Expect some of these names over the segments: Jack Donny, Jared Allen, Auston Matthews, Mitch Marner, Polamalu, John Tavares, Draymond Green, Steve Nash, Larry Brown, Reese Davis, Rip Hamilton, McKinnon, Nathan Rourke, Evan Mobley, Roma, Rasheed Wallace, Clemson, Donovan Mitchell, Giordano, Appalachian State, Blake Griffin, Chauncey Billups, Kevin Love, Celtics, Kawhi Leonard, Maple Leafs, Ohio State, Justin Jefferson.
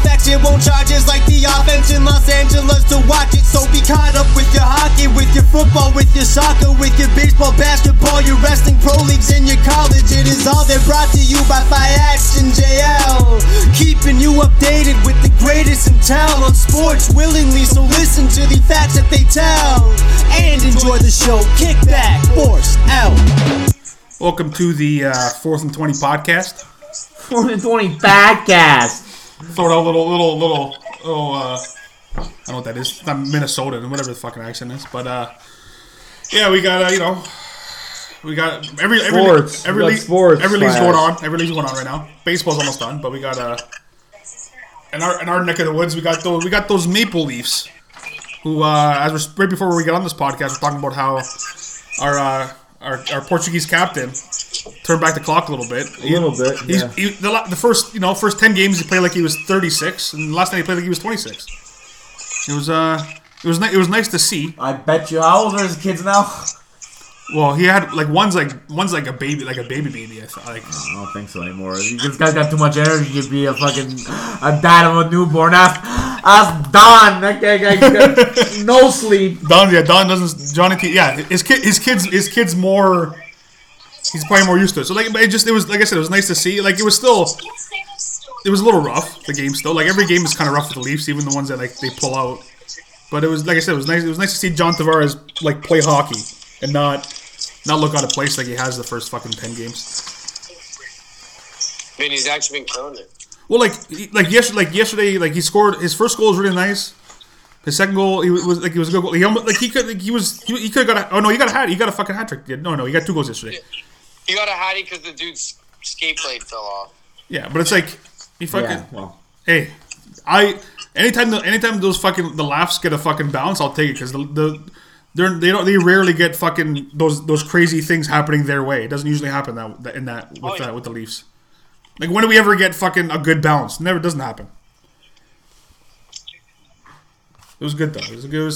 facts. It won't charge us like the offense in Los Angeles to watch it. So be caught up with your hockey, with your football, with your soccer, with your baseball, basketball, your wrestling, pro leagues, and your college. It is all they're brought to you by Fiats and JL, keeping you updated with the greatest in town on sports willingly. So listen to the facts that they tell and enjoy the show. Kick back, force out. Welcome to the Fourth and 20 podcast. 4th and 20 podcast. Throw it out a little. I don't know what that is. It's not Minnesota, whatever the fucking accent is. But yeah, we got we got every league's going on. Every league's going on right now. Baseball's almost done, but we got in our neck of the woods. We got those Maple Leafs, who as we're right before we get on this podcast, we're talking about how our Portuguese captain turned back the clock a little bit. Yeah. The first first 10 games he played like he was 36, and last night he played like he was 26. It was nice to see. I bet you. How old are his kids now? Well, he had one's like a baby, I thought. I don't think so anymore. This guy's got too much energy to be a fucking dad of a newborn. That's Don. That guy no sleep. Don doesn't. His kid's more. He's probably more used to it. So it was nice to see. It was a little rough, the game still. Every game is kind of rough with the Leafs, even the ones that they pull out. But it was nice. It was nice to see John Tavares play hockey and not look out of place like he has the first fucking 10 games. Man, he's actually been killing it. Well, yesterday, he scored his first goal was really nice. His second goal, he was a good goal. He got a fucking hat trick. He got 2 goals yesterday. He got a hattie because the dude's skate plate fell off. Yeah, but it's he fucking. Yeah, well. Hey, anytime those fucking the laughs get a fucking bounce, I'll take it because they rarely get fucking those crazy things happening their way. It doesn't usually happen with the Leafs. When do we ever get fucking a good bounce? Never doesn't happen. It was good though. It was a good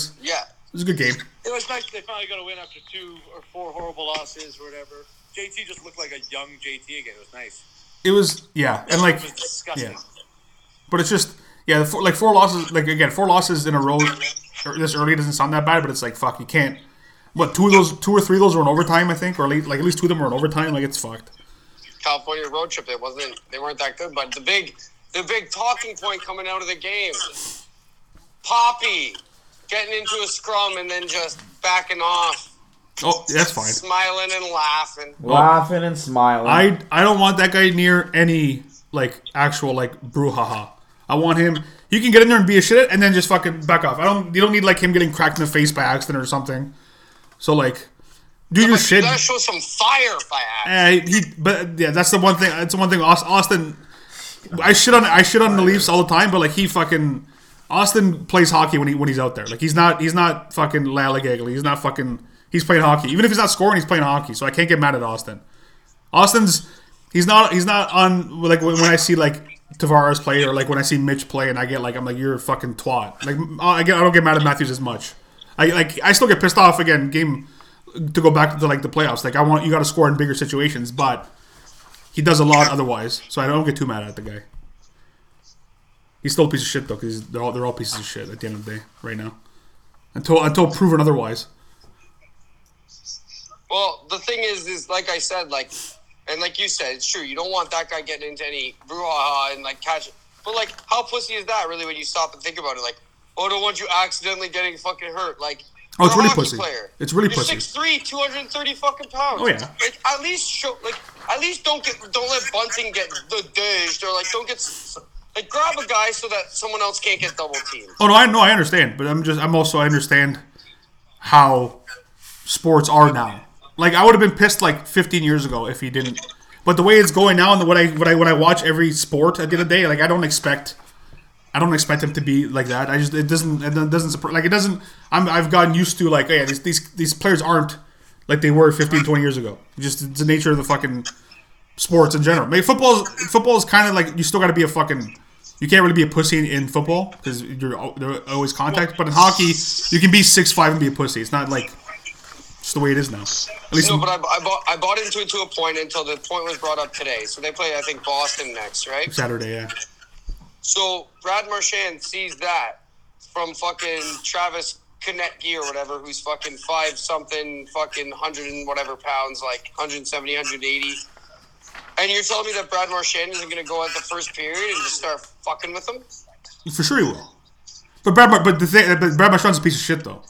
game. It was nice they finally got a win after 2 or 4 horrible losses or whatever. JT just looked like a young JT again. It was nice. It was, yeah, and it was disgusting. Yeah. But it's just, yeah, four losses in a row this early doesn't sound that bad, but it's fuck, you can't. What, 2 or 3 of those were in overtime, I think, or at least 2 of them were in overtime. It's fucked. California road trip, they weren't that good, but the big talking point coming out of the game, Poppy getting into a scrum and then just backing off. Oh, that's fine. Smiling and laughing. Laughing and smiling. I don't want that guy near any, actual, brouhaha. I want him... You can get in there and be a shit and then just fucking back off. You don't need, him getting cracked in the face by accident or something. So, do your shit. You gotta show some fire by accident. That's the one thing. That's the one thing Auston... I shit on the Leafs all the time, but, he fucking... Auston plays hockey when he's out there. He's not fucking lollygaggling. He's not fucking... He's playing hockey. Even if he's not scoring, he's playing hockey. So I can't get mad at Auston. He's not on when I see Tavares play or when I see Mitch play and I get you're a fucking twat. I don't get mad at Matthews as much. I still get pissed off again. Game to go back to the playoffs. I want you got to score in bigger situations, but he does a lot otherwise. So I don't get too mad at the guy. He's still a piece of shit though, because they're all pieces of shit at the end of the day right now. Until proven otherwise. Well, the thing is I said, and you said, it's true. You don't want that guy getting into any brouhaha and catch it. But how pussy is that really when you stop and think about it? I don't want you accidentally getting fucking hurt. It's really pussy. Player. It's really pussy. 6'3", 230 fucking pounds. Oh yeah. At least don't let bunting get the dish or don't get. Grab a guy so that someone else can't get double teamed. Oh no, I understand, but I understand how sports are now. I would have been pissed 15 years ago if he didn't. But the way it's going now, and when I watch every sport at the end of the day, I don't expect him to be like that. I just it doesn't. I've gotten used to these players aren't like they were 15, 20 years ago. Just it's the nature of the fucking sports in general. I mean, football is kind of like, you still got to be a fucking... You can't really be a pussy in football because they're always contact. But in hockey, you can be 6'5" and be a pussy. It's not like... It's the way it is now. At least I bought into it to a point until the point was brought up today. So they play, I think, Boston next, right? Saturday, yeah. So Brad Marchand sees that from fucking Travis Konecki or whatever, who's fucking 5-something, fucking 100 and whatever pounds, like 170, 180. And you're telling me that Brad Marchand isn't going to go at the first period and just start fucking with him? For sure he will. But Brad Marchand's a piece of shit, though.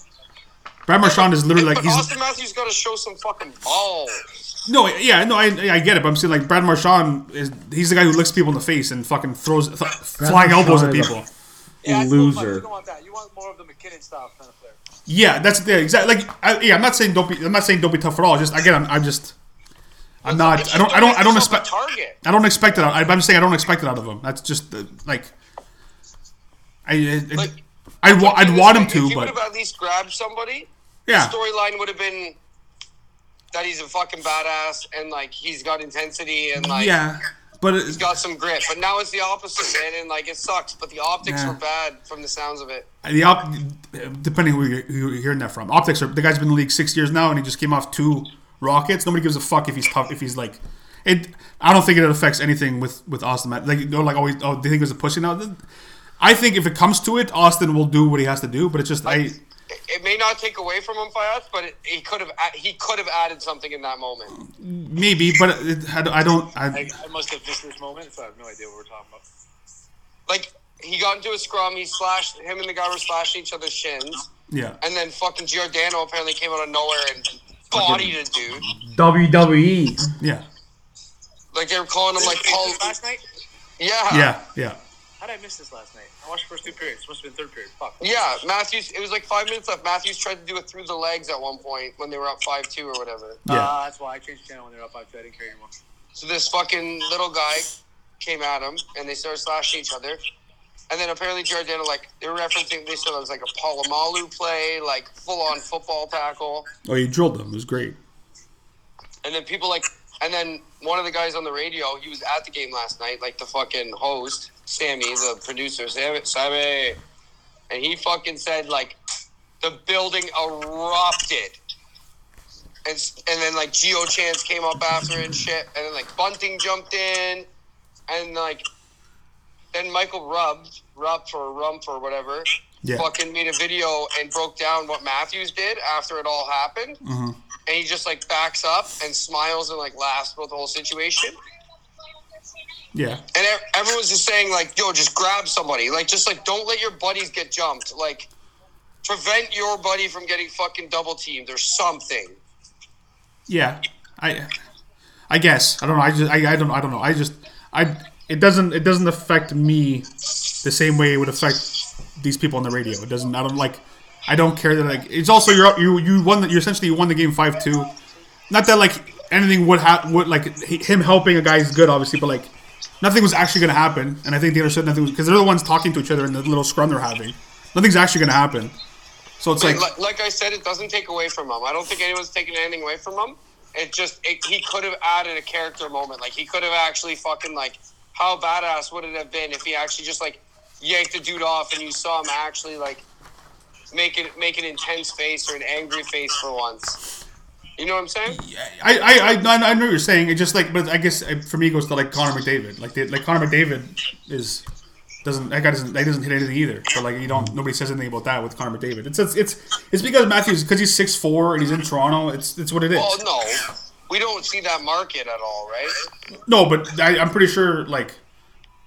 Brad Marchand is literally like... Auston Matthews got to show some fucking balls. I get it, but I'm saying like Brad Marchand, he's the guy who licks people in the face and fucking throws flying elbows at people. Yeah, loser. You don't want that. You want more of the McKinnon style kind of player. Yeah, that's exactly. Like, I'm not saying don't be tough at all. Just again, I don't expect it out of him. That's just I'd want him to, but... If he would have at least grabbed somebody, the storyline would have been that he's a fucking badass and, like, he's got intensity and, like, he's got some grit. But now it's the opposite, man, and, like, it sucks. But the optics were bad from the sounds of it. Depending who you're hearing that from. The guy's been in the league 6 years now and he just came off 2 Rockets. Nobody gives a fuck if he's tough, if he's, like... I don't think it affects anything with Auston Matthews. Like, they're like, they think there's a pussy now? I think if it comes to it, Auston will do what he has to do, but it's just... It may not take away from him, Fayad, but he could have added something in that moment. Maybe, but I don't... I must have missed this moment, so I have no idea what we're talking about. Like, he got into a scrum, him and the guy were slashing each other's shins. Yeah. And then fucking Giordano apparently came out of nowhere and bodied a dude. WWE. Yeah. Like, they were calling him Paul... Last night? Yeah. How did I miss this last night? I watched the first 2 periods. It must have been third period. Fuck. Yeah, Matthews. It was like 5 minutes left. Matthews tried to do it through the legs at one point when they were up 5-2 or whatever. Yeah, that's why I changed the channel when they were up 5-2. I didn't care anymore. So this fucking little guy came at him, and they started slashing each other. And then apparently Giordano, like, they were referencing, they said it was like a Polamalu play, like full-on football tackle. Oh, he drilled them. It was great. And then people like... And then one of the guys on the radio, he was at the game last night, like the fucking host, Sammy, the producer, Sammy. And he fucking said, like, the building erupted. And then, like, Geo Chance came up after and shit. And then, like, Bunting jumped in. And, like, then Michael Rumpf or whatever, fucking made a video and broke down what Matthews did after it all happened. Mm-hmm. And he just, like, backs up and smiles and, like, laughs about the whole situation. Yeah. And everyone's just saying, like, yo, just grab somebody. Like, just, like, don't let your buddies get jumped. Like, prevent your buddy from getting fucking double-teamed or something. Yeah. I guess. I don't know. I don't know. It doesn't affect me the same way it would affect these people on the radio. It doesn't... I don't, like... I don't care that, like, it's also you essentially won the game 5-2. Not that like anything would like him helping a guy is good obviously, but like nothing was actually going to happen, and I think they understood nothing because they're the ones talking to each other in the little scrum they're having. Nothing's actually going to happen, so it's like I said, it doesn't take away from him. I don't think anyone's taking anything away from him. It just he could have added a character moment, like he could have actually fucking like how badass would it have been if he actually just like yanked a dude off and you saw him actually like. Make an intense face or an angry face for once. You know what I'm saying? Yeah, I know what you're saying. It's just like, but I guess for me it goes to like Conor McDavid. Like Conor McDavid doesn't hit anything either. But like nobody says anything about that with Conor McDavid. It's because Matthews, because he's 6'4" and he's in Toronto. It's what it is. Well, no, we don't see that market at all, right? No, but I'm pretty sure like.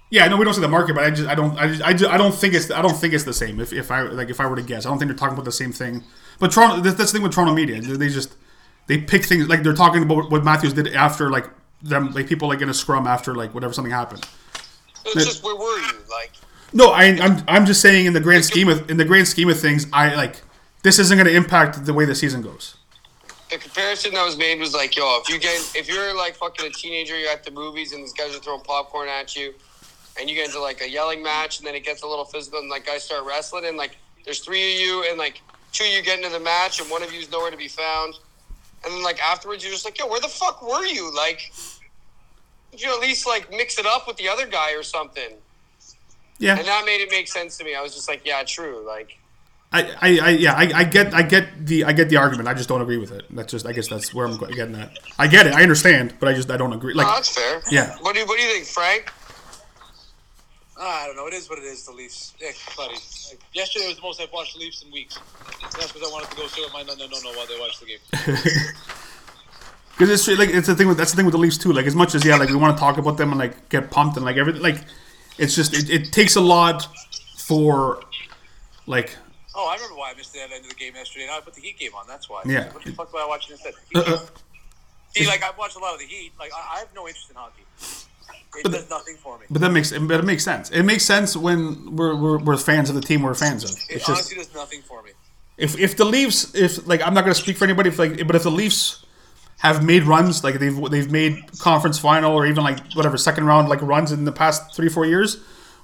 Yeah, no, we don't see the market, but I don't think it's the same. If I were to guess, I don't think they're talking about the same thing. But Toronto, that's the thing with Toronto media. They pick things like they're talking about what Matthews did after like them, like people like in a scrum after like whatever something happened. It's just where were you? Like no, I'm just saying in the grand scheme of things, I like this isn't going to impact the way the season goes. The comparison that was made was like, yo, if you're like fucking a teenager, you're at the movies and these guys are throwing popcorn at you. And you get into, like, a yelling match, and then it gets a little physical, and, like, guys start wrestling. And, like, there's 3 of you, and, like, 2 of you get into the match, and 1 of you is nowhere to be found. And then, like, afterwards, you're just like, yo, where the fuck were you? Like, you at least like mix it up with the other guy or something. Yeah, and that made it make sense to me. I was just like, yeah, true. Like, I get the argument. I just don't agree with it. That's just, I guess that's where I'm getting at. I get it. I understand, but I don't agree. Like, no, that's fair. Yeah. What do you think, Frank? I don't know. It is what it is. The Leafs, yeah, buddy. Like, yesterday was the most I've watched the Leafs in weeks. That's because I wanted to go sit with my no while they watched the game. Because it's the thing with the Leafs too. Like, as much as we want to talk about them and like get pumped and like everything, like it's just it takes a lot for like. Oh, I remember why I missed that end of the game yesterday. Now I put the Heat game on. That's why. Yeah. What the fuck was I watching instead? See, like I've watched a lot of the Heat. Like I have no interest in hockey. It does nothing for me. But it makes sense. It makes sense when we're fans of the team we're fans of. It honestly does nothing for me. If the Leafs, I'm not gonna speak for anybody, but if the Leafs have made runs, like they've made conference final or even like whatever second round like runs in the past 3-4 years,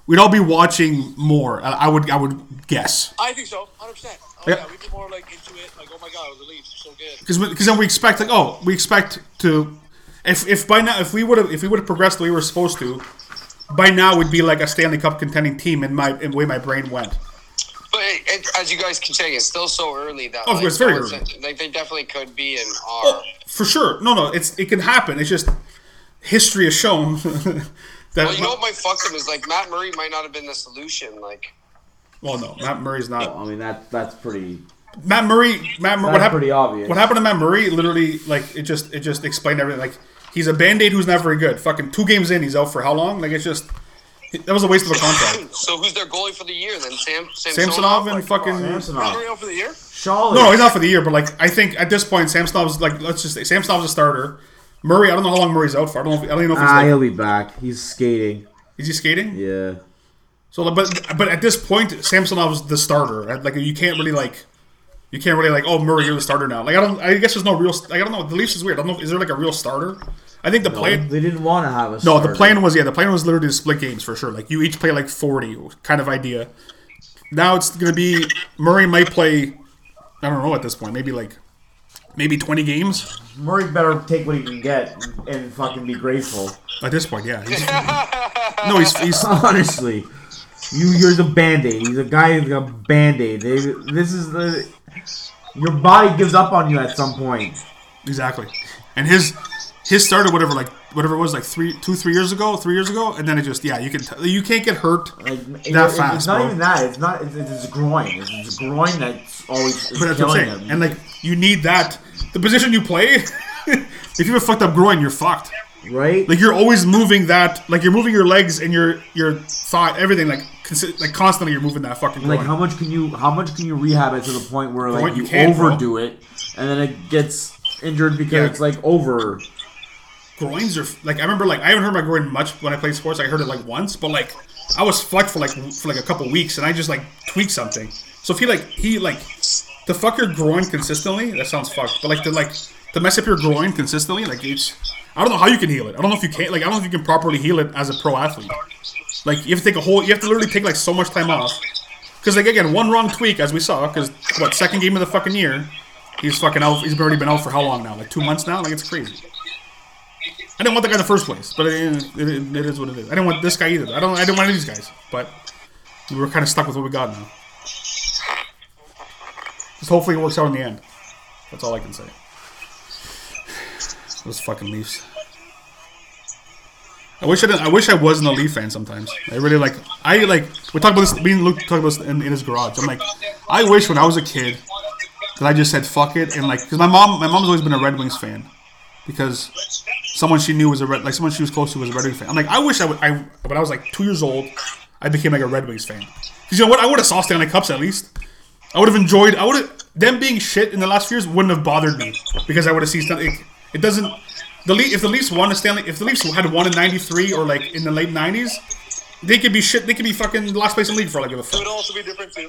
we'd all be watching more. I would guess. I think so, 100%. Oh yeah, we'd be more like into it. Like, oh my god, the Leafs are so good. Because then we expect to. If by now if we would have progressed the way we were supposed to, by now we'd be like a Stanley Cup contending team in the way my brain went. But as you guys keep saying, it's still so early that. Oh, it's very early. Like they definitely could be and are. Oh, for sure. No, it can happen. It's just history has shown that. Well, you know what might fuck them is like Matt Murray might not have been the solution. Like, well, no, Matt Murray's not. No, I mean that's pretty. Matt Murray. That's pretty obvious. What happened to Matt Murray? Literally, like it just explained everything. Like he's a Band-Aid who's not very good. Fucking 2 games in, he's out for how long? Like it's just. That was a waste of a contract. So who's their goalie for the year then? Samsonov and fucking Samsonov. Is he out for the year? No, he's not for the year. But like, I think at this point, Samsonov's like let's just say Samsonov's a starter. Murray, I don't know how long Murray's out for. I don't even know if he's he'll be back. He's skating. Is he skating? Yeah. So, but at this point, Samsonov's the starter. Like you can't really Murray, you're the starter now. Like I guess there's no real. Like, I don't know. The Leafs is weird. I don't know. Is there like a real starter? I think the plan... They didn't want to have a starter. No, the plan was literally to split games for sure. Like, you each play like 40 kind of idea. Now it's going to be... Murray might play... I don't know at this point. Maybe 20 games. Murray better take what he can get and fucking be grateful. At this point, yeah. He's honestly... You're the Band-Aid. He's a guy who's got a Band-Aid. Your body gives up on you at some point. Exactly. And his started whatever it was like 3 years ago, and then it just you can't get hurt fast. It's not even that. It's his groin. It's his groin that's always. But that's what I'm saying. Him. And like you need that. The position you play, if you have a fucked up groin, you're fucked. Right. Like you're always moving that. Like you're moving your legs and your thigh, everything. Like constantly, you're moving that fucking groin. Like how much can you rehab it to the point where like you overdo it, and then it gets injured because it's like over. Groins are like I remember like I haven't heard my groin much when I played sports. I heard it like once, but like I was flexed for like a couple weeks, and I just like tweaked something. So if he to fuck your groin consistently, that sounds fucked. But to mess up your groin consistently, like it's I don't know how you can heal it. I don't know if you can. Like I don't know if you can properly heal it as a pro athlete. Like you have to literally take like so much time off because like again one wrong tweak as we saw because what second game of the fucking year he's fucking out. He's already been out for how long now? Like 2 months now. Like it's crazy. I didn't want the guy in the first place, but it is what it is. I didn't want this guy either. I didn't want any of these guys, but we were kind of stuck with what we got now. Just hopefully it works out in the end. That's all I can say. Those fucking Leafs. I wish I wasn't a Leaf fan sometimes. I really like. We talked about this. Me and Luke talked about this in his garage. I'm like, I wish when I was a kid that I just said fuck it and like because my mom's always been a Red Wings fan because. Someone she knew was someone she was close to was a Red Wings fan. I'm like, I wish when I was like 2 years old, I became like a Red Wings fan. Because you know what? I would have saw Stanley Cups at least. Them being shit in the last few years wouldn't have bothered me because I would have seen Stanley. If the Leafs won a Stanley, if the Leafs had won in '93 or like in the late '90s, they could be shit. They could be fucking last place in the league for like a fuck. It would also be different too.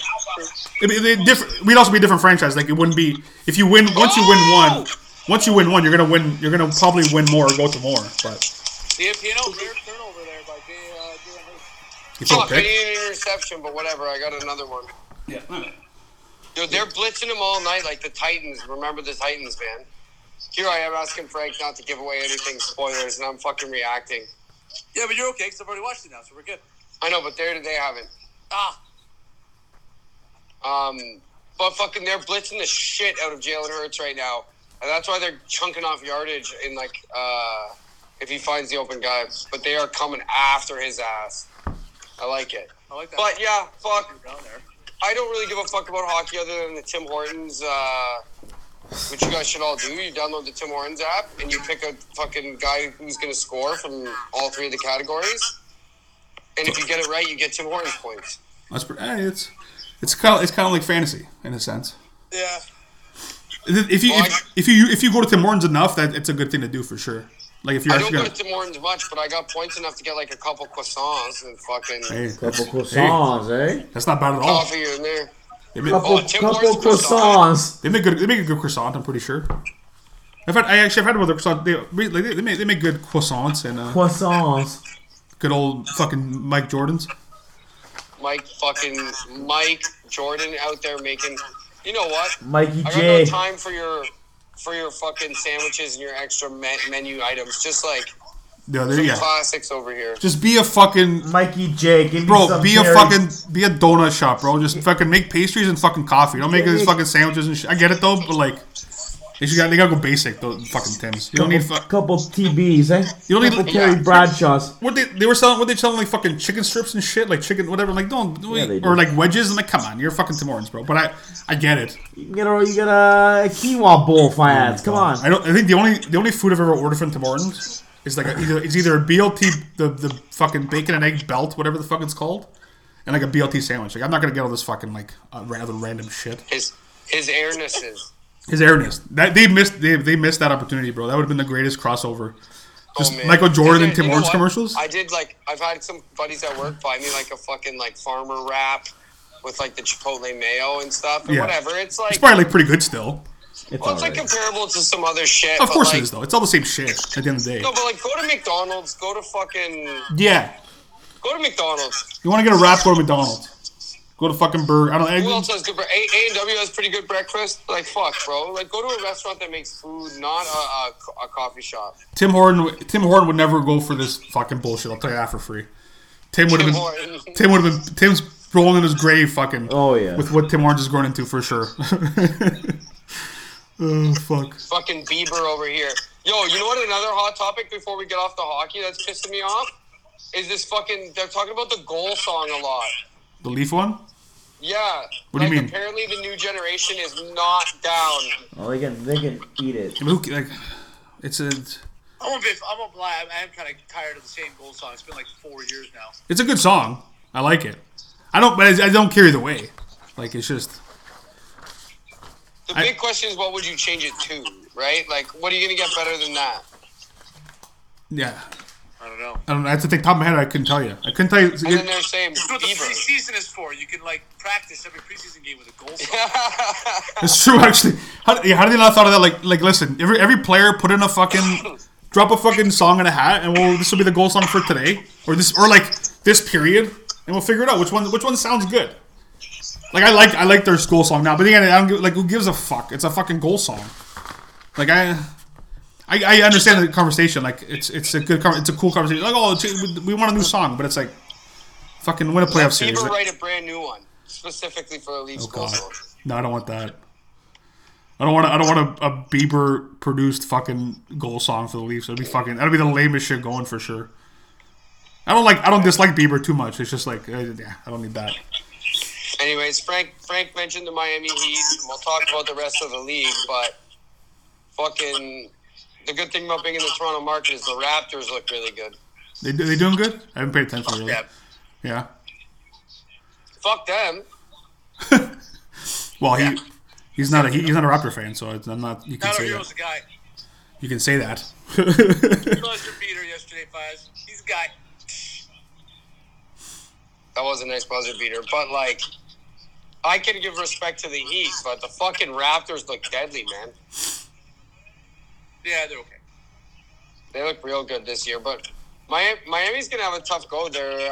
We'd also be a different franchise. Like it wouldn't be if you win once you win one. Once you win one, you're gonna probably win more or go to more. But the turnover there by an interception, but whatever. I got another one. Yeah, dude, they're blitzing them all night like the Titans. Remember the Titans, man? Here I am asking Frank not to give away anything spoilers, and I'm fucking reacting. Yeah, but you're okay, because I've already watched it now, so we're good. I know, but they haven't. Ah. But fucking they're blitzing the shit out of Jalen Hurts right now. And that's why they're chunking off yardage in, like, if he finds the open guy. But they are coming after his ass. I like it. I like that. But, yeah, fuck. I don't really give a fuck about hockey other than the Tim Hortons, which you guys should all do. You download the Tim Hortons app, and you pick a fucking guy who's going to score from all three of the categories. And if you get it right, you get Tim Hortons points. That's pretty, it's kind of like fantasy, in a sense. Yeah. If you go to Tim Hortons enough, that it's a good thing to do for sure. Like if you're I don't go to Tim Hortons much, but I got points enough to get like a couple croissants and fucking. Hey, couple croissants, hey. Eh? That's not bad at all. Coffee in there. Couple croissants. They make a good croissant. I'm pretty sure. I've had another croissant. They make good croissants and croissants. Good old fucking Mike Jordans. Mike Jordan out there making. You know what? Mikey J. I got no time for your fucking sandwiches and your extra menu items. Just like some classics over here. Just be a fucking Mikey J. Give me some be a donut shop, bro. Just fucking make pastries and fucking coffee. Don't make these fucking sandwiches and shit. I get it though, but like they gotta go basic though. Fucking Tims. You don't need couple TBs, eh? You don't need Terry Bradshaws. What they selling like fucking chicken strips and shit, like chicken whatever. Like or like wedges. I'm like, come on, you're fucking Tim Hortons, bro. But I get it. You get a quinoa bowl, finance. Come on. I think the only food I've ever ordered from Tim Hortons is like either a BLT the fucking bacon and egg belt, whatever the fuck it's called, and like a BLT sandwich. Like I'm not gonna get all this fucking like rather random shit. His airnesses. His airness. They missed that opportunity, bro. That would have been the greatest crossover. Just Michael Jordan and Tim Hortons commercials. I've had some buddies at work buy me like a fucking like farmer wrap with like the Chipotle mayo and stuff and whatever. It's like it's probably like pretty good still. It's comparable to some other shit. Of course like, it is though. It's all the same shit at the end of the day. No, but like go to McDonald's, go to fucking Go to McDonald's. You want to get a wrap? Go to McDonald's. Go to fucking burger. I don't know. Who else has good breakfast? A&W has pretty good breakfast. Like, fuck, bro. Like, go to a restaurant that makes food, not a coffee shop. Tim Horton would never go for this fucking bullshit. I'll tell you that for free. Tim's rolling in his grave fucking. Oh, yeah. With what Tim Hortons is going into for sure. Oh, fuck. Fucking Bieber over here. Yo, you know what? Another hot topic before we get off the hockey that's pissing me off is this fucking. They're talking about the goal song a lot. The Leaf one? Yeah. What do you mean? Apparently the new generation is not down. Oh, they can eat it. I won't lie. I am kind of tired of the same goal song. It's been like 4 years now. It's a good song. I like it. But I don't carry the way. Like it's just. The big question is what would you change it to, right? Like what are you gonna get better than that? Yeah. I don't know. That's the thing. Top of my head, I couldn't tell you. And then they're saying that's what the preseason is for. You can, like, practice every preseason game with a goal song. It's true, actually. How did they not thought of that? Like, listen, every player put in a fucking... drop a fucking song in a hat, and this will be the goal song for today. Or this period. And we'll figure it out. Which one sounds good? Like, I like their goal song now. But again, I don't give... Like, who gives a fuck? It's a fucking goal song. Like, I understand the conversation. Like it's a cool conversation. Like we want a new song, but it's like fucking win a playoff series. Bieber write a brand new one specifically for the Leafs. Oh, no, I don't want that. I don't want a Bieber produced fucking goal song for the Leafs. That'd be the lamest shit going for sure. I don't dislike Bieber too much. It's just like I don't need that. Anyways, Frank mentioned the Miami Heat. We'll talk about the rest of the league, but fucking. The good thing about being in the Toronto market is the Raptors look really good. They doing good? I haven't paid attention really. Yeah. Fuck them. Well, he's not a Raptor fan, so I'm not. You can say that. A guy. You can say that. Your beater yesterday, Fives. He's a guy. That was a nice buzzer beater, but like. I can give respect to the Heat, but the fucking Raptors look deadly, man. Yeah, they're okay. They look real good this year, but Miami's going to have a tough go. They're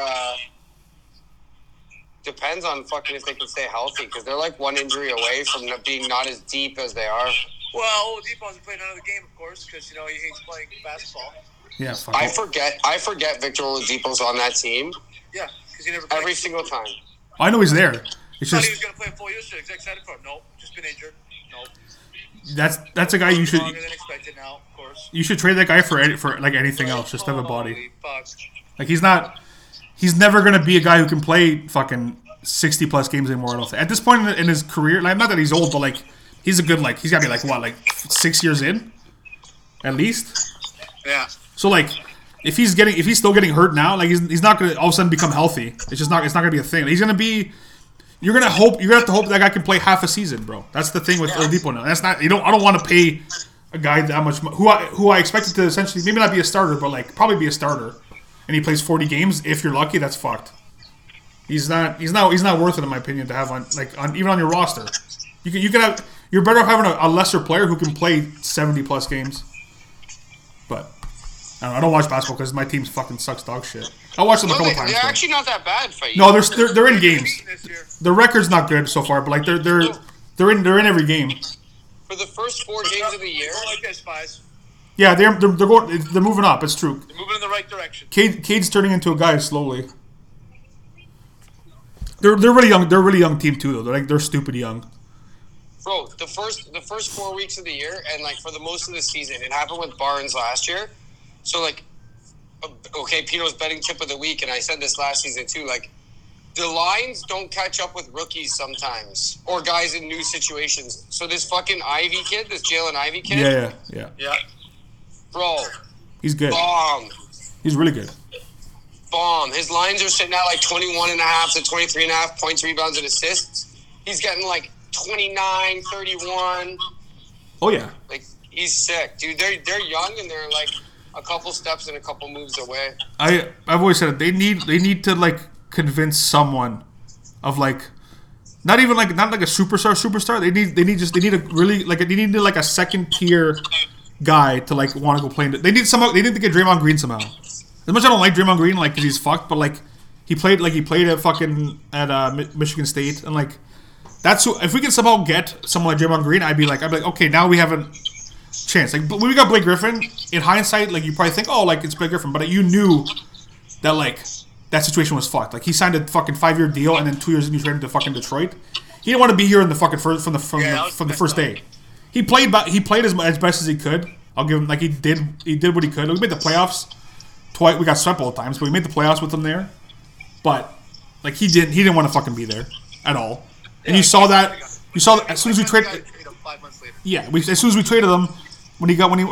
depends on fucking if they can stay healthy because they're like one injury away from being not as deep as they are. Well, Oladipo hasn't played another game, of course, because, you know, he hates playing basketball. Yeah, fine. I forget Victor Oladipo's on that team. Yeah, because he never played. Every single time. I know he's there. It's I thought he was going to play full yesterday. Exact side of him. Nope. Just been injured. Nope. That's a guy you should. Longer than expected now, of course. You should trade that guy for like anything else. Just have a body. Like he's not. He's never going to be a guy who can play fucking 60 plus games anymore. At this point in his career, like not that he's old, but like he's a good like he's got to be like what like 6 years in, at least. Yeah. So like, if he's still getting hurt now, like he's not gonna all of a sudden become healthy. It's not gonna be a thing. He's gonna be. You're gonna have to hope that guy can play half a season, bro. That's the thing with Oladipo now. That's not. I don't want to pay a guy that much. Who I expected to essentially maybe not be a starter, but like probably be a starter, and he plays 40 games. If you're lucky, that's fucked. He's not worth it in my opinion to have on your roster. You're better off having a lesser player who can play 70 plus games. But. I don't watch basketball because my team fucking sucks dog shit. I watched them a couple times. They're actually not that bad for you. No, they're in games. The record's not good so far, but like they're in every game. For the first 4 games of the year, yeah, they're moving up. It's true. They're moving in the right direction. Cade's turning into a guy slowly. They're really young. They're a really young team too, though. They're stupid young. Bro, the first 4 weeks of the year, and like for the most of the season, it happened with Barnes last year. So, like, okay, Pino's betting tip of the week, and I said this last season, too, like, the lines don't catch up with rookies sometimes or guys in new situations. So this fucking Ivy kid, this Jalen Ivey kid. Yeah. Bro. He's good. Bomb. He's really good. Bomb. His lines are sitting at, like, 21.5 to 23.5 points, rebounds, and assists. He's getting, like, 29, 31. Oh, yeah. Like, he's sick, dude. They're young, and they're, like... a couple steps and a couple moves away. I've always said it. They need to like convince someone of like not even like not like a superstar. They need a second tier guy to like want to go play. They need to get Draymond Green somehow. As much as I don't like Draymond Green, like because he's fucked, but like he played at fucking at Michigan State and like that's who, if we can somehow get someone like Draymond Green, I'd be like okay now we have an chance. Like when we got Blake Griffin, in hindsight, like you probably think, oh, like it's Blake Griffin, but you knew that like that situation was fucked. Like he signed a fucking 5-year deal, and then 2 years in, he traded to fucking Detroit. He didn't want to be here in the fucking from the first day. He played as best as he could. I'll give him like he did what he could. We made the playoffs twice. We got swept both times, but we made the playoffs with him there. But like he didn't want to fucking be there at all. And you saw that as soon as we traded. 5 months later. Yeah, as soon as we traded him, as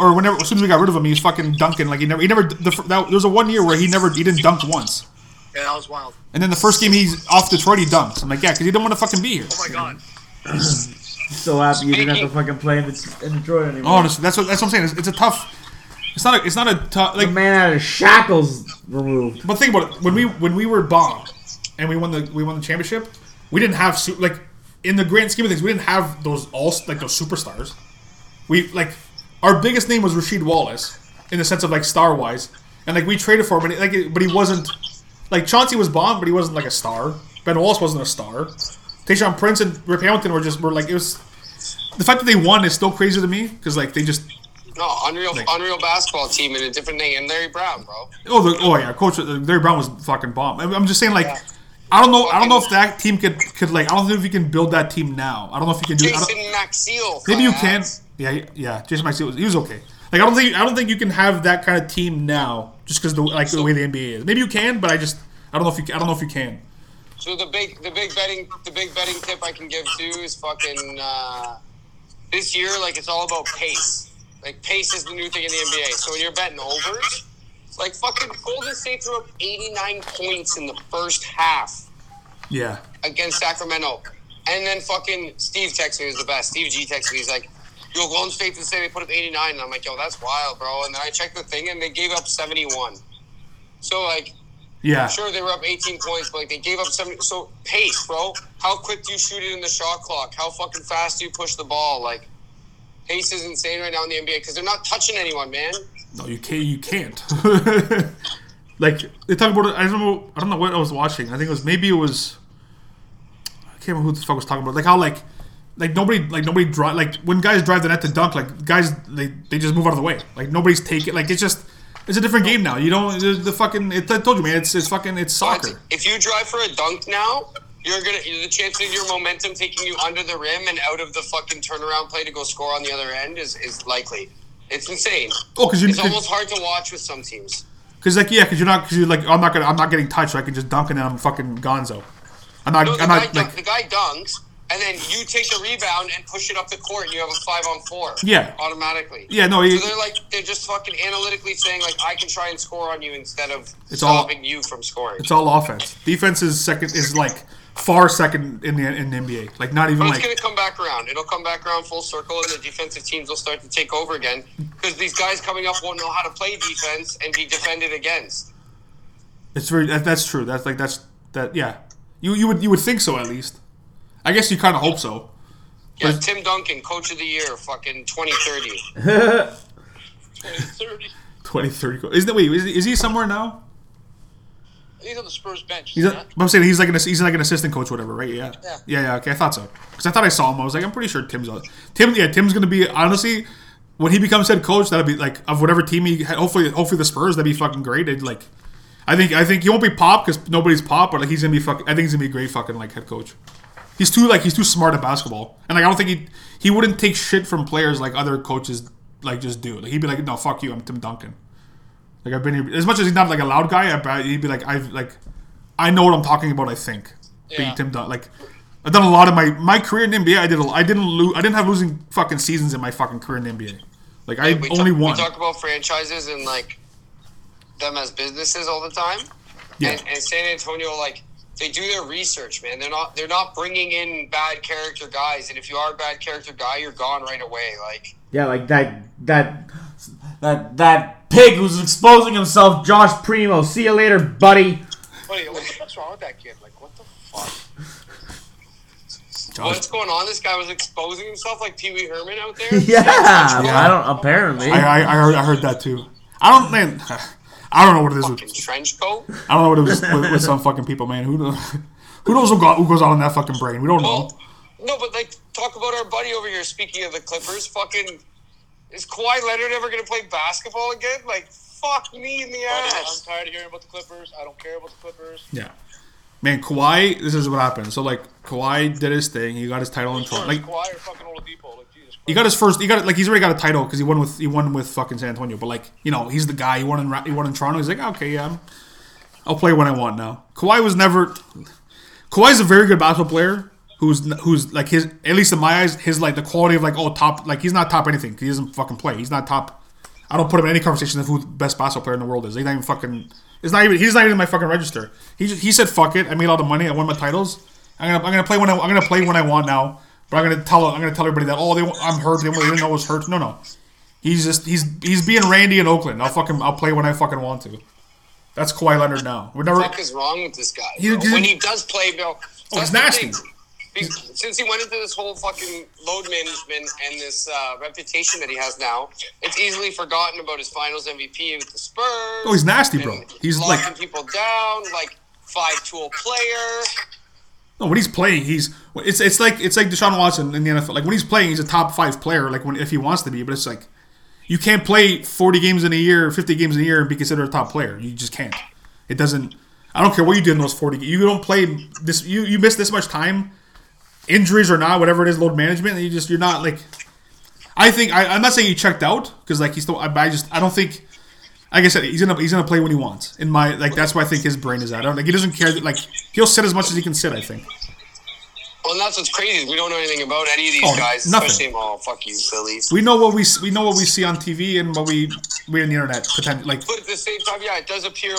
soon as we got rid of him, he was fucking dunking. Like there was a 1 year where he didn't dunk once. Yeah, that was wild. And then the first game he's off Detroit, he dunked. I'm like, yeah, because he didn't want to fucking be here. Oh my god. I'm so happy you didn't have to fucking play in Detroit anymore. Honestly, that's what I'm saying. It's a tough. It's not a tough. Like the man had his shackles removed. But think about it. When we were bombed and we won the championship, we didn't have like. In the grand scheme of things, we didn't have those superstars. We like our biggest name was Rasheed Wallace in the sense of like star wise, and like we traded for him, but he wasn't like Chauncey was bombed, but he wasn't like a star. Ben Wallace wasn't a star. Tayshaun Prince and Rip Hamilton were it was the fact that they won is still crazy to me because like they just unreal basketball team in a different thing and Larry Brown, bro. Oh yeah, coach Larry Brown was fucking bombed. I'm just saying like. Yeah. I don't know if that team could like. I don't know if you can build that team now. I don't know if you can do. Jason Maxiel. Maybe you can. Yeah. Jason Maxiel he was okay. Like I don't think you can have that kind of team now just because the way the NBA is. Maybe you can, but I don't know if you can. So the big betting tip I can give too is fucking this year. Like it's all about pace. Like pace is the new thing in the NBA. So when you're betting overs. Like, fucking Golden State threw up 89 points in the first half. Yeah. Against Sacramento. And then fucking Steve texted me, who's the best. Steve G texted me, he's like, yo, Golden State didn't say they put up 89. And I'm like, yo, that's wild, bro. And then I checked the thing, and they gave up 71. So, like, yeah. Sure, they were up 18 points, but, like, they gave up 70. So, pace, bro. How quick do you shoot it in the shot clock? How fucking fast do you push the ball? Like, pace is insane right now in the NBA because they're not touching anyone, man. No, you can't. Like they talk about it. I don't know what I was watching. I think it was I can't remember who the fuck was talking about. Like how like Nobody drive. Like when guys drive the net to dunk, like guys they just move out of the way. Like nobody's taking. Like it's just it's a different game now. You don't the fucking. I told you, man. It's soccer. If you drive for a dunk now, the chance of your momentum taking you under the rim and out of the fucking turnaround play to go score on the other end is likely. It's insane. Oh, it's almost hard to watch with some teams. Because I'm not getting touched. So I can just dunk and then I'm fucking Gonzo. The guy dunks. And then you take the rebound and push it up the court, and you have a 5-on-4. Yeah. Automatically. Yeah, no. So they're just fucking analytically saying, like, I can try and score on you instead of stopping you from scoring. It's all offense. Defense is far second in the NBA. Like, not even, it's going to come back around. It'll come back around full circle, and the defensive teams will start to take over again. Because these guys coming up won't know how to play defense and be defended against. It's very... That's true. Yeah. You would think so, at least. I guess you kind of hope so. Yeah, Tim Duncan, coach of the year, fucking 2030. 2030. 2030. Is he somewhere now? He's on the Spurs bench. But I'm saying he's like an assistant coach, or whatever, right? Yeah. Yeah. Okay, I thought so. Because I thought I saw him. I was like, I'm pretty sure Tim's on. Tim's gonna be, honestly, when he becomes head coach, that'll be like of whatever team he. Hopefully the Spurs. That'd be fucking great. I think he won't be pop because nobody's pop, but he's gonna be fucking. I think he's gonna be a great fucking head coach. He's too smart at basketball, and I don't think he wouldn't take shit from players like other coaches just do. He'd be like, no, fuck you, I'm Tim Duncan. I've been here as much as he's not a loud guy. He'd be like, I know what I'm talking about. I think being Tim Duncan. I've done a lot of my career in the NBA. I didn't have losing fucking seasons in my fucking career in the NBA. We talk about franchises and them as businesses all the time. Yeah, and San Antonio They do their research, man. They're not bringing in bad character guys, and if you are a bad character guy, you're gone right away. That pig who's exposing himself, Josh Primo. See you later, buddy. What's wrong with that kid? What the fuck? What's going on? This guy was exposing himself like Pee Wee Herman out there. Yeah, I don't. Apparently, I heard that too. I don't know what it is with trench coat. I don't know what it is with some fucking people, man. Who knows who goes on in that fucking brain? We don't know. No, but talk about our buddy over here. Speaking of the Clippers, fucking is Kawhi Leonard ever going to play basketball again? Fuck me in the ass. I'm tired of hearing about the Clippers. I don't care about the Clippers. Yeah, man, Kawhi. This is what happened. So Kawhi did his thing. He got his title in Toronto. Kawhi or fucking Oladipo. He got his first. He got he's already got a title because he won with fucking San Antonio. But he's the guy. He won in Toronto. He's okay, yeah, I'll play when I want now. Kawhi's a very good basketball player who's his, at least in my eyes, his the quality of top, he's not top anything. He doesn't fucking play. He's not top. I don't put him in any conversation of who the best basketball player in the world is. He's not even fucking. He's not even in my fucking register. He said fuck it. I made all the money. I won my titles. I'm gonna play when I'm gonna play when I want now. But I'm gonna tell everybody that I'm hurt. They didn't know I was hurt. No, he's being Randy in Oakland. I'll play when I fucking want to. That's Kawhi Leonard now. What the fuck is wrong with this guy? When he does play, Bill, he's nasty. Since he went into this whole fucking load management and this reputation that he has now, it's easily forgotten about his Finals MVP with the Spurs. Oh, he's nasty, bro. He's locking people down, 5-tool player. No, when he's playing, it's like Deshaun Watson in the NFL. When he's playing, he's a top 5 player. If he wants to be, but it's you can't play 40 games in a year, 50 games in a year, and be considered a top player. You just can't. It doesn't. I don't care what you did in those 40. You don't play this. You miss this much time, injuries or not, whatever it is, load management. And you're not . I think I'm not saying he checked out because he's still. I don't think. Like I said, he's gonna play when he wants. In my that's why I think his brain is at. I don't he doesn't care. He'll sit as much as he can sit. I think. Well, that's what's crazy. We don't know anything about any of these guys. Nothing. Fuck you, Phillies. We know what we see on TV and what we on the internet pretend . But at the same time, yeah, it does appear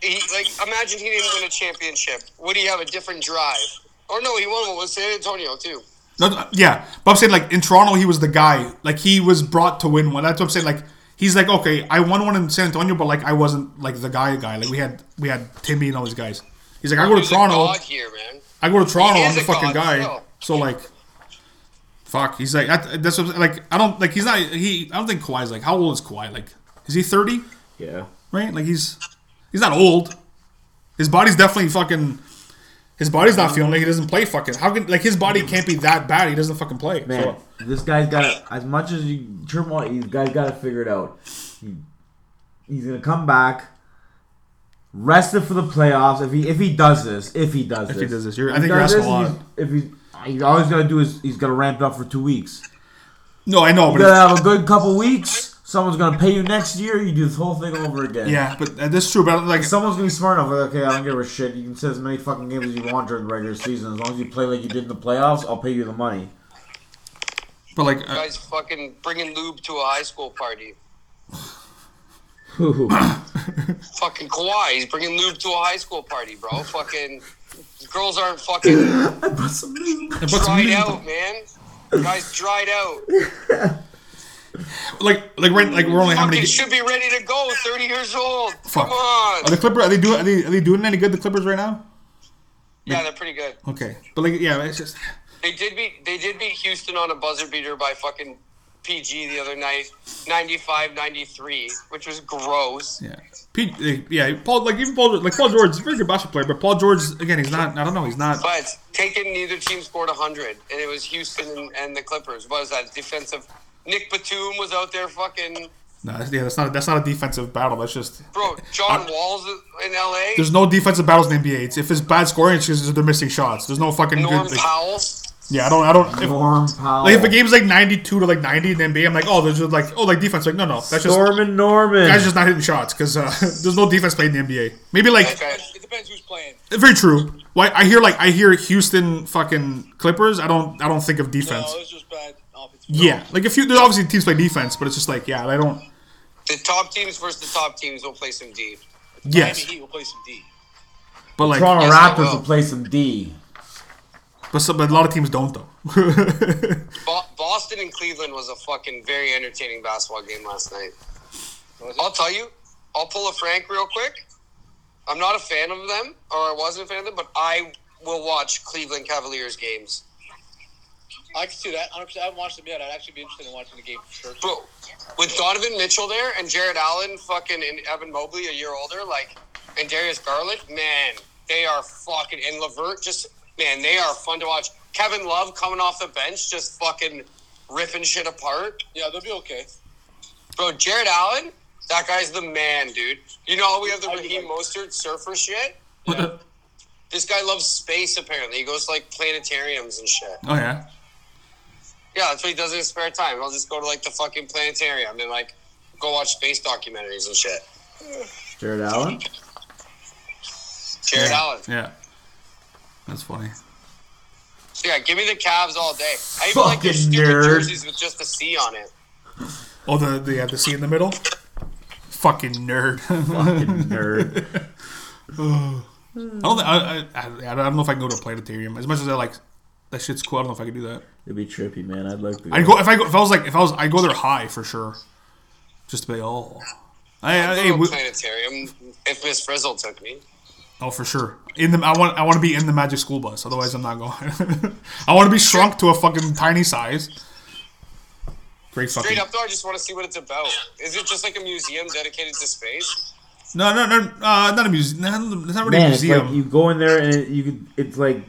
imagine he didn't win a championship. Would he have a different drive? Or no, he won one with San Antonio too. No, yeah, but I'm saying in Toronto, he was the guy. He was brought to win one. That's what I'm saying. He's okay, I won one in San Antonio, but I wasn't the guy. We had Timmy and all these guys. He's I go to Toronto. Here, man. I go to Toronto. I'm the fucking guy. Still. So fuck. He's that's what, I don't he's not he. I don't think Kawhi's how old is Kawhi? Is he 30? Yeah. Right. He's not old. His body's definitely fucking. His body's not feeling it. He doesn't play fucking. How can, like, his body can't be that bad. He doesn't fucking play. Man, so this guy's got, as much as you trim on, these guys got to figure it out. He's gonna come back, rested for the playoffs. If he does this, I think you're asking a lot. He's all he's gonna do is he's gonna ramp it up for 2 weeks. No, I know, but gonna have a good couple weeks. Someone's gonna pay you next year. You do this whole thing over again. Yeah, but that's true. But like, someone's gonna be smart enough. Like, okay, I don't give a shit. You can sit as many fucking games as you want during the regular season, as long as you play like you did in the playoffs. I'll pay you the money. But like, guys, fucking bringing lube to a high school party. Fucking Kawhi, he's bringing lube to a high school party, bro. Fucking girls aren't fucking. I brought some lube. Dried out, man. The guys, dried out. Like we're only how many? They should be ready to go. 30 years old. Fuck. Come on. Are the Clippers? Are they doing any good? The Clippers right now? Yeah, they're pretty good. Okay, but like, yeah, it's just they did beat Houston on a buzzer beater by fucking PG the other night, 95-93, which was gross. Yeah, Paul George is a very good basketball player, but Paul George again, he's not. I don't know, he's not. But taken, neither team scored 100, and it was Houston and the Clippers. What is that defensive? Nick Batum was out there fucking. No, that's not a defensive battle. That's just. Bro, John Wall's in LA. There's no defensive battles in the NBA. If it's bad scoring, it's just they're missing shots. There's no fucking Norm good. Powell. Yeah, I don't. Norm Powell. Like if a game's like 92-90 in the NBA, I'm like, oh, there's just like, oh, like defense. Like no, that's just Norman. Guys just not hitting shots because there's no defense played in the NBA. Maybe like. Okay. It depends who's playing. Very true. Why I hear Houston fucking Clippers. I don't think of defense. No, it's just bad. Yeah, like if you, there's obviously teams play defense, but it's just like, yeah, I don't. The top teams versus the top teams will play some D. Yes, Miami Heat will play some D. But like Toronto Raptors will play some D. But a lot of teams don't though. Boston and Cleveland was a fucking very entertaining basketball game last night. I'll tell you, I'll pull a Frank real quick. I'm not a fan of them, or I wasn't a fan of them, but I will watch Cleveland Cavaliers games. I can see that. 100%. I haven't watched them yet. I'd actually be interested in watching the game for sure. Bro, with Donovan Mitchell there and Jared Allen fucking and Evan Mobley a year older, like, and Darius Garland, man, they are fucking, and LeVert, just, man, they are fun to watch. Kevin Love coming off the bench, just fucking ripping shit apart. Yeah, they'll be okay. Bro, Jared Allen, that guy's the man, dude. You know how we have the Raheem Mostert surfer shit? Yeah. This guy loves space, apparently. He goes to, like, planetariums and shit. Oh, yeah? Yeah, that's what he does in his spare time. I'll just go to, like, the fucking planetarium and, like, go watch space documentaries and shit. Jared Allen? Jared Allen. Yeah. That's funny. So, yeah, give me the Cavs all day. I even like their stupid jerseys with just the C on it. Oh, the C in the middle? Fucking nerd. Fucking nerd. I don't know if I can go to a planetarium. As much as I like... That shit's cool. I don't know if I could do that. It'd be trippy, man. I'd like to go. I'd go there high for sure. Just to be I'd go to a planetarium if Miss Frizzle took me. Oh, for sure. I want to be in the Magic School Bus. Otherwise, I'm not going. I want to be shrunk to a fucking tiny size. Great fucking. Straight up though, I just want to see what it's about. Is it just like a museum dedicated to space? No, not a museum. It's not really a museum. Like you go in there and it's like a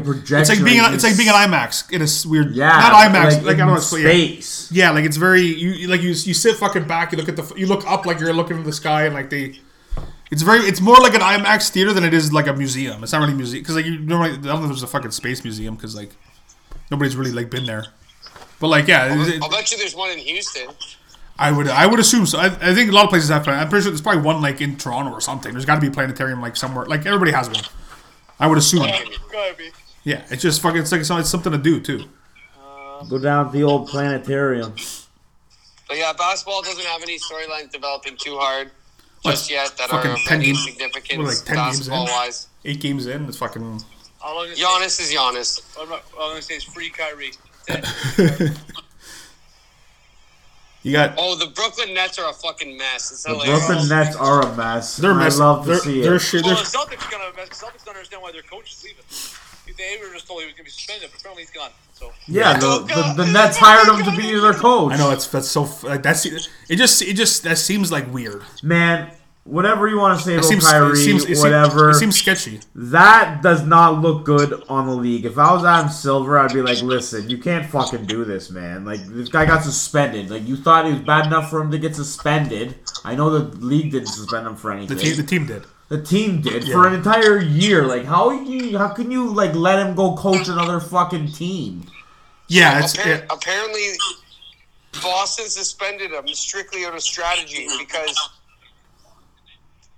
projection. It's like being an IMAX. It is weird. Yeah, not IMAX. Like I don't know, space. Yeah, like it's very you sit fucking back. You look up like you're looking at the sky and like they. It's more like an IMAX theater than it is like a museum. It's not really a museum because like you normally I don't know if there's a fucking space museum because like nobody's really like been there. But like yeah, I'll bet you there's one in Houston. I would assume so. I think a lot of places have planetariums. I'm pretty sure there's probably one like in Toronto or something. There's got to be a planetarium like somewhere. Like everybody has one. I would assume. Gotta be. Yeah, it's just fucking. It's like it's something to do too. Go down to the old planetarium. But yeah, basketball doesn't have any storylines developing too hard just yet that are really significant basketball-wise. 8 games in, it's fucking. Giannis is Giannis. I'm gonna say it's free Kyrie. You got the Brooklyn Nets are a fucking mess. It's hilarious. The Brooklyn Nets are a mess. They're mess. I love to see it. The Celtics are gonna mess. The Celtics don't understand why their coach is leaving. They were just told he was gonna be suspended, but apparently he's gone. So yeah, the Nets hired him to be their coach. I know that's so. Like, that's it. Just that seems like weird. Man, Whatever you want to say about Kyrie, whatever. It seems sketchy. That does not look good on the league. If I was Adam Silver, I'd be like, listen, you can't fucking do this, man. Like, this guy got suspended. Like, you thought it was bad enough for him to get suspended. I know the league didn't suspend him for anything. The team did. The team did for an entire year. Like, how can you, like, let him go coach another fucking team? Yeah, apparently Boston suspended him strictly out of strategy because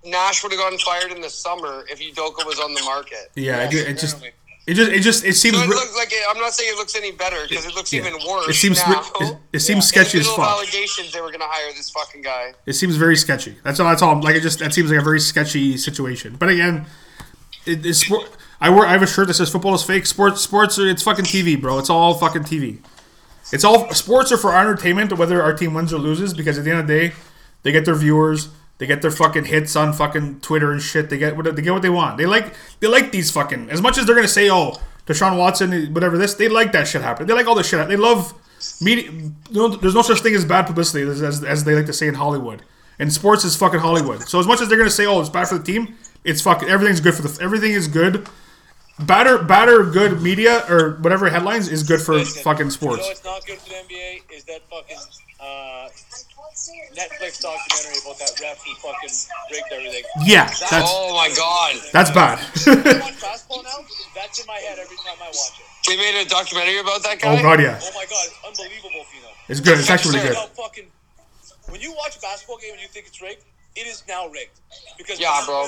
Nash would have gotten fired in the summer if Udoka was on the market. Yeah, yes, it seems. So it looks like I'm not saying it looks any better because it looks even worse. It seems now. It seems sketchy as fuck. Allegations they were going to hire this fucking guy. It seems very sketchy. That's all. Like that seems like a very sketchy situation. But again, I have a shirt that says "Football is fake." Sports. It's fucking TV, bro. It's all fucking TV. It's all sports are for entertainment, whether our team wins or loses. Because at the end of the day, they get their viewers. They get their fucking hits on fucking Twitter and shit. They get what they want. They like these fucking, as much as they're gonna say, oh, Deshaun Watson, whatever this. They like that shit happen. They like all this shit. They love media. There's no such thing as bad publicity, as they like to say in Hollywood. And sports is fucking Hollywood. So as much as they're gonna say, oh, it's bad for the team, it's fucking everything's good for everything is good. Badder, good media or whatever headlines is good for fucking sports. You know what's not good for the NBA is that fucking Netflix documentary about that ref who fucking rigged everything. Yeah, oh my god, that's bad. I watch basketball now. That's in my head every time I watch it. They made a documentary about that guy. Oh god, yeah. Oh my god, it's unbelievable. You know, it's good. It's actually really good. Fucking, when you watch a basketball game and you think it's rigged, it is now rigged. Because bro.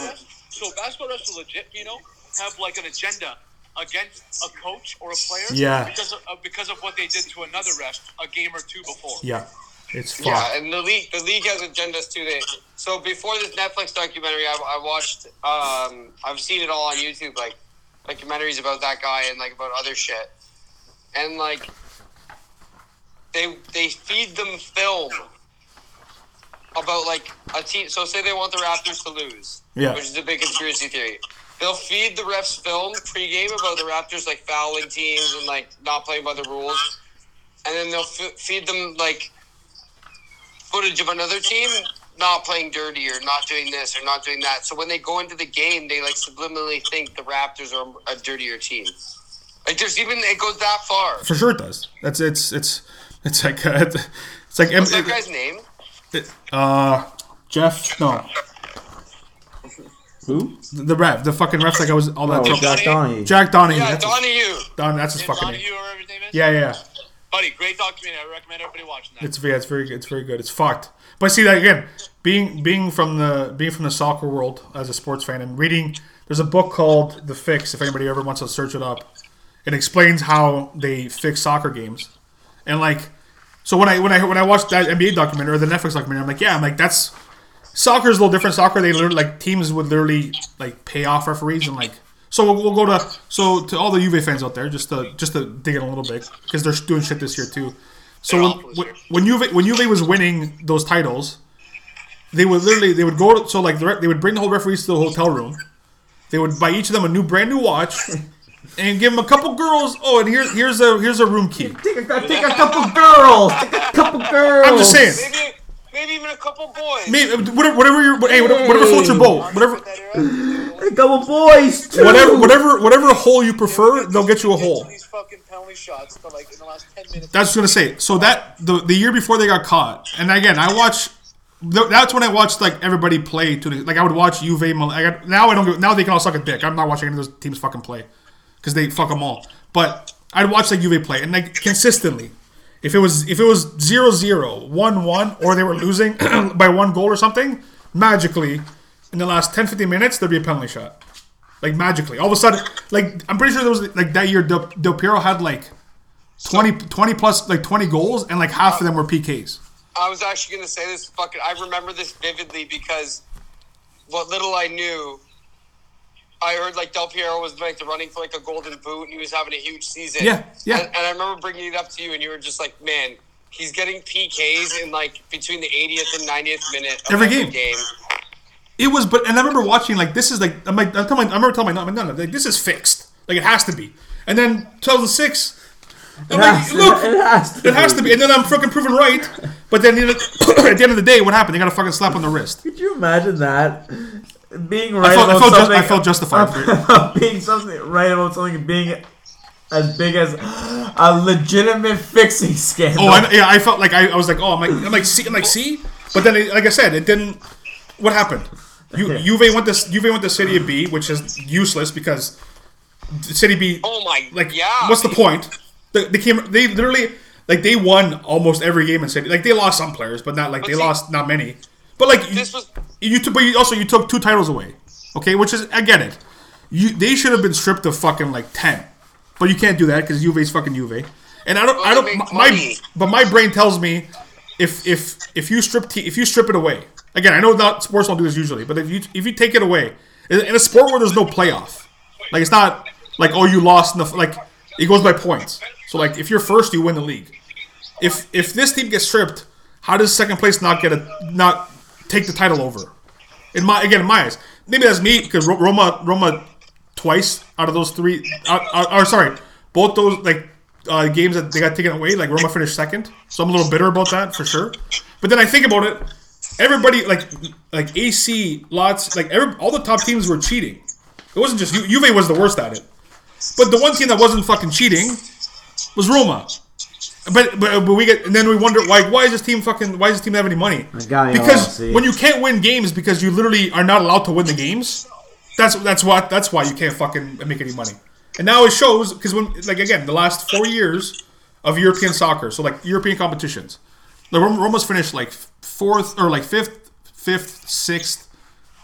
So basketball refs are legit. You know, have like an agenda against a coach or a player. Yeah. Because of what they did to another ref a game or two before. Yeah. It's fun. Yeah, and the league has agendas too. So before this Netflix documentary, I watched. I've seen it all on YouTube, like documentaries about that guy and like about other shit. And like they feed them film about like a team. So say they want the Raptors to lose, which is a big conspiracy theory. They'll feed the refs film pregame about the Raptors like fouling teams and like not playing by the rules, and then they'll feed them like footage of another team not playing dirty or not doing this or not doing that. So when they go into the game, they like subliminally think the Raptors are a dirtier team. Like it goes that far. For sure it does. That's it's like what's that guy's name? Jeff. No. Who? The ref. The fucking ref. Like I was all that. Jack Donny. Jack Donny. Yeah, Donny. That's his fucking name. Yeah. Buddy, great documentary. I recommend everybody watching that. It's very good. It's very good. It's fucked. But see that again, being from the soccer world as a sports fan and reading, there's a book called The Fix. If anybody ever wants to search it up, it explains how they fix soccer games. And like, so when I watched that NBA documentary or the Netflix documentary, I'm like that's soccer is a little different. Soccer, they literally like teams would literally like pay off referees and like. So we'll go to to all the Juve fans out there just to dig in a little bit because they're doing shit this year too. So when Juve was winning those titles, they would go to, so like they would bring the whole referees to the hotel room. They would buy each of them a brand new watch and give them a couple girls. Oh, and here's a room key. Take a couple girls. Take a couple girls. I'm just saying. Maybe even a couple boys. Maybe whatever floats your boat. Whatever. A couple boys too. Whatever hole you prefer, they'll get you a hole. These fucking penalty shots for like in the last 10 minutes. That's gonna say. So that the year before they got caught, and again that's when I watched like everybody play to like I would watch Juve. Now they can all suck a dick. I'm not watching any of those teams fucking play because they fuck them all. But I'd watch like Juve play and like consistently. If it was 0-0, 1-1, or they were losing by one goal or something, magically, in the last 10-15 minutes, there'd be a penalty shot. Like, magically. All of a sudden, like, I'm pretty sure there was, like, that year, Del Piero had, like, 20 goals, and, like, half of them were PKs. I was actually going to say this fucking... I remember this vividly because what little I knew... I heard like Del Piero was like running for like a golden boot and he was having a huge season. Yeah. And I remember bringing it up to you and you were just like, man, he's getting PKs in like between the 80th and 90th minute of every game. It was, and I remember watching like this is like I remember telling my mom, this is fixed, like it has to be. And then 2006, I'm like, look, it has to be. And then I'm fucking proven right. But then at the end of the day, what happened? They got a fucking slap on the wrist. Could you imagine that? Being right about something. I felt justified. Being something right about something and being as big as a legitimate fixing scandal. Oh, I felt like I was like, oh, I'm like, see. But then, like I said, it didn't. What happened? Juve went to City B, which is useless because City B. Oh my! Like, yeah, what's the point? They literally. Like, they won almost every game in City. Like, they lost some players, but not, like, but they lost not many. But, like, you took two titles away, okay? Which is, I get it. They should have been stripped of fucking, like, 10. But you can't do that because Juve's fucking Juve. And my brain tells me if you strip it away. Again, I know that sports don't do this usually, but if you take it away, in a sport where there's no playoff, like, it's not like, oh, you lost, like, it goes by points. So, like, if you're first, you win the league. If this team gets stripped, how does second place not take the title over? In my eyes, maybe that's me because Roma twice out of those three. Both those games that they got taken away, like Roma finished second. So I'm a little bitter about that for sure. But then I think about it, everybody like AC lots like all the top teams were cheating. It wasn't just Juve was the worst at it, but the one team that wasn't fucking cheating was Roma, but we get and then we wonder why does this team have any money? Because when you can't win games because you literally are not allowed to win the games, that's why you can't fucking make any money. And now it shows because when like again the last 4 years of European soccer, so like European competitions, like Roma's finished like fourth or like fifth, sixth,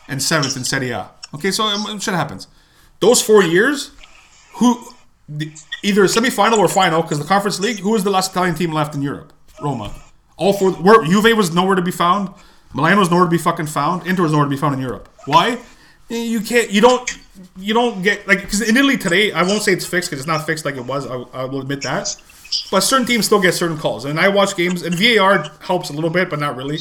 and seventh in Serie A. Okay, so shit happens. Those 4 years, either semi-final or final, because the Conference League, who was the last Italian team left in Europe? Roma. All four. Juve was nowhere to be found. Milan was nowhere to be fucking found. Inter was nowhere to be found in Europe. Why? You don't get, like, because in Italy today, I won't say it's fixed, because it's not fixed like it was, I will admit that, but certain teams still get certain calls, and I watch games, and VAR helps a little bit, but not really.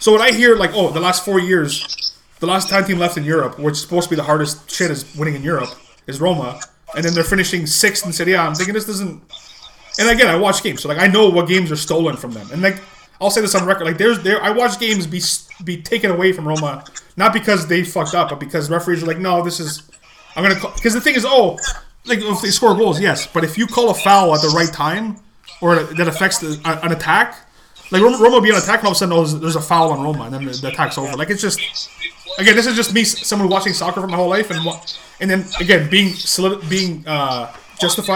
So when I hear, like, oh, the last 4 years, the last Italian team left in Europe, which is supposed to be the hardest shit is winning in Europe, is Roma, and then they're finishing 6th in Serie A. I'm thinking this doesn't... And again, I watch games, so like I know what games are stolen from them. And like I'll say this on record, like I watch games be taken away from Roma, not because they fucked up, but because referees are like, no, this is... I'm going to call... Because the thing is, like if they score goals, yes, but if you call a foul at the right time, or that affects an attack, like Roma will be on attack, and all of a sudden there's a foul on Roma, and then the attack's over. Like it's just... Again, this is just me, someone watching soccer for my whole life, and then again being justified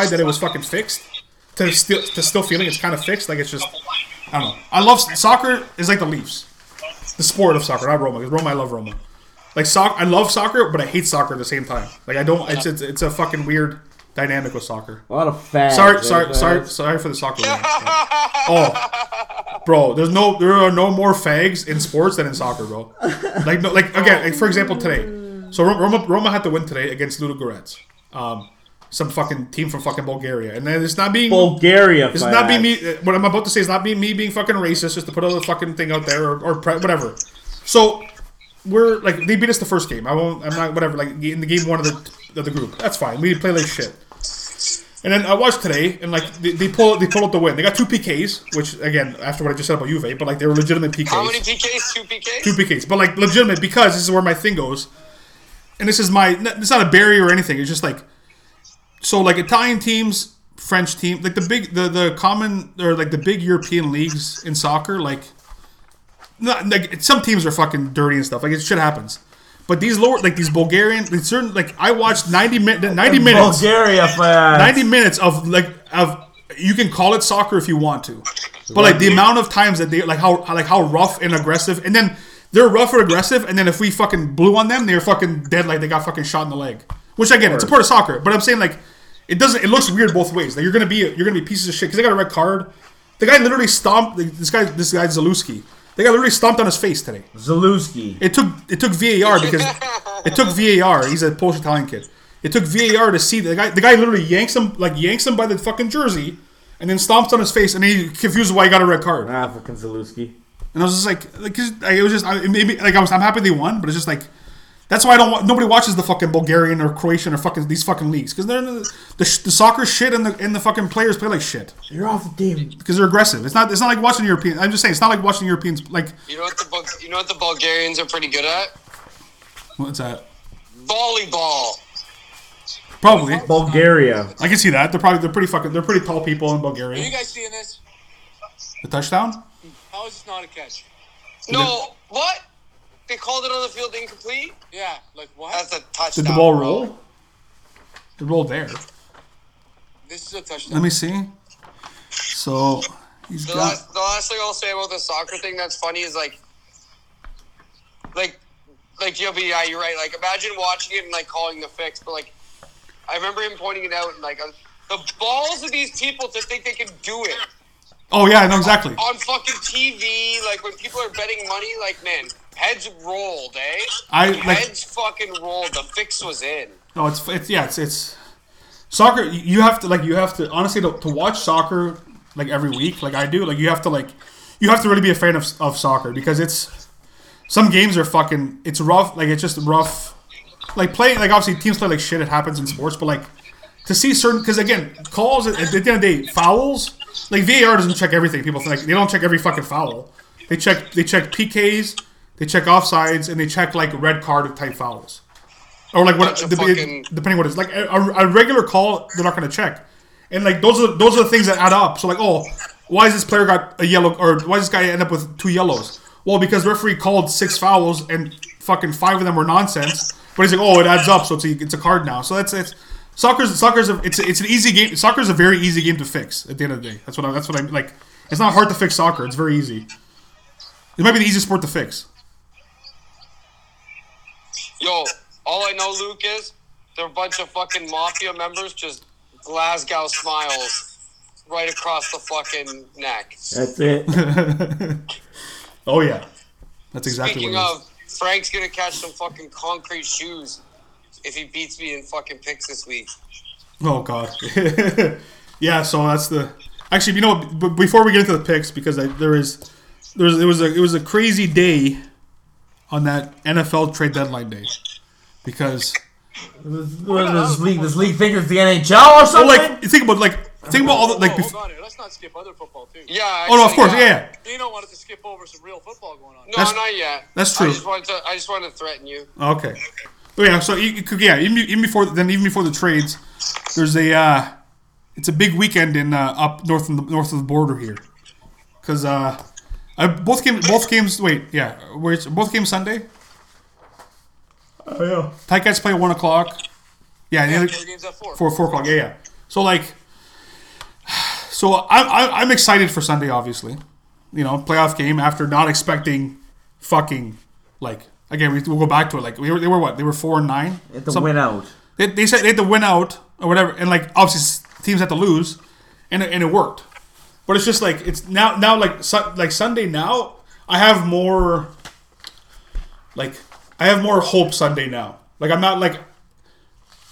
that it was fucking fixed, to still feeling it's kind of fixed. Like it's just, I don't know. I love soccer. Is like the Leafs, the sport of soccer. Not Roma. Because Roma, I love Roma. Like I love soccer, but I hate soccer at the same time. Like I don't. It's a fucking weird dynamic with soccer. A lot of fads. Sorry for the soccer. Oh, bro, there are no more fags in sports than in soccer, bro. Like no, like again, like, for example, today. So Roma had to win today against Ludogorets, some fucking team from fucking Bulgaria, and then it's not being Bulgaria. It's not being me. What I'm about to say is not being me being fucking racist, just to put a little fucking thing out there or whatever. So we're like they beat us the first game. Like in the game one of the group. That's fine. We play like shit. And then I watched today, and like they pull out the win. They got two PKs, which again, after what I just said about Juve, but like they were legitimate PKs. How many PKs? Two PKs. Two PKs, but like legitimate because this is where my thing goes, and this is it's not a barrier or anything. It's just like, so like Italian teams, French teams, like the big European leagues in soccer, some teams are fucking dirty and stuff. Like it shit happens. But these lower, like these Bulgarian, like certain, like I watched 90 minutes. Bulgaria fans. 90 minutes of you can call it soccer if you want to, but like the amount of times that they how rough and aggressive, and then they're rough or aggressive, and then if we fucking blew on them, they're fucking dead, like they got fucking shot in the leg. Which again, it's a part of soccer, but I'm saying like it looks weird both ways. Like you're gonna be pieces of shit because they got a red card. The guy literally stomped this guy Zalewski. They got literally stomped on his face today. Zalewski. It took VAR because it took VAR. He's a Polish Italian kid. It took VAR to see the guy. The guy literally yanks him by the fucking jersey, and then stomps on his face, and then he confused why he got a red card. Ah, fucking Zalewski. And I was just like, it was just, it made me, like I'm happy they won, but it's just like That's why I don't. Nobody watches the fucking Bulgarian or Croatian or fucking these fucking leagues because they're the soccer shit and the fucking players play like shit. You're off the team because they're aggressive. It's not like watching Europeans. I'm just saying it's not like watching Europeans. Like you know what the Bulgarians are pretty good at? What's that? Volleyball. Probably Bulgaria. I can see that. They're pretty tall people in Bulgaria. Are you guys seeing this? The touchdown? How is this not a catch? No. What? They called it on the field incomplete? Yeah. Like, what? That's a touchdown. Did the ball roll? It rolled there. This is a touchdown. Let me see. So, he's got... The last thing I'll say about the soccer thing that's funny is, like you'll be, yeah, you're right. Like, imagine watching it and, like, calling the fix. But, like, I remember him pointing it out and, like, the balls of these people to think they can do it. Oh, yeah, no, exactly. On fucking TV, like, when people are betting money, like, man... Heads rolled, eh? Heads fucking rolled. The fix was in. No, it's soccer. You have to honestly to watch soccer like every week, like I do. Like you have to really be a fan of soccer because it's some games are fucking. It's rough. Like it's just rough. Like playing. Like obviously teams play like shit. It happens in sports, but like to see certain because again calls at the end of the day fouls. Like VAR doesn't check everything. People think they don't check every fucking foul. They check PKs. They check offsides and they check like red card type fouls, or like what depending what it's like a regular call they're not going to check, and like those are the things that add up. So like why is this player got a yellow or why does this guy end up with 2 yellows? Well, because the referee called 6 fouls and fucking 5 of them were nonsense. But he's like it adds up, so it's a card now. So that's soccer's an easy game. Soccer's a very easy game to fix at the end of the day. That's what I mean. Like. It's not hard to fix soccer. It's very easy. It might be the easiest sport to fix. Yo, all I know, Luke, is they're a bunch of fucking mafia members, just Glasgow smiles right across the fucking neck. That's it. Oh, yeah. That's exactly Speaking what it is. Speaking of, Frank's going to catch some fucking concrete shoes if he beats me in fucking picks this week. Oh, God. Yeah, so that's the... Actually, you know, before we get into the picks, because it was a crazy day... on that NFL trade deadline day, because this league thinks it's the NHL or something. Well, like think about all the like. Let's not skip other football too. Yeah. Actually, of course. Yeah. You don't want it to skip over some real football going on. No, not yet. That's true. I just wanted to threaten you. Okay. But yeah. So even before the trades, there's a it's a big weekend in up north of the border here, because. Both games. Wait, yeah. Both games Sunday. Oh yeah. Ticats play at 1:00. Yeah, and the other games at 4:00. 4:00. Yeah. So like, I'm excited for Sunday. Obviously, you know, playoff game after not expecting, fucking like again. We'll go back to it. Like they were what? They were 4-9. They had to win out. They said they had to win out or whatever, and like obviously teams had to lose, and it worked. But it's just like it's now like Sunday now I have more hope Sunday now. Like I'm not like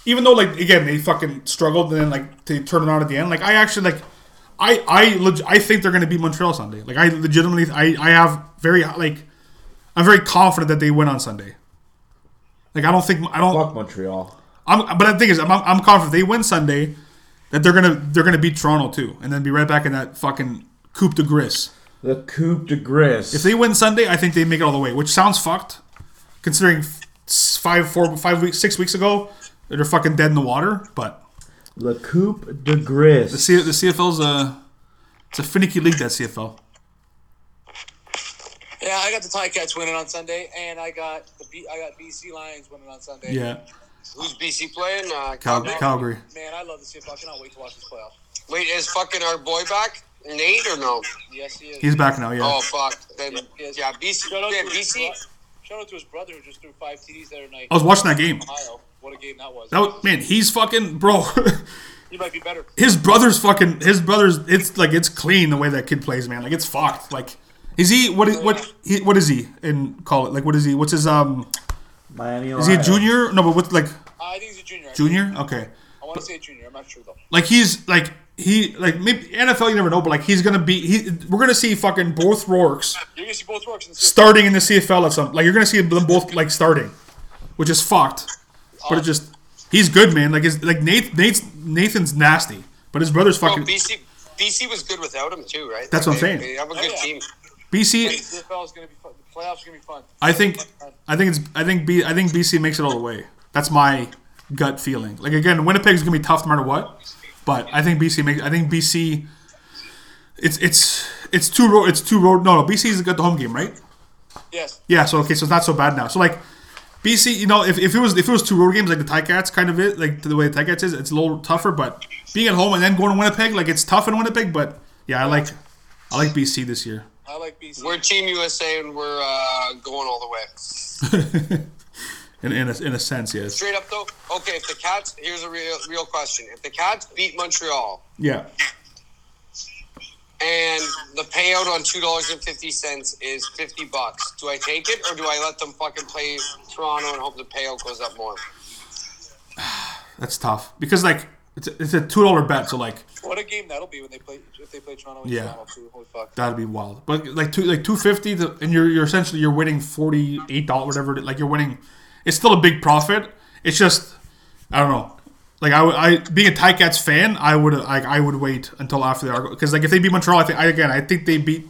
even though like again they fucking struggled and then like they turn it on at the end. Like I actually like I think they're gonna beat Montreal Sunday. Like I legitimately I have very like I'm very confident that they win on Sunday. Like I don't fuck Montreal. But the thing is I'm confident they win Sunday. That they're gonna beat Toronto too, and then be right back in that fucking coupe de gris. The coupe de gris. If they win Sunday, I think they make it all the way, which sounds fucked, considering 6 weeks ago they're fucking dead in the water. But the coupe de gris. The CFL's it's a finicky league, that CFL. Yeah, I got the Ticats winning on Sunday, and I got I got BC Lions winning on Sunday. Yeah. Who's BC playing? Calgary. Man, I love this CFL. I cannot wait to watch this playoff. Wait, is fucking our boy back? Nate or no? Yes, he is. He's back now, yeah. Oh, fuck. Then, yeah, BC. Shout out to his brother who just threw 5 TDs the other night. I was watching that game. Ohio. What a game that was. Man, he's fucking, bro. He might be better. His brother's, it's like, it's clean the way that kid plays, man. Like, it's fucked. Like, what is he in college? Like, what's his, Miami, Ohio. Is he a junior? No, but with like... I think he's a junior. Junior? Okay. I want to say a junior. I'm not sure, though. Like, he's maybe NFL, you never know, but, like, he's going to be... We're going to see fucking both Rourkes... You're going to see both Rourkes in the CFL. Starting in the CFL at some... Like, you're going to see them both, like, starting. which is fucked. But it just, he's good, man. Like his, like Nathan's nasty, but his brother's fucking. BC was good without him too, right? That's what I'm saying. They have a good team. BC. The NFL is going to be fun. The playoffs are going to be fun. I think BC makes it all the way. That's my gut feeling. Like again, Winnipeg's going to be tough no matter what, but I think BC makes. I think BC. It's two road. No, BC's got the home game, right? Yes. Yeah. So okay, so it's not so bad now. So like. BC, you know, if it was two road games like the Ticats kind of it, like the way the Ticats is, it's a little tougher. But being at home and then going to Winnipeg, like it's tough in Winnipeg. But yeah, I like BC this year. I like BC. We're Team USA and we're going all the way. in a sense, yes. Straight up though, okay. If the Cats, here's a real question: if the Cats beat Montreal, yeah, and the payout on $2.50 is $50. Do I take it or do I let them fucking play Toronto and hope the payout goes up more? That's tough because like it's a $2 bet. So like, what a game that'll be when they play Toronto. Yeah, Toronto too. Holy fuck, that'd be wild. But like $2.50, and you're essentially you're winning $48, whatever. Like you're winning, it's still a big profit. It's just I don't know. Like I being a Ticats fan, I would wait until after they are because like if they beat Montreal, I think they beat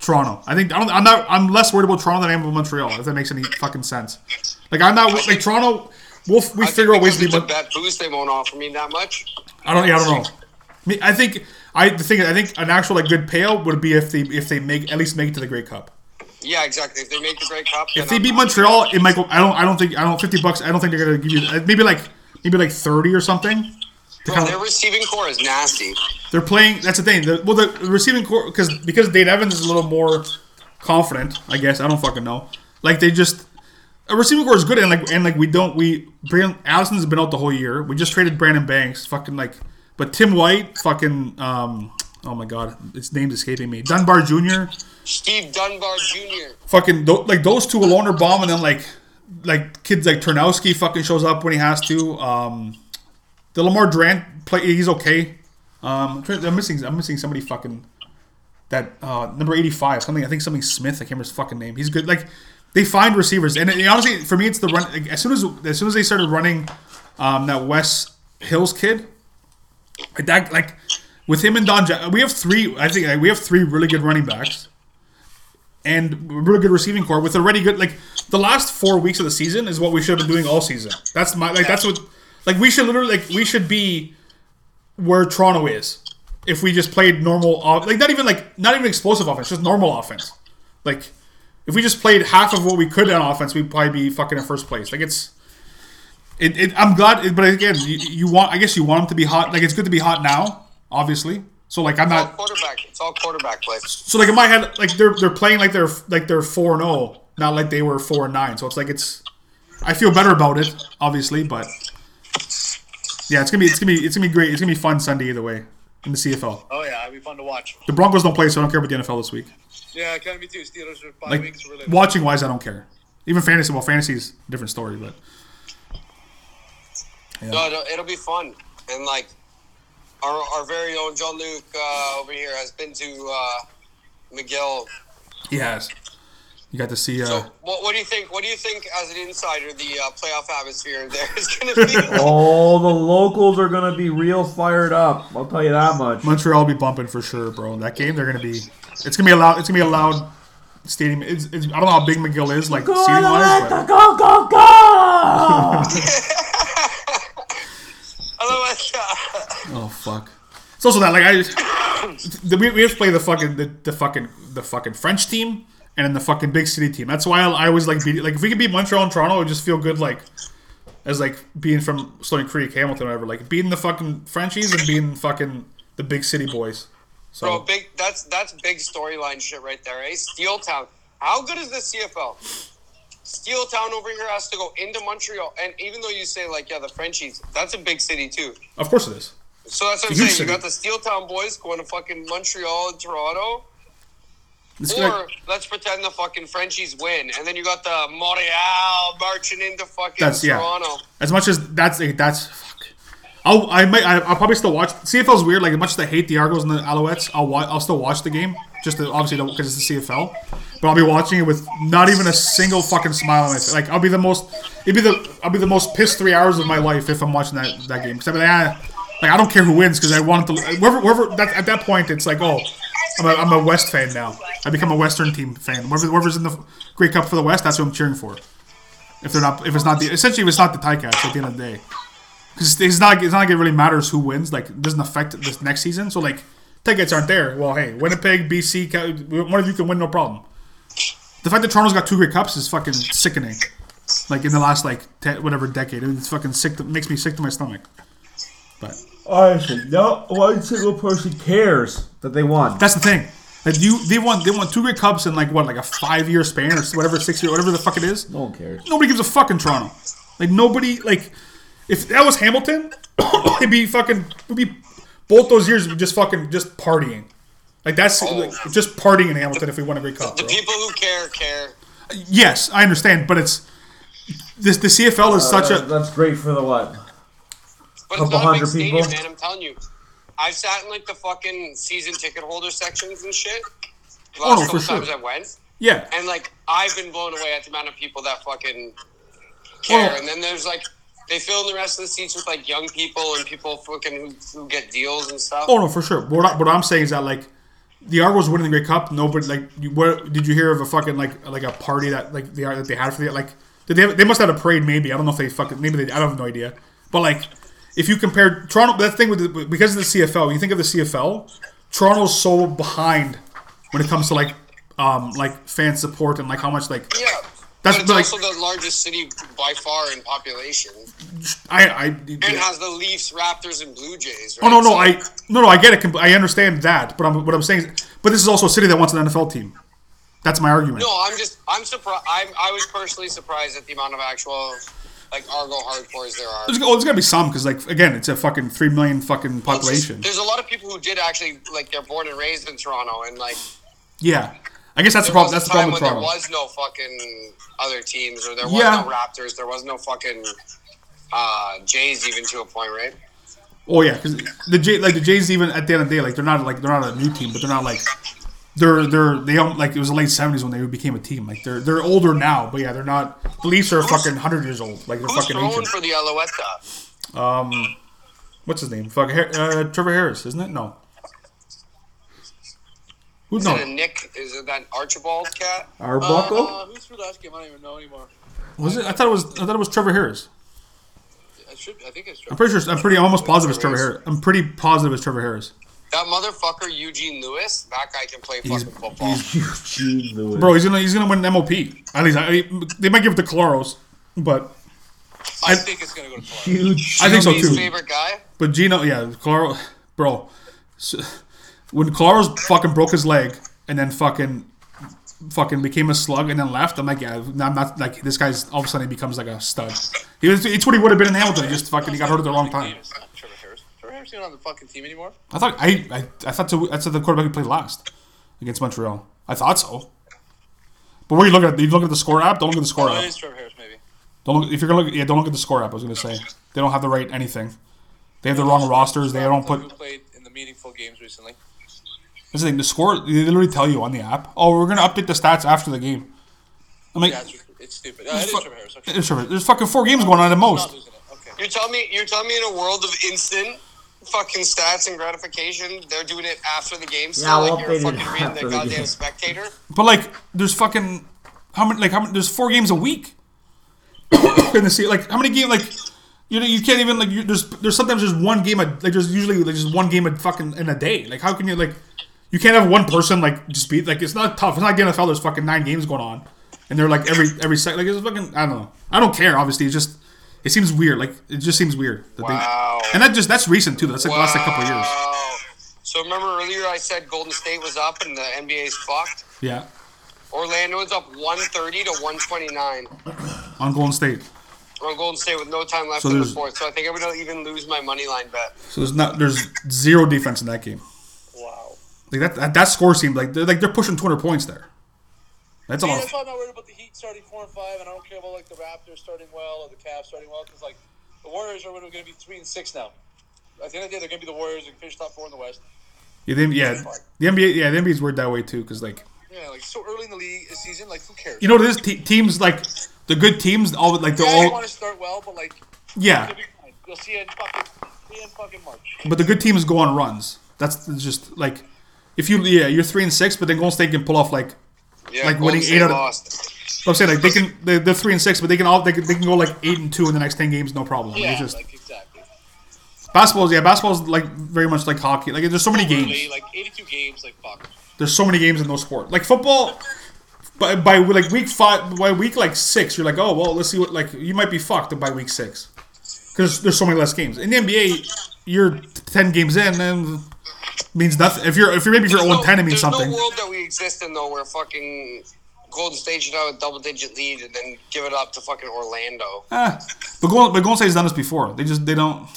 Toronto. I'm less worried about Toronto than I am about Montreal. If that makes any fucking sense. Like I'm not like Toronto. We figure out ways to beat. That boost they won't offer me that much. I don't know. I think an actual like good payout would be if they at least make it to the Grey Cup. Yeah, exactly. If they make the Grey Cup, if they beat Montreal, it might go. I don't think $50. I don't think they're gonna give you maybe like 30 or something. Bro, their receiving core is nasty. They're playing. That's the thing. The receiving core because Dane Evans is a little more confident. I guess I don't fucking know. Like they just a receiving core is good and like we don't we. Allison's been out the whole year. We just traded Brandon Banks. Fucking like, but Tim White. Fucking oh my god, his name's escaping me. Dunbar Jr. Steve Dunbar Jr. Fucking like those two alone are bomb and then like. Like kids like Turnowski fucking shows up when he has to. The Lamar Durant play, he's okay. I'm missing somebody fucking that number 85 something. I think something Smith. I can't remember his fucking name. He's good. Like they find receivers, and honestly for me it's the run. Like, as soon as they started running, that Wes Hills kid, that like with him and Don Jackson, we have three. I think we have three really good running backs. And really good receiving core with already good like the last 4 weeks of the season is what we should have been doing all season. That's my like that's what like we should literally like we should be where Toronto is if we just played normal not even explosive offense, just normal offense. Like if we just played half of what we could on offense, we'd probably be fucking in first place. Like I'm glad, but again you want them to be hot. Like it's good to be hot now, obviously. So like I'm not quarterback. It's all quarterback play. So like in my head, like they're playing like they're 4-0, not like they were 4-9. So it's like I feel better about it, obviously, but yeah, it's gonna be great. It's gonna be fun Sunday either way in the CFL. Oh yeah, it'll be fun to watch. The Broncos don't play, so I don't care about the NFL this week. Yeah, it kind of me too. Steelers are 5 weeks. Really watching wise, I don't care. Even fantasy, well, fantasy is a different story, but yeah. No, it'll be fun and like. Our very own John Luke over here has been to McGill. He has. You got to see. So, what do you think? What do you think, as an insider, the playoff atmosphere there is going to be? All the locals are going to be real fired up. I'll tell you that much. Montreal will be bumping for sure, bro. In that game, they're going to be. It's going to be allowed. It's going to be a loud stadium. I don't know how big McGill is, like seating wise. But... Go go go! Oh fuck! It's also that like we have to play the fucking French team and then the fucking big city team. That's why I always like if we could beat Montreal and Toronto, it would just feel good like as like being from Stony Creek, Hamilton, or whatever. Like beating the fucking Frenchies and beating fucking the big city boys. So bro, big that's big storyline shit right there, eh? Steel Town. How good is the CFL? Steel Town over here has to go into Montreal, and even though you say like yeah, the Frenchies, that's a big city too. Of course it is. So that's what I'm saying. City. You got the Steel Town boys going to fucking Montreal and Toronto, let's pretend the fucking Frenchies win, and then you got the Montreal marching into fucking Toronto. Yeah. As much as that's fuck. I'll probably still watch. CFL's weird. Like as much as I hate the Argos and the Alouettes, I'll still watch the game. Just to, obviously because it's the CFL, but I'll be watching it with not even a single fucking smile on my face. Like I'll be the most pissed 3 hours of my life if I'm watching that game. Because I mean, I don't care who wins because I want it to. Whoever that, at that point, it's like, oh, I'm a West fan now. I become a Western team fan. Whoever's in the Grey Cup for the West, that's who I'm cheering for. If it's not the Ticats at the end of the day, because it's not like it really matters who wins. Like it doesn't affect this next season. So like. Tickets aren't there. Well, hey, Winnipeg, BC, one of you can win, no problem. The fact that Toronto's got 2 Grey Cups is fucking sickening. Like in the last decade, it's fucking sick. Makes me sick to my stomach. But honestly, not one single person cares that they won. That's the thing. Like they won 2 Grey Cups in a 5-year span or whatever, 6 year, whatever the fuck it is. No one cares. Nobody gives a fuck in Toronto. Like nobody. Like if that was Hamilton, it'd be. Both those years, we're just partying. Like, that's just partying in Hamilton if we won a Grey Cup. The people who care. Yes, I understand, but it's... The CFL is such a... That's great for the what? But it's not a big stadium, man, I'm telling you. I've sat in, the fucking season ticket holder sections and shit. The last couple times I went. Yeah. And, I've been blown away at the amount of people that fucking care. Oh. And then there's, they fill in the rest of the seats with young people and people fucking who get deals and stuff. Oh no, for sure. What I'm saying is that the Argos winning the Grey Cup. Nobody did you hear of a fucking a party that that they had for the they must have had a parade maybe. I don't know if they fucking I have no idea. But if you compare Toronto, that thing because of the CFL, when you think of the CFL, Toronto's so behind when it comes to fan support and how much yeah. But it's also the largest city by far in population. And has the Leafs, Raptors, and Blue Jays. Right? I get it. I understand that. But what I'm saying is, but this is also a city that wants an NFL team. That's my argument. No, I'm surprised. I was personally surprised at the amount of actual Argo hardcores there are. There's gotta be some because again, it's a fucking 3 million fucking population. There's a lot of people who did actually they're born and raised in Toronto and yeah. I guess that's the problem. That's the problem with Toronto. There was no fucking other teams, or there was no Raptors. There was no fucking Jays, even to a point, right? Oh yeah, because the Jays, even at the end of the day, they're not a new team, but they're not it was the late 70s when they became a team. They're older now, but yeah, they're not. The Leafs are fucking 100 years old. They're fucking ancient. Who's throwing for the Alouette? What's his name? Trevor Harris, isn't it? No. Who's not? Is it that Archibald cat? Arbuckle? Who's through last game? I don't even know anymore. Was it? I thought it was Trevor Harris. I think it's Trevor. I'm pretty positive it's Trevor Harris. That motherfucker Eugene Lewis. That guy can play fucking football. Eugene Lewis, bro. He's gonna win an MOP. At least they might give it to Claros, but I think it's gonna go to Claros. I think so too. His favorite guy. But Gino, yeah, Claros, bro. So, when Claros fucking broke his leg and then fucking became a slug and then left, I'm like, yeah, I'm not this guy's all of a sudden he becomes a stud. It's what he would have been in Hamilton. He just fucking he got hurt at the wrong time. Trevor Harris. Trevor Harris isn't on the fucking team anymore. I thought the quarterback who played last against Montreal. I thought so. But where you look at the score app. Don't look at the score app. It is Trevor Harris, maybe. Don't look at the score app. I was gonna say they don't have the right anything. They have the wrong rosters. They don't put who played in the meaningful games recently. That's the thing. The score, they literally tell you on the app, oh, we're going to update the stats after the game. I'm like... Yeah, it's stupid. There's fucking 4 games going on at most. Okay. You're telling me in a world of instant fucking stats and gratification, they're doing it after the game, so you're fucking being the goddamn spectator? But there's fucking... How many there's 4 games a week. In the sea, how many games... You can't even... There's sometimes just one game... there's usually just one game in a day. How can you... You can't have one person just be it's not tough. It's not like the NFL. There's fucking 9 games going on, and they're every second. It's fucking I don't know. I don't care. Obviously, it seems weird. It just seems weird. Wow. And that's recent too. That's the last couple of years. So remember earlier I said Golden State was up and the NBA's fucked. Yeah. Orlando is up 130 to 129. On Golden State. We're on Golden State with no time left in the fourth. So I think I'm gonna even lose my money line bet. So there's zero defense in that game. That score seemed they're pushing 200 points there. That's all. That's why I'm not worried about the Heat starting 4-5, and I don't care about the Raptors starting well or the Cavs starting well because the Warriors are going to be 3-6 now. At the end of the day, they're going to be the Warriors and finish top 4 in the West. The NBA's weird that way too, because like. Yeah, like so early in the league season, like who cares? You know this teams like the good teams, all like they're all. They want to start well, but like. Yeah. You'll see it in fucking March. But the good teams go on runs. That's just like, if you're 3-6, but then Golden State can pull off like, winning eight out of. I'm saying like they're 3-6, but they can go like 8-2 in the next 10 games, no problem. Yeah, exactly. Basketball's like very much like hockey. Like there's so many games. Like 82 games, like fuck. There's so many games in those sports. Like football, by like week 6, you're like, oh well, let's see what like you might be fucked by week 6. Because there's so many less games. In the NBA, you're 10 games in and means nothing. If you're 0-10, it means something. There's no world that we exist in though where fucking Golden State should have a double-digit lead and then give it up to fucking Orlando. But Golden State's done this before. They don't.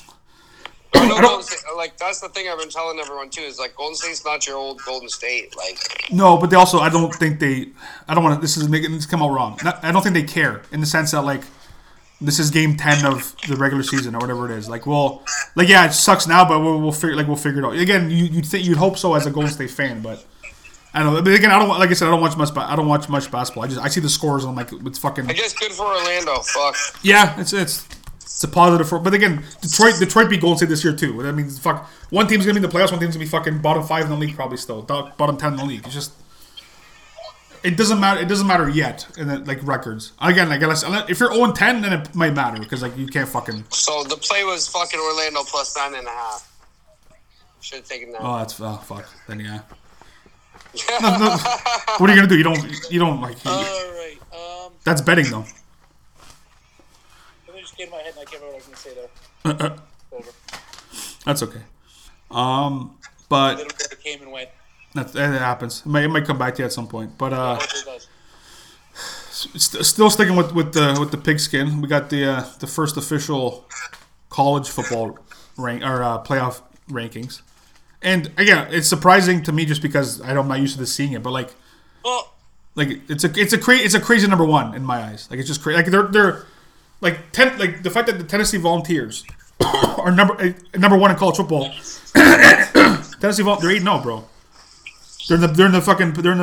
Golden State, like that's the thing I've been telling everyone too is like Golden State's not your old Golden State. Like no, but they also this is come out wrong. I don't think they care in the sense that like. This is game 10 of the regular season or whatever it is. Like, well, like yeah, it sucks now, but we'll figure it out. Again, you'd hope so as a Golden State fan, but I don't know. But again, I don't watch much basketball. I see the scores and I'm like it's fucking. I guess good for Orlando. Fuck. Yeah, it's a positive for. But again, Detroit beat Golden State this year too. That means fuck. One team's gonna be in the playoffs. One team's gonna be fucking bottom 5 in the league probably still. Bottom 10 in the league. It's just. It doesn't matter. It doesn't matter yet, and then, like records again. Like if you're 0-10, then it might matter because like you can't fucking. So the play was fucking Orlando plus 9.5. Should have taken that. Oh, that's fuck. Then yeah. No. What are you gonna do? You don't like. All right. That's betting though. I just get in my head and I can't remember what I was gonna say though. Over. That's okay. But. A little bit of came and went. That happens. It might come back to you at some point. But still sticking with the pigskin. We got the first official college football playoff rankings. And again, it's surprising to me just because I'm not used to this seeing it. But like, well, like it's a crazy number one in my eyes. Like it's just crazy. Like they're like the fact that the Tennessee Volunteers are number one in college football. Tennessee Volunteers, they're 8-0, bro. They're in the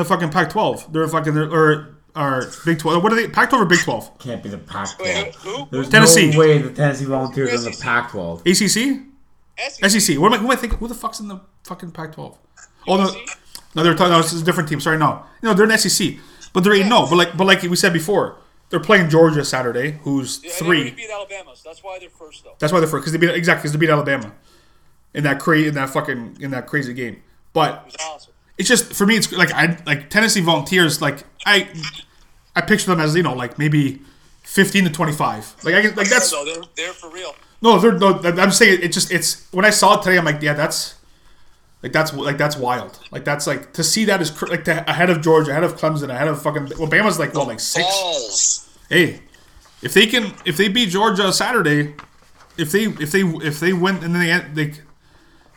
fucking Pac-12. They're Big 12. What are they? Pac-12 or Big 12? Can't be the Pac-12. There's Tennessee. No way the Tennessee Volunteers are in the Pac-12. ACC? SEC. What am I? Who am I thinking? Who the fuck's in the fucking Pac-12? Oh no, they're talking. No, it's a different team. Sorry, no, they're in SEC, but they're 8-0. But like we said before, they're playing Georgia Saturday, who's 3. They beat Alabama, so that's why they're first though. That's why they're first because they beat Alabama in that crazy game. But it was awesome. It's just for me. It's like I like Tennessee Volunteers. Like I picture them as like maybe 15 to 25. Like I can, like that's no, they're for real. No. I'm saying it. Just it's when I saw it today. I'm like, yeah, that's wild. Like that's like to see that is like ahead of Georgia, ahead of Clemson, ahead of fucking Bama's like like 6. Hey, if they beat Georgia Saturday, if they win and then they.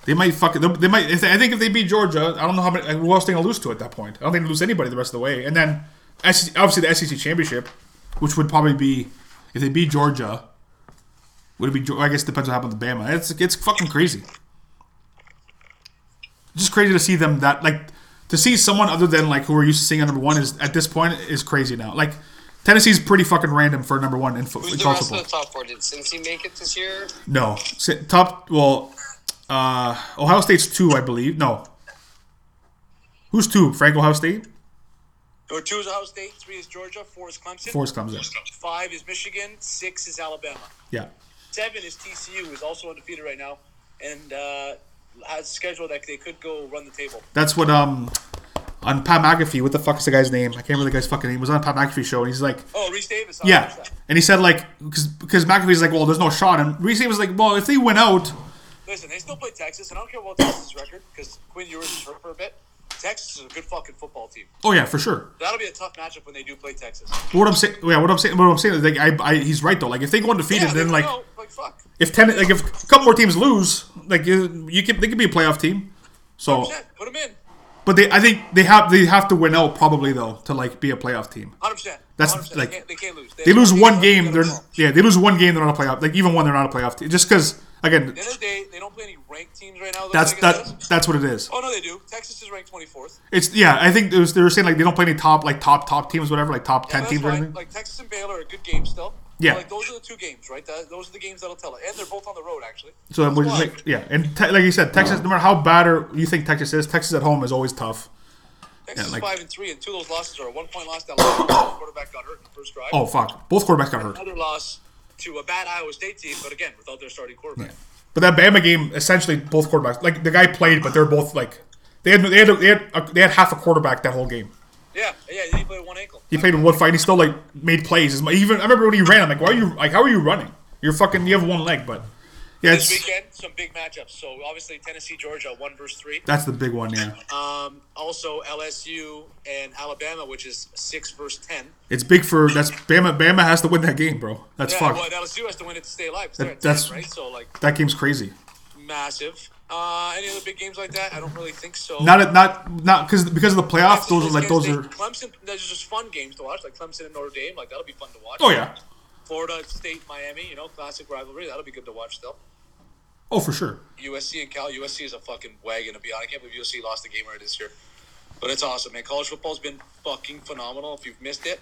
They might. I think if they beat Georgia, I don't know how many. Who else they gonna lose to at that point? I don't think they lose anybody the rest of the way. And then, obviously, the SEC championship, which would probably be if they beat Georgia. Would it be? I guess it depends what happens with Bama. It's fucking crazy. It's just crazy to see them that like to see someone other than like who we're used to seeing at number one is at this point is crazy now. Like Tennessee's pretty fucking random for number one in football. Who's the rest of the top 4? Did Cincy make it this year? No, well. Ohio State's 2, I believe. No. Who's 2? Frank, Ohio State? No, 2 is Ohio State, 3 is Georgia, 4 is Clemson. 5 is Michigan, 6 is Alabama. Yeah. 7 is TCU, who's also undefeated right now, and has a schedule that they could go run the table. That's what, on Pat McAfee, what the fuck is the guy's name? I can't remember the guy's fucking name. It was on Pat McAfee show, and he's like... Oh, Reese Davis. Yeah. And he said, like, because McAfee's like, well, there's no shot, and Reese Davis was like, well, if they win out... Listen, they still play Texas, and I don't care about Texas' record because Quinn Ewers is hurt for a bit. Texas is a good fucking football team. Oh yeah, for sure. That'll be a tough matchup when they do play Texas. What I'm saying is, like, he's right though. Like, if they go undefeated, then like, no, like fuck. If a couple more teams lose, like, they could be a playoff team. So 100%, put them in. But I think they have to win out probably though to like be a playoff team. 100%. That's 100%. Like they can't lose. They lose one game. They're not a playoff. Like even one, they're not a playoff team just because. Again, at the end of the day, they don't play any ranked teams right now. That's what it is. Oh no, they do. Texas is ranked 24th. It's I think they were saying like they don't play any top teams, whatever, like top 10 teams or anything. Like Texas and Baylor are good games still. Yeah, like those are the two games, right? Those are the games that'll tell it, and they're both on the road actually. So that's like you said, Texas. No matter how bad you think Texas at home is always tough. Texas is 5-3, and two of those losses are a 1-point loss that last quarterback got hurt in the first drive. Oh fuck! Both quarterbacks got hurt. Another loss to a bad Iowa State team, but again, without their starting quarterback. Yeah. But that Bama game, essentially, both quarterbacks, like the guy played, but they're both like they had half a quarterback that whole game. Yeah, he played one ankle. He played in one fight. He still like made plays. Even I remember when he ran. I'm like, how are you running? You have one leg, but yeah. This weekend, some big matchups. So obviously Tennessee, Georgia, 1-3. That's the big one, yeah. Also LSU and Alabama, which is 6-10. It's big for Bama. Bama has to win that game, bro. That's fucked. Well, LSU has to win it to stay alive. That's right. So like that game's crazy. Massive. Any other big games like that? I don't really think so. Because of the playoffs. Those are like those are Clemson. Those are just fun games to watch, like Clemson and Notre Dame. Like that'll be fun to watch. Oh yeah. Florida State, Miami. You know, classic rivalry. That'll be good to watch still. Oh, for sure. USC and Cal. USC is a fucking wagon to be on. I can't believe USC lost the game right this year, but it's awesome, man. College football's been fucking phenomenal. If you've missed it,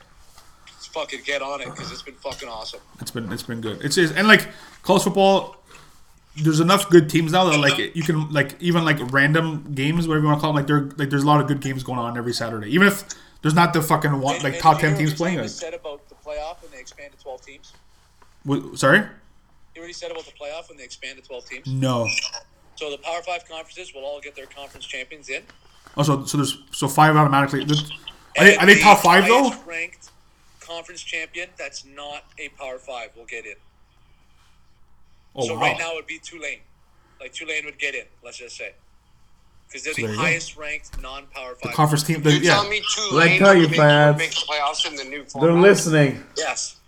just fucking get on it because it's been fucking awesome. It's been good. And like college football. There's enough good teams now that like you can like even like random games, whatever you want to call them. There's a lot of good games going on every Saturday, even if there's not the fucking top 10 teams playing. You said about the playoff when they expand to 12 teams. Sorry. You already said about the playoff when they expand to 12 teams. No. So the Power 5 conferences will all get their conference champions in. Oh, so five automatically. Are they top 5 though? Ranked conference champion that's not a Power 5 will get in. Oh, so right now it would be Tulane. Like Tulane would get in, let's just say. Because they're the highest ranked non-power 5. The conference team. Tell me Tulane would make the playoffs in the new format. They're listening. Yes.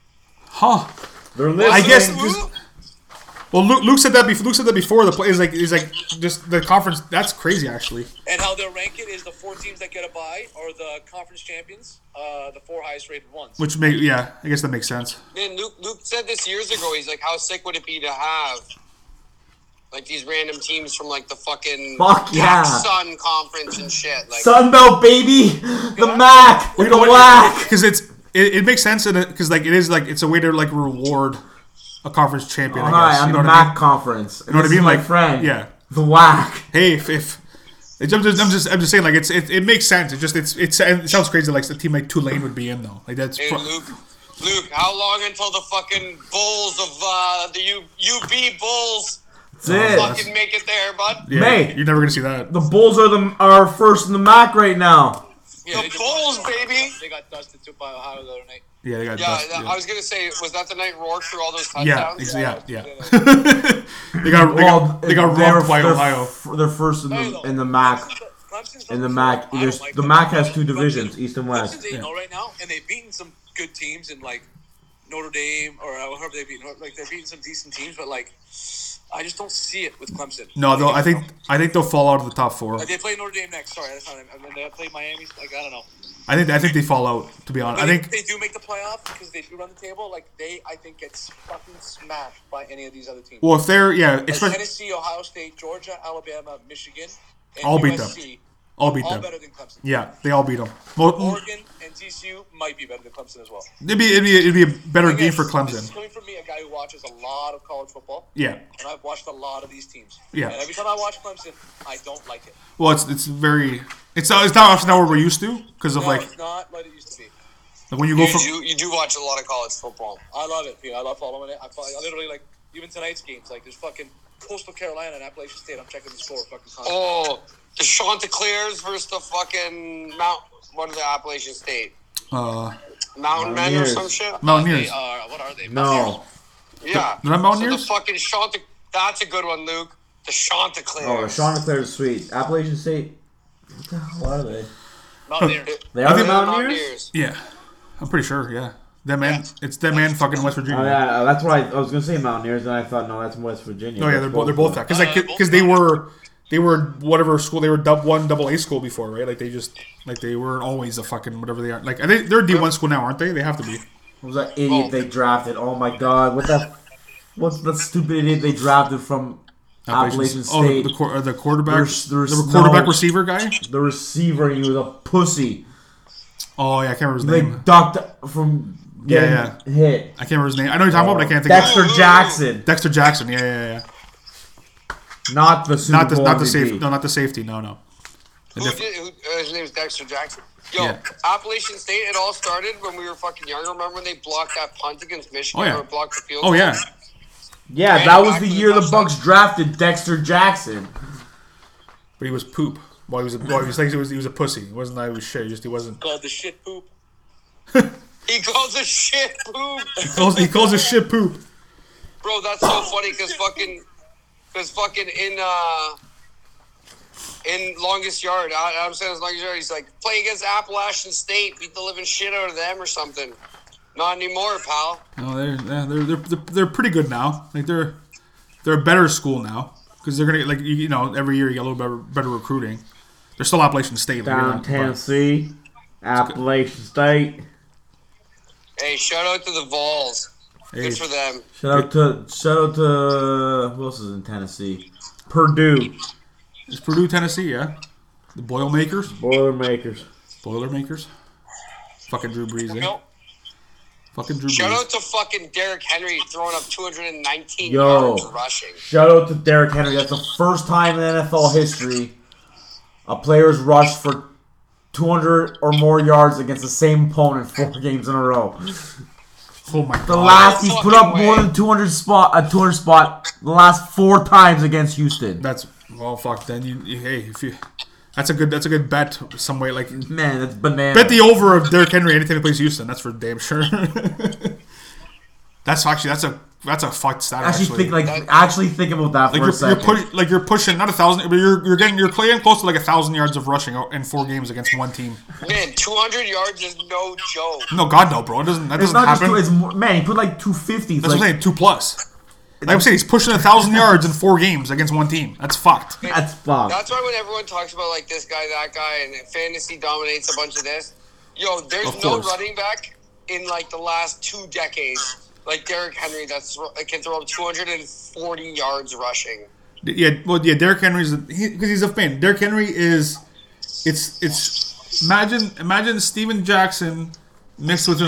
Huh. They're listening. I guess. Well, Luke said that before. Luke said that before the play is like just the conference. That's crazy, actually. And how they'll rank it is the four teams that get a bye are the conference champions, the four highest rated ones. Which I guess that makes sense. Man, Luke said this years ago. He's like, how sick would it be to have like these random teams from like the fucking Sun Conference and shit, like Sunbelt baby, the MAC, the WAC. Because it makes sense because like it is like it's a way to like reward. A conference champion, I guess. I'm the MAC conference. You know what I mean? Like, friend. Yeah. The whack. Hey, I'm just saying, like, it makes sense. It sounds crazy, like, the team like Tulane would be in, though. Like, that's. Hey, Luke, how long until the fucking Bulls of the UB Bulls fucking make it there, bud? Yeah, mate, you're never gonna see that. The Bulls are first in the MAC right now. Yeah, the Bulls, baby. They got dusted too by Ohio the other night. Yeah, they got dusted. I was gonna say, was that the night Rourke threw all those touchdowns? Yeah. They got robbed by Ohio. They're first in the MAC. In the MAC, the MAC has two divisions, East and West. Clemson's 8-0 right now, and they've beaten some good teams in like Notre Dame or whoever they beat. Like they're beating some decent teams, but like. I just don't see it with Clemson. No, though I think they'll fall out of the top four. They play Notre Dame next. Sorry, that's not. I mean, they play Miami. Like I don't know. I think they fall out. To be honest, I think they do make the playoff because they do run the table. Like they, I think, get fucking smashed by any of these other teams. Well, if they're Tennessee, Ohio State, Georgia, Alabama, Michigan, and all beat USC, them. All beat all them. Better than Clemson. Yeah, they all beat them. Oregon and TCU might be better than Clemson as well. It'd be a better game for Clemson. This is coming from me, a guy who watches a lot of college football. Yeah. And I've watched a lot of these teams. Yeah. And every time I watch Clemson, I don't like it. Well, it's not what we're used to because of like. It's not what it used to be. Like when you go you do watch a lot of college football. I love it. I love following it. I literally like even tonight's games. Like there's fucking Coastal Carolina and Appalachian State. I'm checking the score. Fucking. Content. Oh. The Chanticleers versus the fucking one of the Appalachian State. Mountain Men or some shit? Mountaineers. What are they? No. Yeah. They're not Mountaineers? So the fucking that's a good one, Luke. The Chanticleers. Oh, the Chanticleers, sweet. Appalachian State. What the hell are they? Mountaineers. They are the Mountaineers? Yeah. I'm pretty sure, yeah. It's that man fucking West Virginia. Oh, yeah, that's why I was going to say Mountaineers, and I thought, no, that's West Virginia. Oh, yeah, they're both that. Because they were... They were whatever school. They were double A school before, right? Like they just they weren't always a fucking whatever they are. Like they're a D1 school now, aren't they? They have to be. What was that idiot they drafted? Oh my god! What the what's that stupid idiot they drafted from Appalachian State? Oh, the quarterback, the quarterback receiver guy. The receiver, he was a pussy. Oh yeah, I can't remember his name. They ducked from getting hit. I can't remember his name. I know you're talking about, but I can't think. Dexter Jackson. Dexter Jackson. Yeah. Not the Super Bowl MVP. Not the safety. No, not the safety. No. His name is Dexter Jackson. Appalachian State, it all started when we were fucking young. Remember when they blocked that punt against Michigan or blocked the field? Yeah, and that was the year the Bucks drafted Dexter Jackson. But he was poop. Well, he was a pussy. He wasn't that he was shit. He wasn't. He called the shit poop. He calls the shit poop. He calls the shit poop. Bro, that's so funny because in Longest Yard, Adam Sandler's Longest Yard, he's like, play against Appalachian State, beat the living shit out of them or something. Not anymore, pal. No, they're pretty good now. Like they're a better school now because they're gonna every year you get a little better recruiting. They're still Appalachian State. Down Tennessee, Appalachian State. Hey, shout out to the Vols. Hey. Good for them. Shout out to who else is in Tennessee? Purdue. It's Purdue, Tennessee, yeah. The Boilermakers. Fucking Drew Brees, eh? Fucking Drew Brees. Shout out to fucking Derrick Henry throwing up 219 yards rushing. Shout out to Derrick Henry. That's the first time in NFL history a player's rushed for 200 or more yards against the same opponent 4 games in a row. Oh my God. The last he's put up more than 200 the last 4 times against Houston. That's... Well, fuck. Then that's a good bet. Some way, like man, that's banana. Bet the over of Derrick Henry anytime he plays Houston. That's for damn sure. that's a fucked stat. Actually think about that for a second. You're pushing not 1,000, but you're playing close to like 1,000 yards of rushing in 4 games against one team. Man, 200 yards is no joke. No, God no, bro. It doesn't happen. He put like 250. That's what I'm saying. 2+. Like I'm saying, he's pushing 1,000 yards in 4 games against one team. That's fucked. That's fucked. That's why when everyone talks about like this guy, that guy, and fantasy dominates a bunch of this, there's no running back in like the last 2 decades like Derrick Henry that can throw up 240 yards rushing. Yeah, Derrick Henry's because he's a fan. Derrick Henry is, it's imagine Steven Jackson mixed with a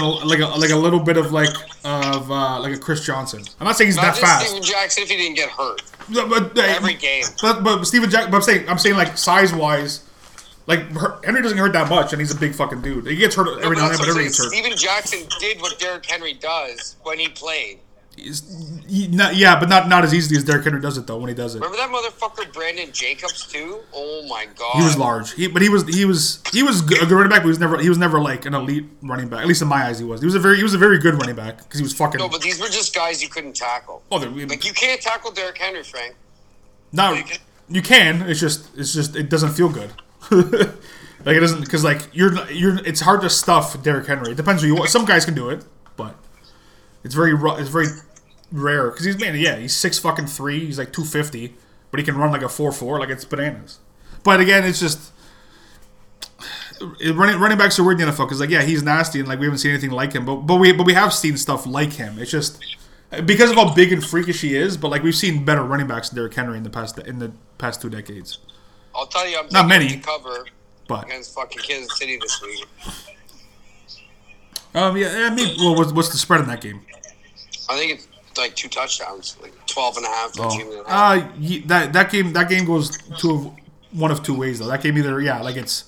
little bit of a Chris Johnson. I'm not saying he's that fast. Steven Jackson if he didn't get hurt. But every game. But Steven Jackson. But I'm saying like size wise, like Henry doesn't hurt that much, and he's a big fucking dude. He gets hurt every now and then, but everything gets hurt. Steven Jackson did what Derrick Henry does when he played. But not as easily as Derrick Henry does it though when he does it. Remember that motherfucker Brandon Jacobs too? Oh my God, he was large. He was a good running back, but he was never like an elite running back. At least in my eyes, he was. He was a very good running back because he was fucking. No, but these were just guys you couldn't tackle. Oh, like you can't tackle Derrick Henry, Frank. No, you can. It's just it doesn't feel good. Like it doesn't because like you're it's hard to stuff Derrick Henry. It depends who you want. Some guys can do it, but. It's very rare because he's 6'3", he's like 250, but he can run like a 4.4, like it's bananas. But again, it's just running backs are weird in the NFL because like he's nasty and like we haven't seen anything like him, but we have seen stuff like him. It's just because of how big and freakish he is, but like we've seen better running backs than Derrick Henry in the past 2 decades. I'll tell you, I'm not many cover, but against fucking Kansas City this week. What's the spread in that game? I think it's like 2 touchdowns, like 12.5, 13.5. That game goes one of two ways though. That game either it's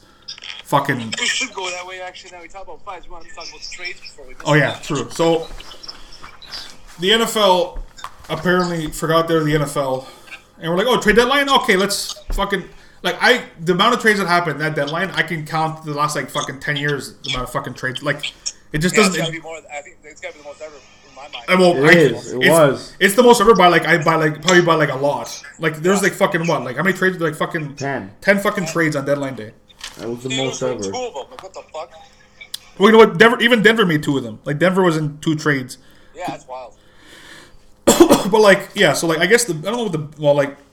fucking. We should go that way actually. Now we talk about fives. We want to talk about trades before we. Oh yeah, true. So the NFL apparently forgot they're the NFL, and we're like, oh, trade deadline. Okay, let's fucking. Like the amount of trades that happened at that deadline, I can count the last like fucking 10 years the amount of fucking trades. Like it just doesn't. I think it's gotta be the most ever in my mind. It's the most ever by probably a lot. Like there's like fucking what? Like how many trades? Like fucking 10 fucking trades on deadline day. That was the most ever. 2 of them. Like what the fuck? Well, you know what? Denver made 2 of them. Like Denver was in 2 trades. Yeah, that's wild. But like so like I guess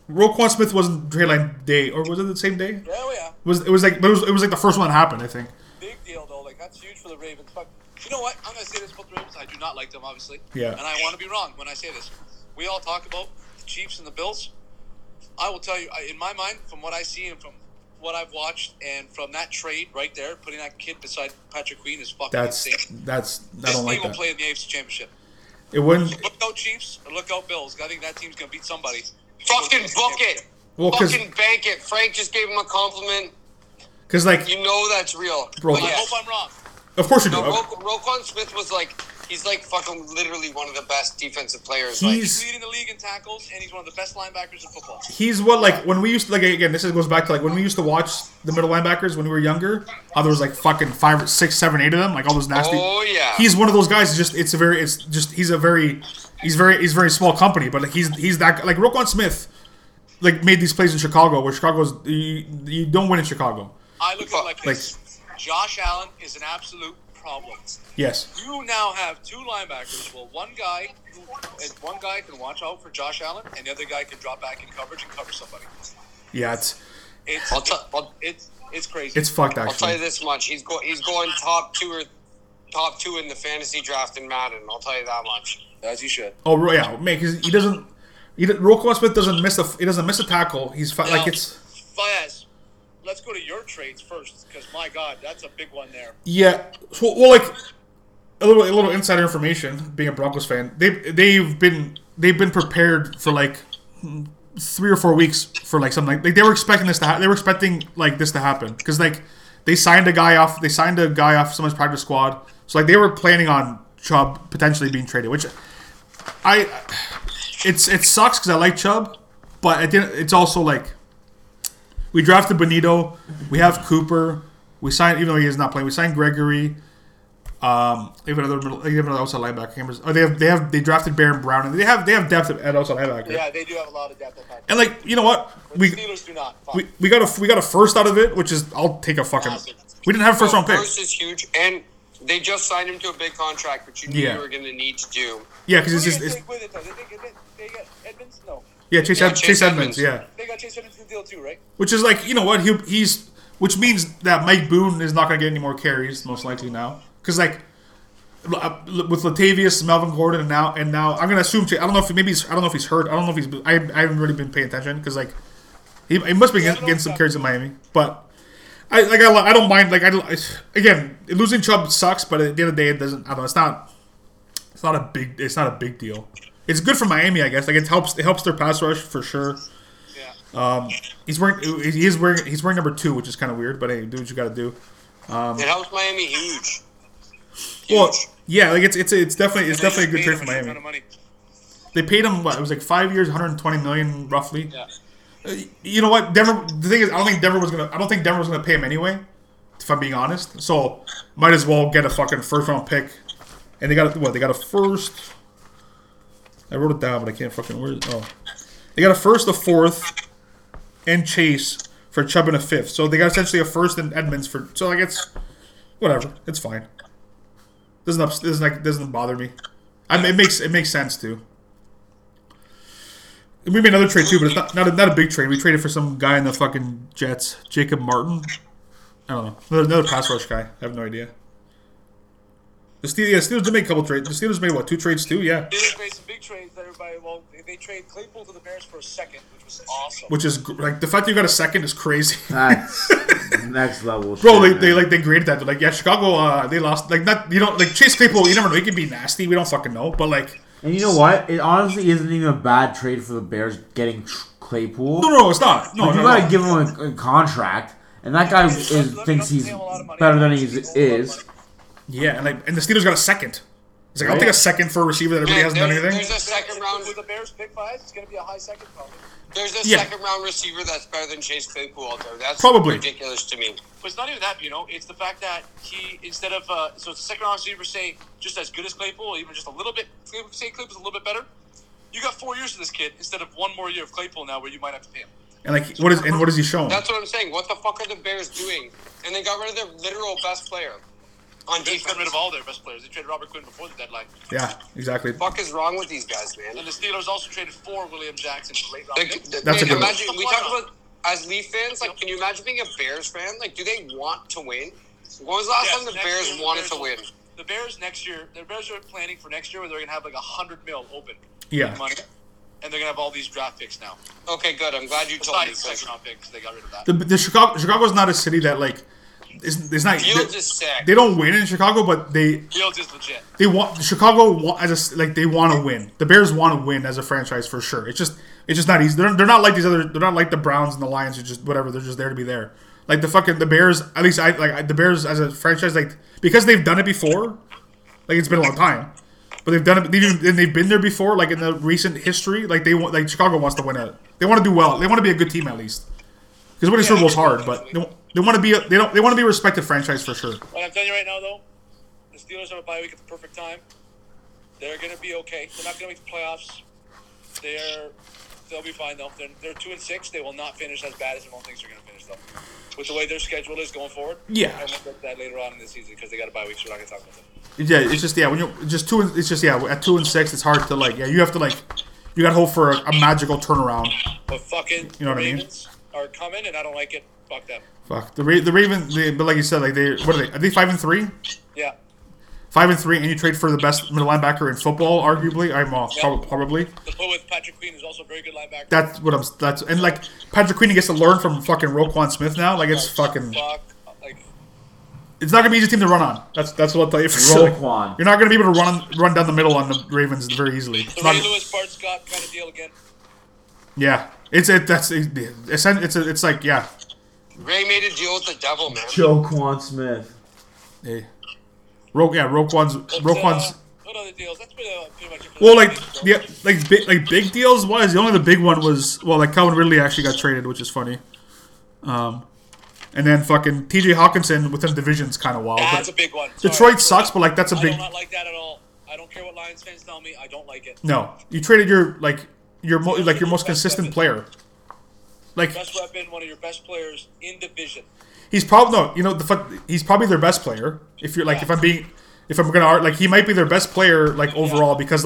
Roquan Smith wasn't trade line day, or was it the same day? Oh yeah. It was like the first one that happened, I think. Big deal though, like that's huge for the Ravens. But you know what? I'm gonna say this about the Ravens. I do not like them, obviously. Yeah. And I want to be wrong when I say this. we all talk about the Chiefs and the Bills. I will tell you, in my mind, from what I see and from what I've watched and from that trade right there, putting that kid beside Patrick Queen is fucking insane. I don't like that. This team will play in the AFC Championship. It wouldn't. Look out Chiefs or look out Bills. I think that team's going to beat somebody. Fucking book it. Well, fucking bank it. Frank just gave him a compliment. Because, like, you know that's real. Bro, I hope I'm wrong. Of course you do. Roquan Smith was like, he's like fucking literally one of the best defensive players. He's leading the league in tackles, and he's one of the best linebackers in football. He's what, like, when we used to, like, again, this goes back to, like, when we used to watch the middle linebackers when we were younger, how there was, like, fucking 5, 6, 7, 8 of them, like, all those nasty. Oh, yeah. He's one of those guys, he's very small company, but, like, he's that, like, Roquan Smith, like, made these plays in Chicago, where Chicago's, you don't win in Chicago. I look at it like this. Josh Allen is an absolute problem. Yes. You now have two linebackers. Well, one guy can watch out for Josh Allen, and the other guy can drop back in coverage and cover somebody. Yeah, it's crazy. It's fucked. Actually, I'll tell you this much: he's going top two in the fantasy draft in Madden. I'll tell you that much. As you should. Oh yeah, man, because Roquan Smith doesn't miss a tackle. He's like it's. Fires. Let's go to your trades first, because my God, that's a big one there. Yeah, well, like a little insider information. Being a Broncos fan, they've been prepared for like 3 or 4 weeks for like something. Like, they were expecting this to happen. They were expecting like this to happen because like they signed a guy off someone's practice squad. So like they were planning on Chubb potentially being traded, which it sucks because I like Chubb, but it's also like. We drafted Benito. We have Cooper. We signed, even though he is not playing. We signed Gregory. They have another outside linebacker. Oh, they drafted Baron Brown. And they have depth at outside linebacker. Yeah, they do have a lot of depth at linebacker. And like, you know what? The Steelers do not. Fuck. We got a first out of it, which is I'll take a fucking. We didn't have a first round pick. First is huge, and they just signed him to a big contract, which you knew you were going to need to do. Yeah, because it's just. It's, with it, though? They got Edmonds? No. Yeah, Chase Edmonds. Yeah, they got Chase Edmonds in the deal too, right? Which is like, you know what, which means that Mike Boone is not going to get any more carries most likely now, because like with Latavius, Melvin Gordon, and now I'm going to assume I don't know if he's hurt. I don't know if he's. I haven't really been paying attention because like he must be getting some carries in Miami, but I don't mind. Like again, losing Chubb sucks, but at the end of the day, it doesn't. I don't know. It's not a big deal. It's good for Miami, I guess. Like it helps their pass rush for sure. Yeah. He's wearing number 2, which is kind of weird, but hey, do what you got to do. It helps Miami huge. Well, yeah, like it's definitely a good trade for Miami. They paid him what? It was like 5 years, $120 million roughly. Yeah. You know what? Denver. The thing is, I don't think Denver was gonna pay him anyway. If I'm being honest, so might as well get a fucking first round pick. And they got what? They got a first. I wrote it down, but I can't fucking... Where is it? Oh. They got a first, a fourth, and Chase for Chubb and a fifth. So they got essentially a first and Edmonds for... So, like, it's... Whatever. It's fine. Doesn't bother me. It makes sense, too. We made another trade, too, but it's not a big trade. We traded for some guy in the fucking Jets. Jacob Martin? I don't know. Another pass rush guy. I have no idea. The Steelers did make a couple trades. The Steelers made, what, 2 trades too? Yeah. The Steelers made some big trades that everybody, well, they traded Claypool to the Bears for a second, which was awesome. Which is, like, the fact that you got a second is crazy. That's next level shit. Bro, they graded that. They're like, yeah, Chicago, they lost. Like, not, you don't, like, Chase Claypool, you never know. He can be nasty. We don't fucking know. But, like. And you know what? It honestly isn't even a bad trade for the Bears getting Claypool. No, it's not. No, like, you gotta give him a contract. And that guy thinks he's better than he is. Yeah, and the Steelers got a second. It's like, right? I'll take a second for a receiver that everybody hasn't done anything. There's a second round with the Bears pick 5. It's going to be a high second probably. There's a second round receiver that's better than Chase Claypool out there. That's probably ridiculous to me. But it's not even that, you know. It's the fact that he, instead of, so it's a second round receiver, say, just as good as Claypool, or even just a little bit, say Claypool's a little bit better. You got 4 years of this kid instead of one more year of Claypool now where you might have to pay him. And like, what is he showing? That's what I'm saying. What the fuck are the Bears doing? And they got rid of their literal best player. On defense. They got rid of all their best players. They traded Robert Quinn before the deadline. Yeah, exactly. The fuck is wrong with these guys, man? And the Steelers also traded 4 William Jackson for late round. That's a good one. We talk about, as Leaf fans, like, can you imagine being a Bears fan? Like, do they want to win? When was the last time the Bears wanted to win? The Bears next year, the Bears are planning for next year where they're going to have like $100 million open. Yeah. Money. and they're going to have all these draft picks now. Okay, good. I'm glad you told me. Second round pick, because they got rid of that. The Chicago's not a city that, like, it's not. Fields is sick. They don't win in Chicago, but they. Fields is legit. They want Chicago as a, like, they want to win. The Bears want to win as a franchise for sure. It's just not easy. They're not like these other. They're not like the Browns and the Lions who just whatever. They're just there to be there. Like the Bears. At least the Bears as a franchise, like, because they've done it before. Like, it's been a long time. But they've done it. They've been there before. Like, in the recent history, like they want. Like, Chicago wants to win it. They want to do well. They want to be a good team at least. Because winning Super Bowl is hard, but they want to be. They want to be a respected franchise for sure. What I'm telling you right now, though, the Steelers have a bye week at the perfect time. They're going to be okay. They're not going to make the playoffs. They'll be fine though. They're 2-6. They will not finish as bad as everyone thinks they're going to finish though. With the way their schedule is going forward, yeah, and we'll get that later on in the season because they got a bye week, so we're not going to talk about that. Yeah, it's just when you're just it's just at 2-6, it's hard to you have to you got to hope for a magical turnaround. But fucking, you know what Ravens I mean? Are coming, and I don't like it. Fuck them. Fuck the Ravens, but like you said, they what are they? Are they 5-3? Yeah, 5-3, and you trade for the best middle linebacker in football, arguably. Probably. The play with Patrick Queen is also a very good linebacker. That's Patrick Queen gets to learn from fucking Roquan Smith now. It's not gonna be an easy team to run on. That's what I'll tell you for sure. You're not gonna be able to run down the middle on the Ravens very easily. The Ray Lewis, Bart Scott kind of deal again. Yeah, Ray made a deal with the devil, man. Roquan Smith. Hey. Roquan's. What other deals? That's pretty much it. Well, big deals wise, the only big one was Calvin Ridley actually got traded, which is funny. And then fucking T.J. Hawkinson within division's kind of wild. Yeah, that's a big one. Sorry, Detroit sucks, but that's a big. I do not like that at all. I don't care what Lions fans tell me. I don't like it. No, you traded your most consistent player. Best weapon, one of your best players in division. He's probably he's probably their best player. If you're he might be their best player overall because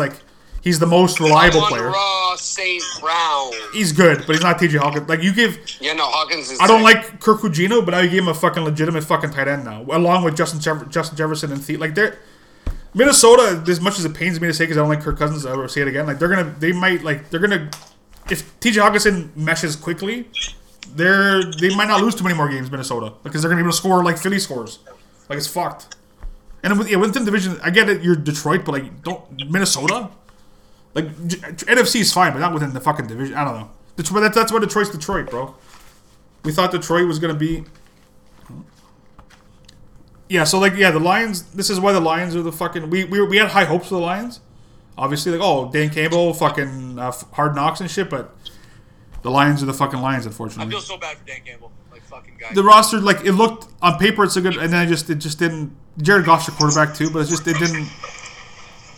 he's the most reliable player. Raw, St. Brown. He's good, but he's not T.J. Hawkins. Hawkins is. I don't like Kirk Cugino, but now you gave him a fucking legitimate fucking tight end now, along with Justin Jefferson and Thielen. Minnesota, as much as it pains me to say, because I don't like Kirk Cousins, I'll ever say it again. If T.J. Hawkinson meshes quickly, they might not lose too many more games, Minnesota, because they're gonna be able to score like Philly scores. It's fucked. And within division, I get it. You're Detroit, but don't Minnesota. NFC is fine, but not within the fucking division. I don't know. Detroit, that's why Detroit's Detroit, bro. We thought Detroit was gonna be. Yeah, so the Lions. This is why the Lions are the fucking. We had high hopes for the Lions. Obviously, Dan Campbell, fucking Hard Knocks and shit, but the Lions are the fucking Lions, unfortunately. I feel so bad for Dan Campbell, fucking guy. The roster, it looked on paper it's a good, and then it just didn't. Jared Goff's your quarterback too, but it didn't.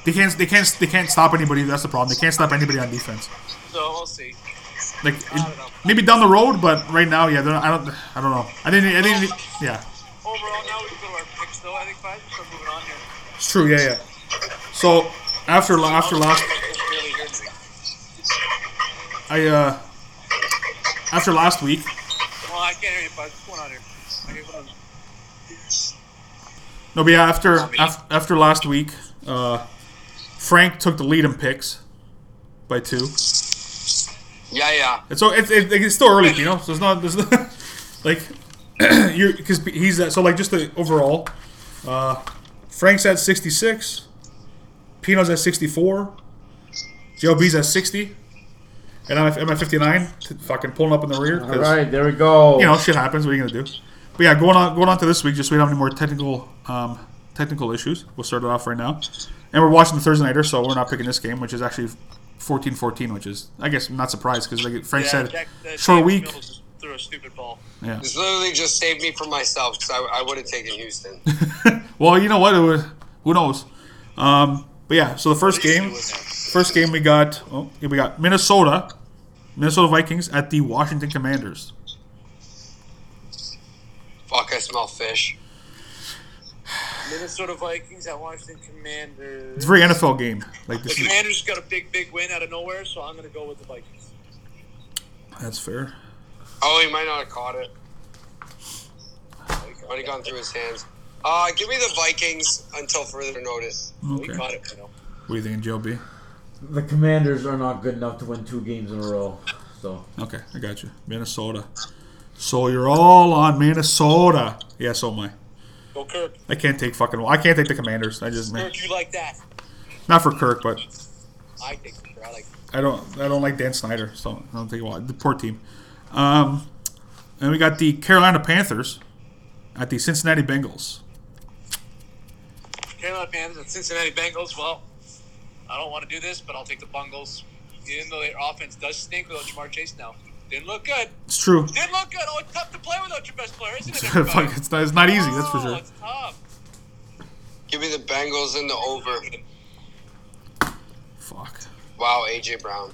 They can't stop anybody. That's the problem. They can't stop anybody on defense. So we'll see. Maybe down the road, but right now, yeah, I don't know. I didn't. Yeah. Overall, now we go to our picks though. I think 5. So moving on here. It's true. Yeah. So. After last, after last week. Well, I can't hear you, bud. What's going on here? No, but yeah, after last week, Frank took the lead in picks by 2. Yeah. And so it's still early, So it's not you because he's at, just the overall. Frank's at 66. Pino's at 64. JLB's at 60. And I'm at 59. Fucking pulling up in the rear. All right, there we go. Shit happens. What are you going to do? But yeah, going on to this week, just so we don't have any more technical issues. We'll start it off right now. And we're watching the Thursday Nighter, so we're not picking this game, which is actually 14-14, which is, I guess, I'm not surprised because Frank said, short week. Threw a stupid ball. Yeah. This literally just saved me from myself because I would have taken Houston. Well, you know what? It was, who knows? But yeah, so the first game we got Minnesota Vikings at the Washington Commanders. Fuck, I smell fish. Minnesota Vikings at Washington Commanders. It's a very NFL game. The Commanders got a big win out of nowhere, so I'm gonna go with the Vikings. That's fair. Oh, he might not have caught it. Might have gone through his hands. Give me the Vikings until further notice. Okay. We caught it. What do you think, JLB? The Commanders are not good enough to win two games in a row. So okay, I got you. Minnesota. So you're all on Minnesota. Yeah, so am I. Go Kirk. I can't take the Commanders. I just Kirk, you like that? Not for Kirk, but I think I like. I don't like Dan Snyder, so I don't think the poor team. And we got the Carolina Panthers at the Cincinnati Bengals. Carolina Panthers at Cincinnati Bengals. Well, I don't want to do this, but I'll take the Bengals. Even though their offense does stink without Jamar Chase now. Didn't look good. It's true. Didn't look good. Oh, it's tough to play without your best player, isn't it, everybody? it's not easy, that's for sure. It's tough. Give me the Bengals in the over. Fuck. Wow, A.J. Brown.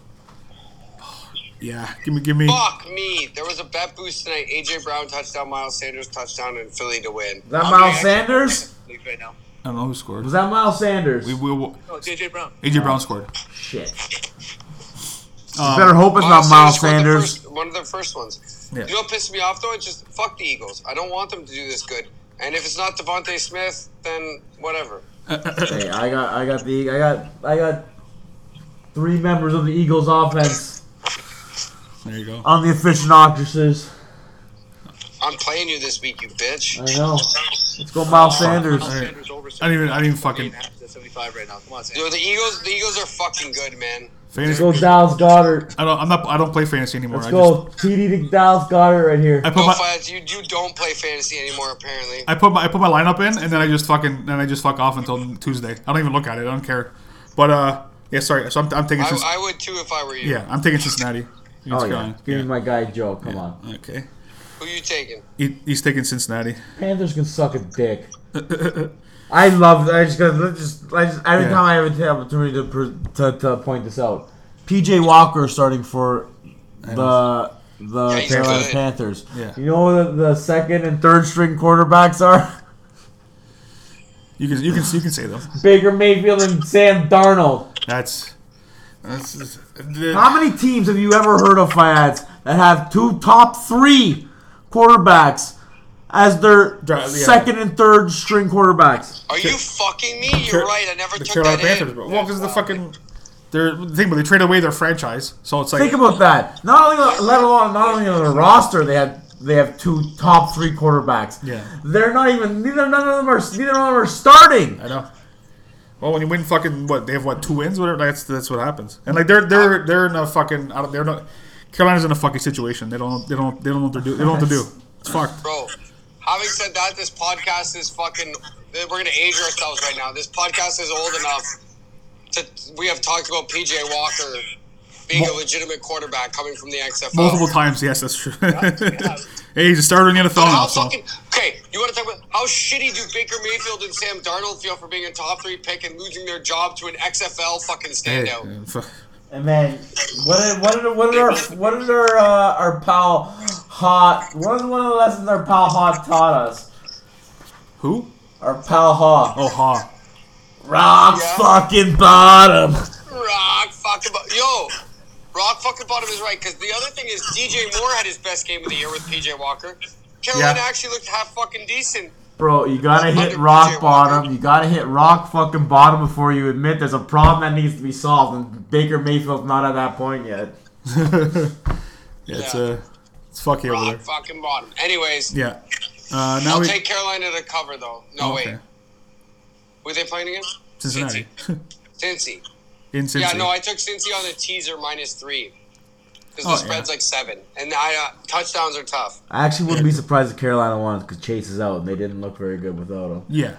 Yeah, give me. Fuck me. There was a bet boost tonight. A.J. Brown touchdown, Miles Sanders touchdown, and Philly to win. Is that Miles Sanders? Right now. I don't know who scored. Was that Miles Sanders? It's A.J. Brown. A.J. Brown scored. Shit. You better hope it's not Miles Sanders. One of the first ones. Yeah. You know what pissed me off, though? It's just, fuck the Eagles. I don't want them to do this good. And if it's not Devontae Smith, then whatever. Hey, I got three members of the Eagles offense. There you go. On the efficient actresses. I'm playing you this week, you bitch. I know. Let's go, Miles Sanders. I didn't even fucking. Right now. Come on, Sanders. Yo, the Eagles are fucking good, man. Let's go, Dallas Goedert. I don't play fantasy anymore. Let's go. TD to Dallas Goedert right here. You don't play fantasy anymore, apparently. I put my lineup in, and then I just fuck off until Tuesday. I don't even look at it. I don't care. But yeah, sorry. So I'm taking. I would too if I were you. Yeah, I'm taking Cincinnati. Oh yeah. Give me my guy Joe. Come on. Okay. Who you taking? He's taking Cincinnati. Panthers can suck a dick. I love. Every time I have the opportunity to point this out, P.J. Walker starting for the Carolina Panthers. Yeah. You know who the second and third string quarterbacks are? You can say them. Baker Mayfield and Sam Darnold. That's how many teams have you ever heard of, Fayad, that have two top three quarterbacks as their second and third string quarterbacks? Are you fucking me? You're right. I never took that in. Well, because the fucking... They trade away their franchise, so it's like... Think about that. Not only on their roster, they have two top three quarterbacks. Yeah. They're not even... Neither of them are starting. I know. Well, when you win fucking... They have 2 wins? Whatever. That's what happens. And like they're in a fucking... They're not... Carolina's in a fucking situation. They don't know what they're doing. They don't know what to do. It's fucked. Bro... Having said that, this podcast is fucking... We're going to age ourselves right now. This podcast is old enough to... We have talked about P.J. Walker being a legitimate quarterback coming from the XFL. Multiple times, yes, that's true. Yeah. Hey, he's a starter in the NFL now, so... Okay, you want to talk about how shitty do Baker Mayfield and Sam Darnold feel for being a top 3 pick and losing their job to an XFL fucking standout? Hey, and then, what did our pal Hot? What was one of the lessons our pal Hot taught us? Who? Our pal Hot. Oh, Hot. Rock fucking bottom. Rock fucking bottom. Yo, rock fucking bottom is right. Because the other thing is, DJ Moore had his best game of the year with PJ Walker. Carolina actually looked half fucking decent. Bro, you gotta hit rock bottom. You gotta hit rock fucking bottom before you admit there's a problem that needs to be solved, and Baker Mayfield's not at that point yet. It's fucky over there. Rock fucking bottom. Anyways. Yeah. Now I'll take Carolina to cover though. No, wait. Who are they playing against? Cincinnati. Cincy. In Cincy. Yeah, no, I took Cincy on the teaser -3. Because the spread's like 7. And touchdowns are tough. I actually wouldn't be surprised if Carolina won because Chase is out and they didn't look very good without him. Yeah.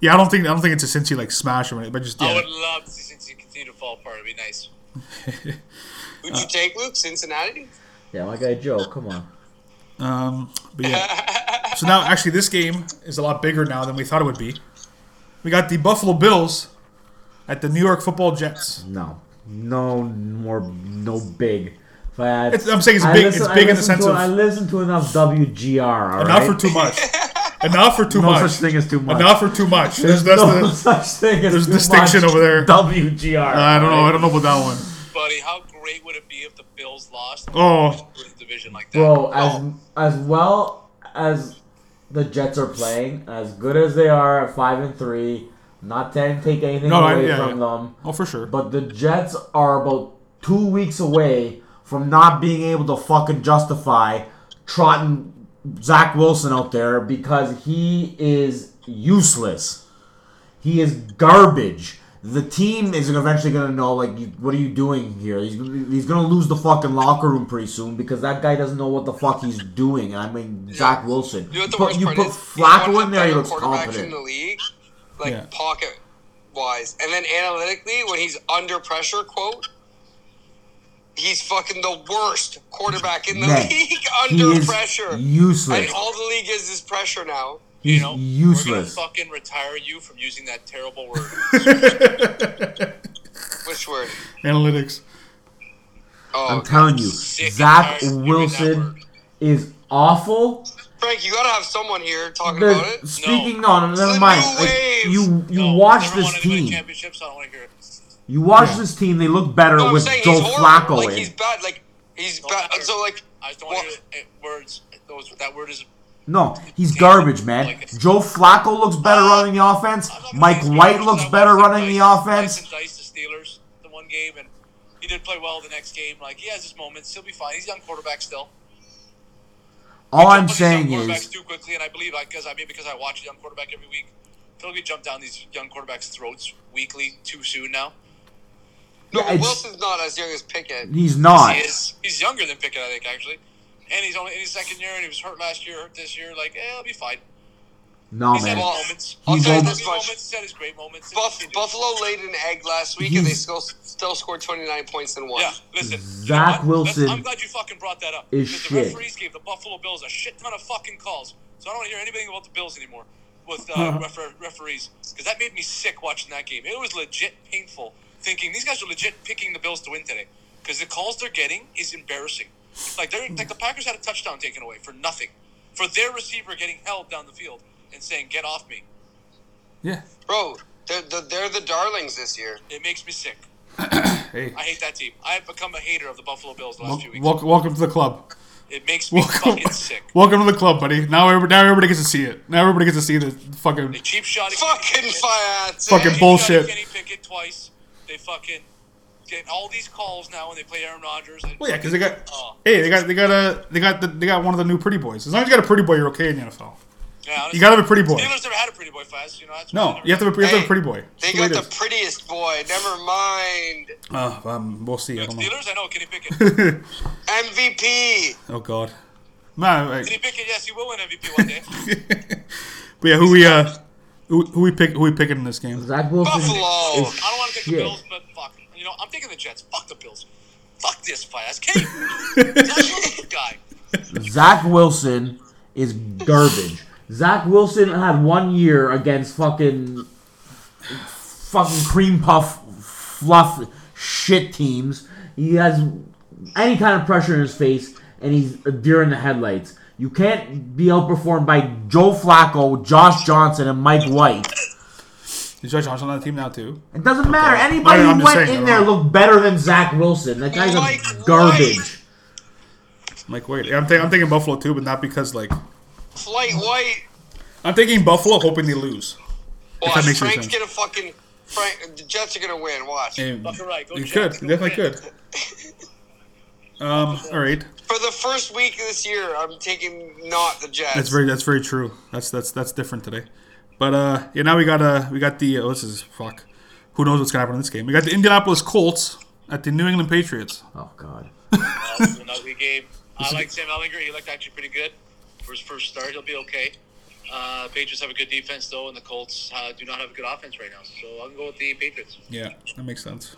Yeah, I don't think it's a Cincy like smash or anything, but just I would love to see Cincy continue to fall apart. It'd be nice. Would you take, Luke? Cincinnati? Yeah, my guy Joe, come on. But yeah. So now actually this game is a lot bigger now than we thought it would be. We got the Buffalo Bills at the New York Football Jets. No big. But I'm saying it's big in the sense of... I listen to enough WGR, all right? Enough or too much. No such thing as too much. Enough or too much. There's no such thing as too much. There's distinction over there. WGR. I don't know about that one. Buddy, how great would it be if the Bills lost? Oh. Division like that? Bro, as well as the Jets are playing, as good as they are at 5-3, Not to take anything away from them. Oh, for sure. But the Jets are about 2 weeks away from not being able to fucking justify trotting Zach Wilson out there because he is useless. He is garbage. The team is eventually going to know, like, what are you doing here? He's going to lose the fucking locker room pretty soon because that guy doesn't know what the fuck he's doing. I mean, yeah. Zach Wilson. You, put Flacco in there, he looks confident. In the league, like, yeah. Pocket-wise. And then analytically, when he's under pressure, quote, he's fucking the worst quarterback in the league under pressure. Useless. And all the league is pressure now. You know, useless. We're going to fucking retire you from using that terrible word. Which word? Analytics. Oh, I'm telling you, Zach Wilson is awful. Frank, you got to have someone here talking about it. Speaking never mind. Like, you watch this team. You watch this team, they look better with Joe Flacco in. Like, he's bad. Like, he's bad. So, like, I don't want to hear words. That word is... No, he's garbage, man. Joe Flacco looks better running the offense. Mike White looks better running the offense. He diced the Steelers the one game, and he did play well the next game. Like, he has his moments. He'll be fine. He's a young quarterback still. All I'm saying is... quarterbacks too quickly, and I believe, because I watch a young quarterback every week. He'll get jumped down these young quarterbacks' throats weekly too soon now. No, yeah, Wilson's not as young as Pickett. He's not. He is. He's younger than Pickett, I think, actually. And he's only in his second year, and he was hurt last year, hurt this year. Like, he'll be fine. No, he's man. Had moments. He's had his moments. He's had his great moments. Buffalo laid an egg last week, and they still scored 29 points and won. Yeah, listen. Zach Wilson. I'm glad you fucking brought that up. Because the referees gave the Buffalo Bills a shit ton of fucking calls. So I don't want to hear anything about the Bills anymore with referees. Because that made me sick watching that game. It was legit painful thinking these guys are legit picking the Bills to win today. Because the calls they're getting is embarrassing. Like the Packers had a touchdown taken away for nothing, for their receiver getting held down the field and saying, "Get off me." Yeah, bro, they're the darlings this year. It makes me sick. Hey. I hate that team. I have become a hater of the Buffalo Bills the last few weeks. Welcome to the club. It makes me fucking sick. Welcome to the club, buddy. Now everybody gets to see it. Now everybody gets to see the fucking they cheap shot. Fucking fire. Fucking bullshit. Kenny Pickett twice. They fucking. Getting all these calls now when they play Aaron Rodgers. Well, yeah, because they got they got one of the new pretty boys. As long as you got a pretty boy, you're okay in the NFL. Yeah, honestly, you gotta have a pretty boy. Steelers never had a pretty boy, Faz. You know, you have to have a pretty boy. They got the prettiest boy. Never mind. We'll see. Yeah, Steelers, I know. Kenny Pickett, MVP. Oh God, man. Like, Kenny Pickett, yes, he will win MVP one day. But yeah, who we picking in this game? Zach Wilson. Buffalo. I don't want to pick the Bills, but fuck. You know, I'm taking the Jets. Fuck the Bills. Fuck this fight. Kenny. Zach Wilson is garbage. Zach Wilson had 1 year against fucking cream puff fluff shit teams. He has any kind of pressure in his face, and he's a deer in the headlights. You can't be outperformed by Joe Flacco, Josh Johnson, and Mike White. Is Josh Johnson on the team now, too? It doesn't matter. Anybody who went in there looked better than Zach Wilson. That guy's a garbage. Mike White. I'm thinking Buffalo, too, but not because, like... Flight White. I'm thinking Buffalo, hoping they lose. Watch, Frank's going to fucking... the Jets are going to win. Watch. Fucking right. Go you Jets. Could. You definitely could. All right. For the first week of this year, I'm taking not the Jets. That's very true. That's different today. But yeah, now we got the this is fuck. Who knows what's gonna happen in this game? We got the Indianapolis Colts at the New England Patriots. Oh God, this is an ugly game. I like Sam Ehlinger. He looked actually pretty good for his first start. He'll be okay. Patriots have a good defense though, and the Colts do not have a good offense right now. So I'm gonna go with the Patriots. Yeah, that makes sense.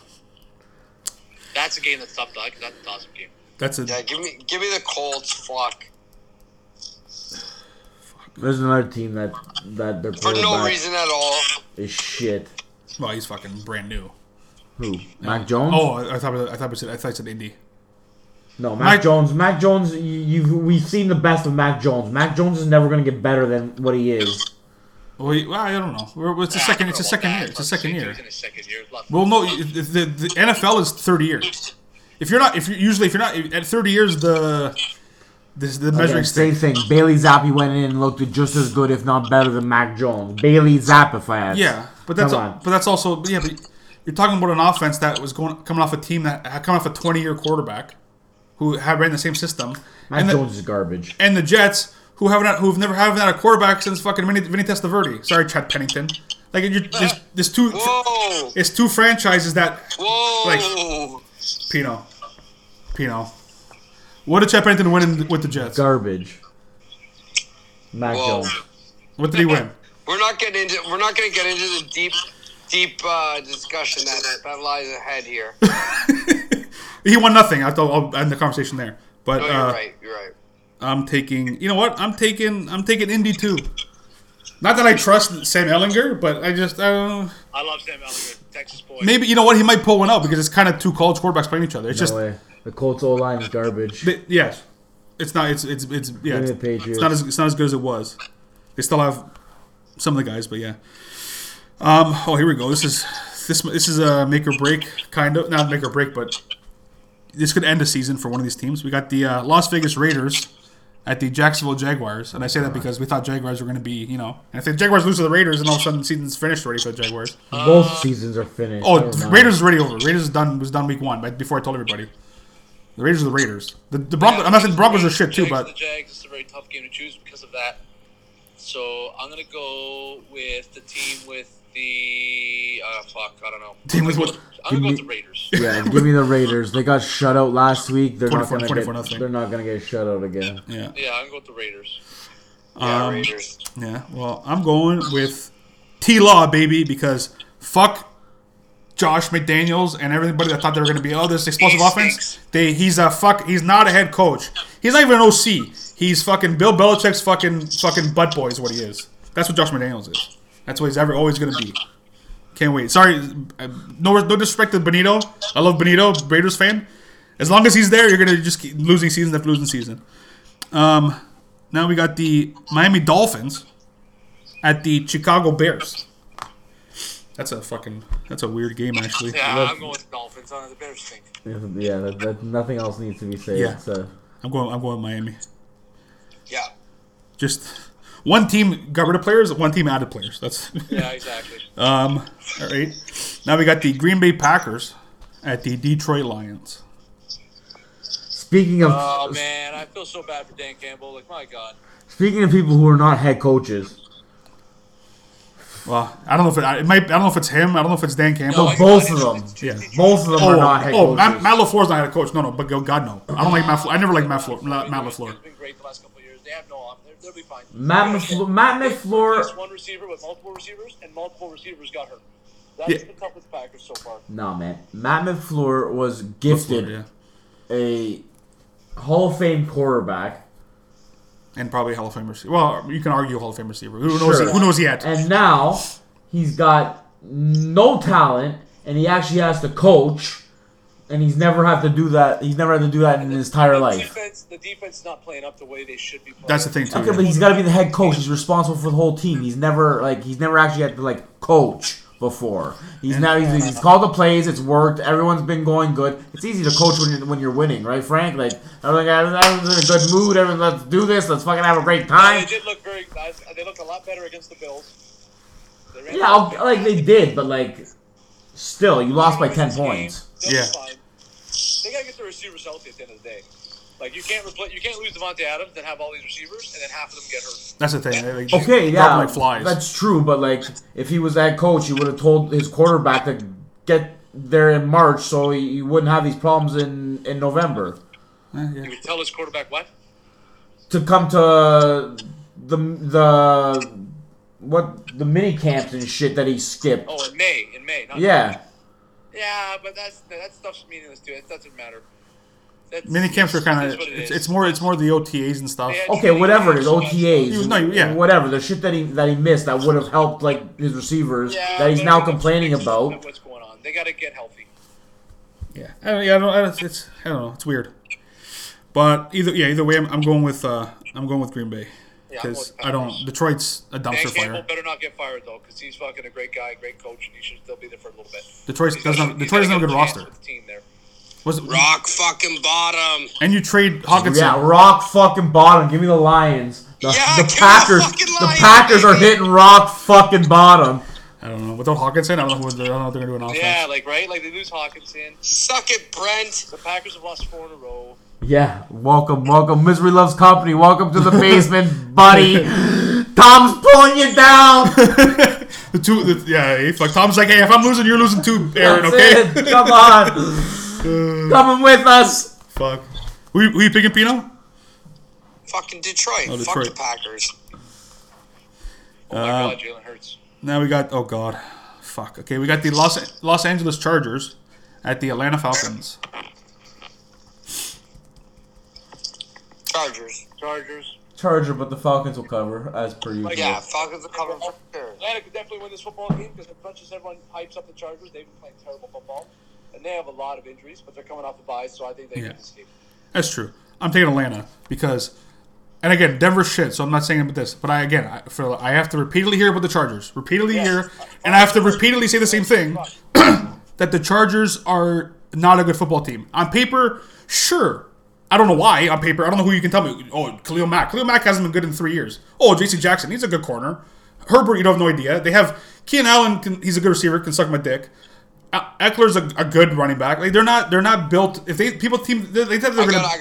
That's a game that's tough, dog. That's an awesome game. Yeah, give me the Colts. Fuck. There's another team that they're for no reason at all is shit. Well, he's fucking brand new. Who? Mac Jones? Oh, I thought you said Indy. No, Mac Jones. Mac Jones. We've seen the best of Mac Jones. Mac Jones is never gonna get better than what he is. Well, I don't know. It's a second year. Well, no, the NFL is 30 years. If you're not at 30 years This is the measuring stick. Same thing. Bailey Zappi went in and looked just as good, if not better, than Mac Jones. Bailey Zappi, if I ask. Yeah, But that's also yeah. But you're talking about an offense that was coming off a team that had come off a 20-year quarterback who had ran the same system. Mac Jones is garbage. And the Jets, who've never had a quarterback since fucking Vinny Testaverde. Sorry, Chad Pennington. Like there's two. Whoa. It's two franchises that. Whoa. Like Pino. What did Chad Pennington win with the Jets? Garbage. Mac Jones. What did he win? We're not going to get into the deep discussion that lies ahead here. He won nothing. I thought I'll end the conversation there. But no, you're right. I'm taking. You know what? I'm taking Indy too. Not that I trust Sam Ehlinger, but I just I love Sam Ehlinger, Texas boy. Maybe you know what? He might pull one out because it's kind of two college quarterbacks playing each other. It's the Colts O line is garbage. Yes, it's not. It's yeah. It's not as good as it was. They still have some of the guys, but yeah. Here we go. This is a make or break kind of not make or break, but this could end a season for one of these teams. We got the Las Vegas Raiders at the Jacksonville Jaguars, and I say that because we thought Jaguars were going to be, you know, and if the Jaguars lose to the Raiders, then all of a sudden the season's finished already for the Jaguars. Both seasons are finished. Oh, Raiders is already over. Raiders was done week one, but before I told everybody. The Raiders are the Raiders. The Broncos, I'm not saying the Broncos are shit too, but the Jags is a very tough game to choose because of that. So I'm going to go with the team with the I don't know. I'm going to go with the Raiders. Yeah, give me the Raiders. They got shut out last week. They're not going to get shut out again. Yeah, I'm going with the Raiders. Raiders. Yeah, well, I'm going with T-Law, baby, because fuck Josh McDaniels and everybody that thought they were going to be this explosive offense. He's not a head coach. He's not even an OC. He's fucking Bill Belichick's fucking butt boy is what he is. That's what Josh McDaniels is. That's what he's always going to be. Can't wait. Sorry, no disrespect to Benito. I love Benito, Raiders fan. As long as he's there, you're going to just keep losing season after losing season. Now we got the Miami Dolphins at the Chicago Bears. That's a weird game, actually. Yeah, I'm going with the Dolphins. I don't know the Bears thing. Yeah, that nothing else needs to be said. Yeah. So. I'm going with Miami. Yeah. Just... one team got rid of players, one team added players. That's yeah, exactly. All right. Now we got the Green Bay Packers at the Detroit Lions. Speaking of, oh man, I feel so bad for Dan Campbell. Like my God. Speaking of people who are not head coaches. Well, I don't know if it might. I don't know if it's him. I don't know if it's Dan Campbell. No, both of them are not head coaches. Oh, Matt LaFleur's not head coach. No, but God no. I don't like Matt. I never liked Matt LaFleur. It's been great the last couple of years. They have no. They'll be fine. Matt McFleur. There's one receiver with multiple receivers, and multiple receivers got hurt. That's been tough with the Packers so far. Nah, man. Matt McFleur was gifted a Hall of Fame quarterback. And probably Hall of Fame receiver. Well, you can argue Hall of Fame receiver. Who knows yet? And now he's got no talent, and he actually has to coach. And he's never had to do that. He's never had to do that in his entire life. The defense not playing up the way they should be playing. That's the thing too. Okay, but he's got to be the head coach. He's responsible for the whole team. He's never actually had to coach before. He's called the plays. It's worked. Everyone's been going good. It's easy to coach when you're winning, right, Frank? Like everyone's in a good mood. Everyone, let's do this. Let's fucking have a great time. Yeah, they looked a lot better against the Bills. Yeah, they did, but still, you lost by 10 points. Yeah. They gotta get the receivers healthy at the end of the day. You can't lose Devontae Adams and have all these receivers and then half of them get hurt. That's the thing. Like flies. That's true. But if he was that coach, he would have told his quarterback to get there in March, so he wouldn't have these problems in November. Yeah. He would tell his quarterback what? To come to the mini camps and shit that he skipped. Oh, in May. Not November. Yeah, but that stuff's meaningless too. It doesn't matter. Mini camps are kind of it's more the OTAs and stuff. Okay, whatever it is, OTAs. Whatever the shit that he missed that would have helped his receivers that he's now complaining about. What's going on? They gotta get healthy. Yeah, I don't know. It's weird. But either way, I'm going with Green Bay because Detroit's a dumpster fire. Campbell better not get fired though, because he's fucking a great guy, great coach, and he should still be there for a little bit. Detroit doesn't have a good roster. Rock fucking bottom. And you trade Hawkinson. Yeah, rock fucking bottom. Give me the Lions. The Packers are hitting rock fucking bottom. I don't know. Without Hawkinson, I don't know what they're going to do on offense. Yeah, like, right? Like, they lose Hawkinson. Suck it, Brent! The Packers have lost 4 in a row. Yeah. Welcome. Misery loves company. Welcome to the basement, buddy. Tom's pulling you down. Tom's like, hey, if I'm losing, you're losing too, Aaron, okay? Come on. Coming with us. Fuck. Who you picking, Pino? Fucking Detroit. Oh, Detroit. Fuck the Packers. Oh, my God, Jalen Hurts. Now we got... Oh, God. Fuck. Okay, we got the Los Angeles Chargers at the Atlanta Falcons. Chargers. Charger, but the Falcons will cover, as per usual. Yeah, Falcons will cover for sure. Atlanta could definitely win this football game because as much as everyone hypes up the Chargers, they've been playing terrible football. And they have a lot of injuries, but they're coming off the bye, so I think they can escape. That's true. I'm taking Atlanta because... And again, Denver's shit, so I'm not saying about this. But I have to repeatedly hear about the Chargers. And I have to repeatedly say the same thing, that the Chargers are not a good football team. On paper, sure. I don't know why on paper. I don't know who you can tell me. Oh, Khalil Mack. Khalil Mack hasn't been good in 3 years. Oh, J.C. Jackson. He's a good corner. Herbert, you don't have no idea. They have Keenan Allen. He's a good receiver. Can suck my dick. Eckler's a good running back. Like they're not built. If they people team, they said they're gonna. I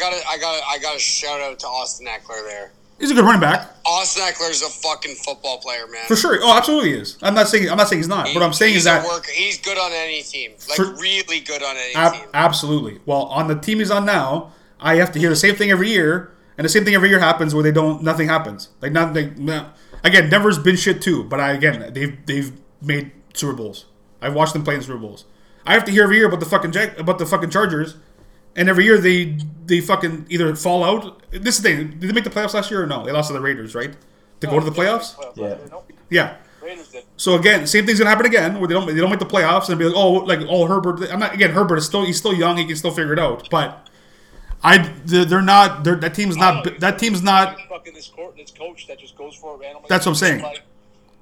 got a shout out to Austin Eckler there. He's a good running back. Austin Eckler's a fucking football player, man. For sure. Oh, absolutely he is. I'm not saying he's not. What I'm saying is that he's good on any team. Like really good on any team. Absolutely. Well, on the team he's on now, I have to hear the same thing every year, and the same thing every year happens where nothing happens. Like nothing. Again, Denver's been shit too, but they've made Super Bowls. I've watched them play in Super Bowls. I have to hear every year about the fucking Chargers, and every year they fucking either fall out. This is the thing. Did they make the playoffs last year or no? They lost to the Raiders, right? To go to the playoffs? Yeah. Raiders did. So again, same thing's gonna happen again where they don't make the playoffs and be like, Herbert. Herbert is still young. He can still figure it out. But that team's not. Fucking this coach that just goes for it randomly. That's what I'm saying. Like,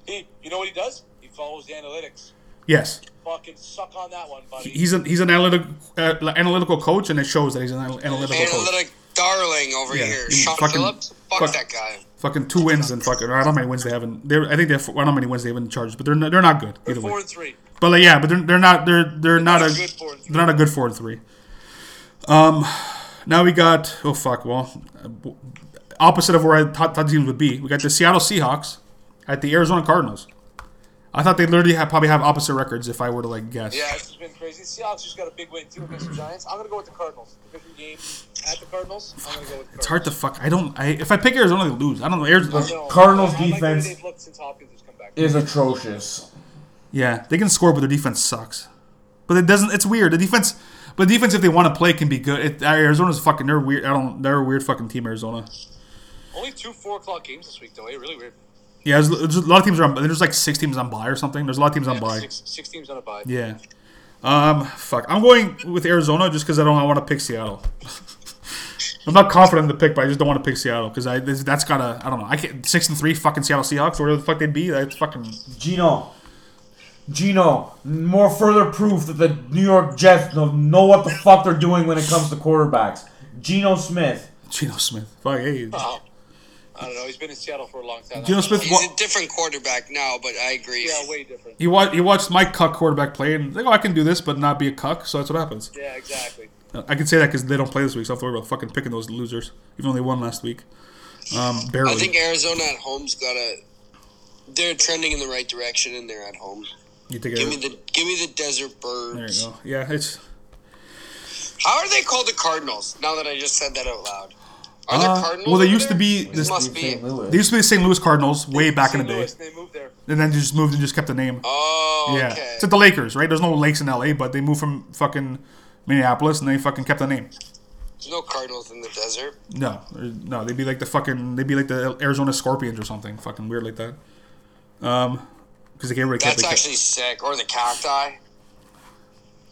you know what he does? He follows the analytics. Yes. Fucking suck on that one, buddy. He's an analytical coach, and it shows that he's an analytical coach. Analytic darling over here. Sean Phillips? Fuck that guy. Fucking 2 wins and fucking... I don't know how many wins they have. I don't know how many wins they have in the Chargers, but they're not good. They're 4-3. But like, yeah, but they're not a good 4-3. Now we got opposite of where I thought teams would be. We got the Seattle Seahawks at the Arizona Cardinals. I thought they literally probably have opposite records if I were to, guess. Yeah, it's been crazy. Seahawks just got a big win, too, against the Giants. I'm going to go with the Cardinals. The different game at the Cardinals, I'm going to go with the Cardinals. It's hard to fuck. If I pick Arizona, they lose. I don't know. Cardinals defense is atrocious. Yeah, they can score, but their defense sucks. But it doesn't. It's weird. The defense, if they want to play, can be good. Arizona's fucking... They're weird. They're a weird fucking team, Arizona. Only 2 4:00 games this week, though. It's really weird. Yeah, there's a lot of teams are on. There's 6 teams on bye or something. There's a lot of teams on bye. Six teams on a bye. Yeah. Fuck. I'm going with Arizona just because I want to pick Seattle. I'm not confident in the pick, but I just don't want to pick Seattle because that's gotta. I don't know. I can't 6-3 fucking Seattle Seahawks or whatever the fuck they'd be. That's fucking Gino. More further proof that the New York Jets know what the fuck they're doing when it comes to quarterbacks. Geno Smith. Fuck hey. Oh. I don't know. He's been in Seattle for a long time. He's a different quarterback now, but I agree. Yeah, way different. He watched my cuck quarterback play, and like, I can do this, but not be a cuck. So that's what happens. Yeah, exactly. I can say that because they don't play this week, so I have to worry about fucking picking those losers, even though they won last week. Barely. I think Arizona at home's they're trending in the right direction, and they're at home. You think? Give me the Desert Birds. There you go. Yeah, it's. How are they called the Cardinals? Now that I just said that out loud. Are there Cardinals? Well, they used to be the St. Louis Cardinals way back in the day. They moved there. And then they just moved and just kept the name. Oh, yeah. Okay. It's like the Lakers, right? There's no lakes in LA, but they moved from fucking Minneapolis and they fucking kept the name. There's no Cardinals in the desert. No, they'd be like the Arizona Scorpions or something, fucking weird like that. Because they can't really. That's actually sick. Or the Cacti.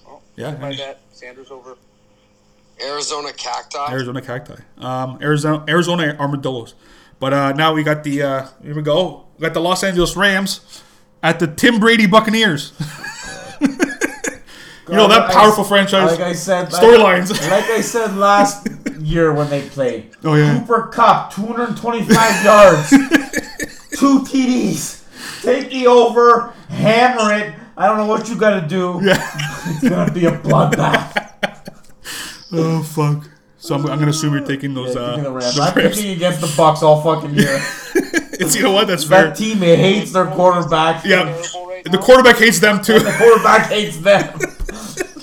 Oh, yeah. By that Sanders over. Arizona Cacti. Arizona Armadillos. But now we got the here we go. We got the Los Angeles Rams at the Tim Brady Buccaneers. That powerful franchise. Like I said, storylines. Like I said last year when they played. Oh yeah. Cooper Kupp, 225 yards, 2 TDs. Take the over. hammer it. I don't know what you got to do. Yeah. It's going to be a bloodbath. Oh, fuck. So I'm going to assume you're taking those. I'm picking against the Bucks all fucking year. It's, you know what? That's fair. That team hates their quarterback. Yeah. The quarterback hates them, too. And the quarterback hates them.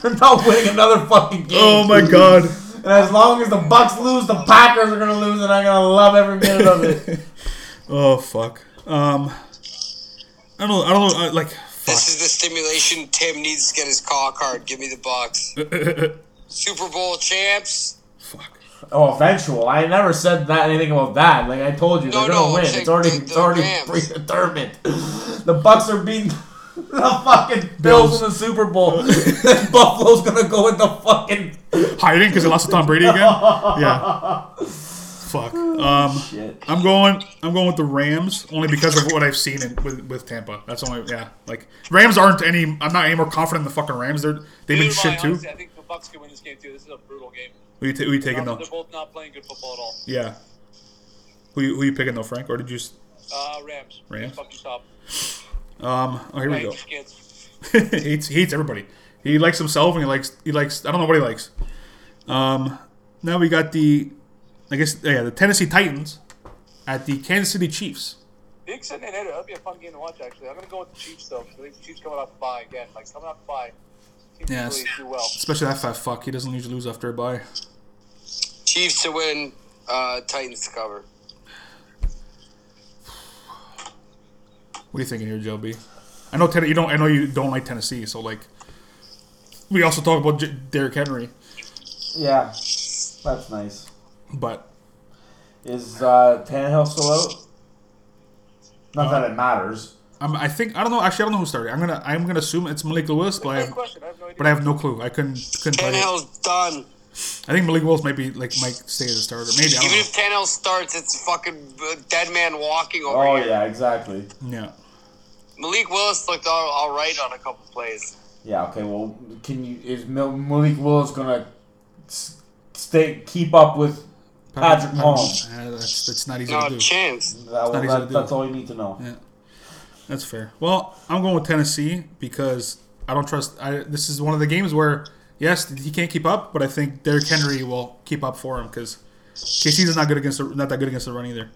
They're not winning another fucking game. Oh, my God. And as long as the Bucks lose, the Packers are going to lose, and I'm going to love every minute of it. Oh, fuck. I don't know. Like, fuck. This is the stimulation Tim needs to get his call card. Give me the Bucks. Super Bowl champs. Fuck. Oh, eventual. I never said that anything about that. Like, I told you, they're going to win. It's already predetermined. The Bucks are beating... The fucking Bills in the Super Bowl. Buffalo's gonna go with the fucking hiding because they lost to Tom Brady again. Yeah. Fuck. Shit. I'm going with the Rams only because of what I've seen with Tampa. That's only Like Rams aren't any. I'm not any more confident in the fucking Rams. They've been shit too. I think the Bucks can win this game too. This is a brutal game. Who you taking though? They're both not playing good football at all. Yeah. Who you picking though, Frank? Or did you? Rams. Rams. Fucking top. Oh, here we go. He hates everybody. He likes himself and he likes. I don't know what he likes. Now we got the Tennessee Titans at the Kansas City Chiefs. Big Sunday night. That'll be a fun game to watch. Actually, I'm gonna go with the Chiefs though. I think the Chiefs coming off bye again. Like coming off bye. Yeah, really do well. Especially that fat fuck. He doesn't usually lose after a bye. Chiefs to win. Titans to cover. What are you thinking here, Joe B? I know you don't like Tennessee, so like, we also talk about Derrick Henry. Yeah, that's nice. But is Tannehill still out? Not that it matters. I don't know. Actually, I don't know who started. I'm gonna assume it's Malik Willis, but I have no clue. I couldn't. Tannehill's done. I think Malik Willis might stay as a starter. Maybe even if Tannehill starts, it's fucking dead man walking over here. Oh yeah, exactly. Yeah. Malik Willis looked all right on a couple plays. Yeah. Okay. Well, is Malik Willis gonna keep up with Patrick Mahomes? That's not easy to do. No chance. That's all you need to know. Yeah. That's fair. Well, I'm going with Tennessee because I don't trust. This is one of the games where yes, he can't keep up, but I think Derrick Henry will keep up for him because KC's not that good against the run either.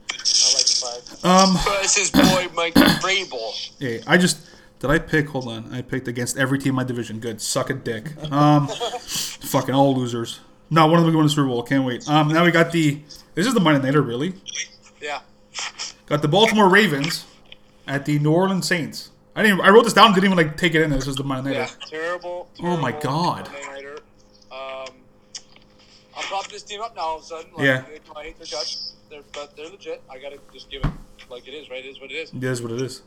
This is boy Mike Vrabel. Yeah, hold on. I picked against every team in my division. Good. Suck a dick. Fucking all losers. No, one of them going to Super Bowl. Can't wait. Now we got this is the Monday Nighter, really? Yeah. Got the Baltimore Ravens at the New Orleans Saints. I wrote this down and didn't even take it in. This was the Monday Nighter. Yeah, terrible. Oh my God. I'm propping this team up now all of a sudden. Like, yeah. I hate their coach. They're legit. I got to just give it like it is, right? It is what it is. It is what it is.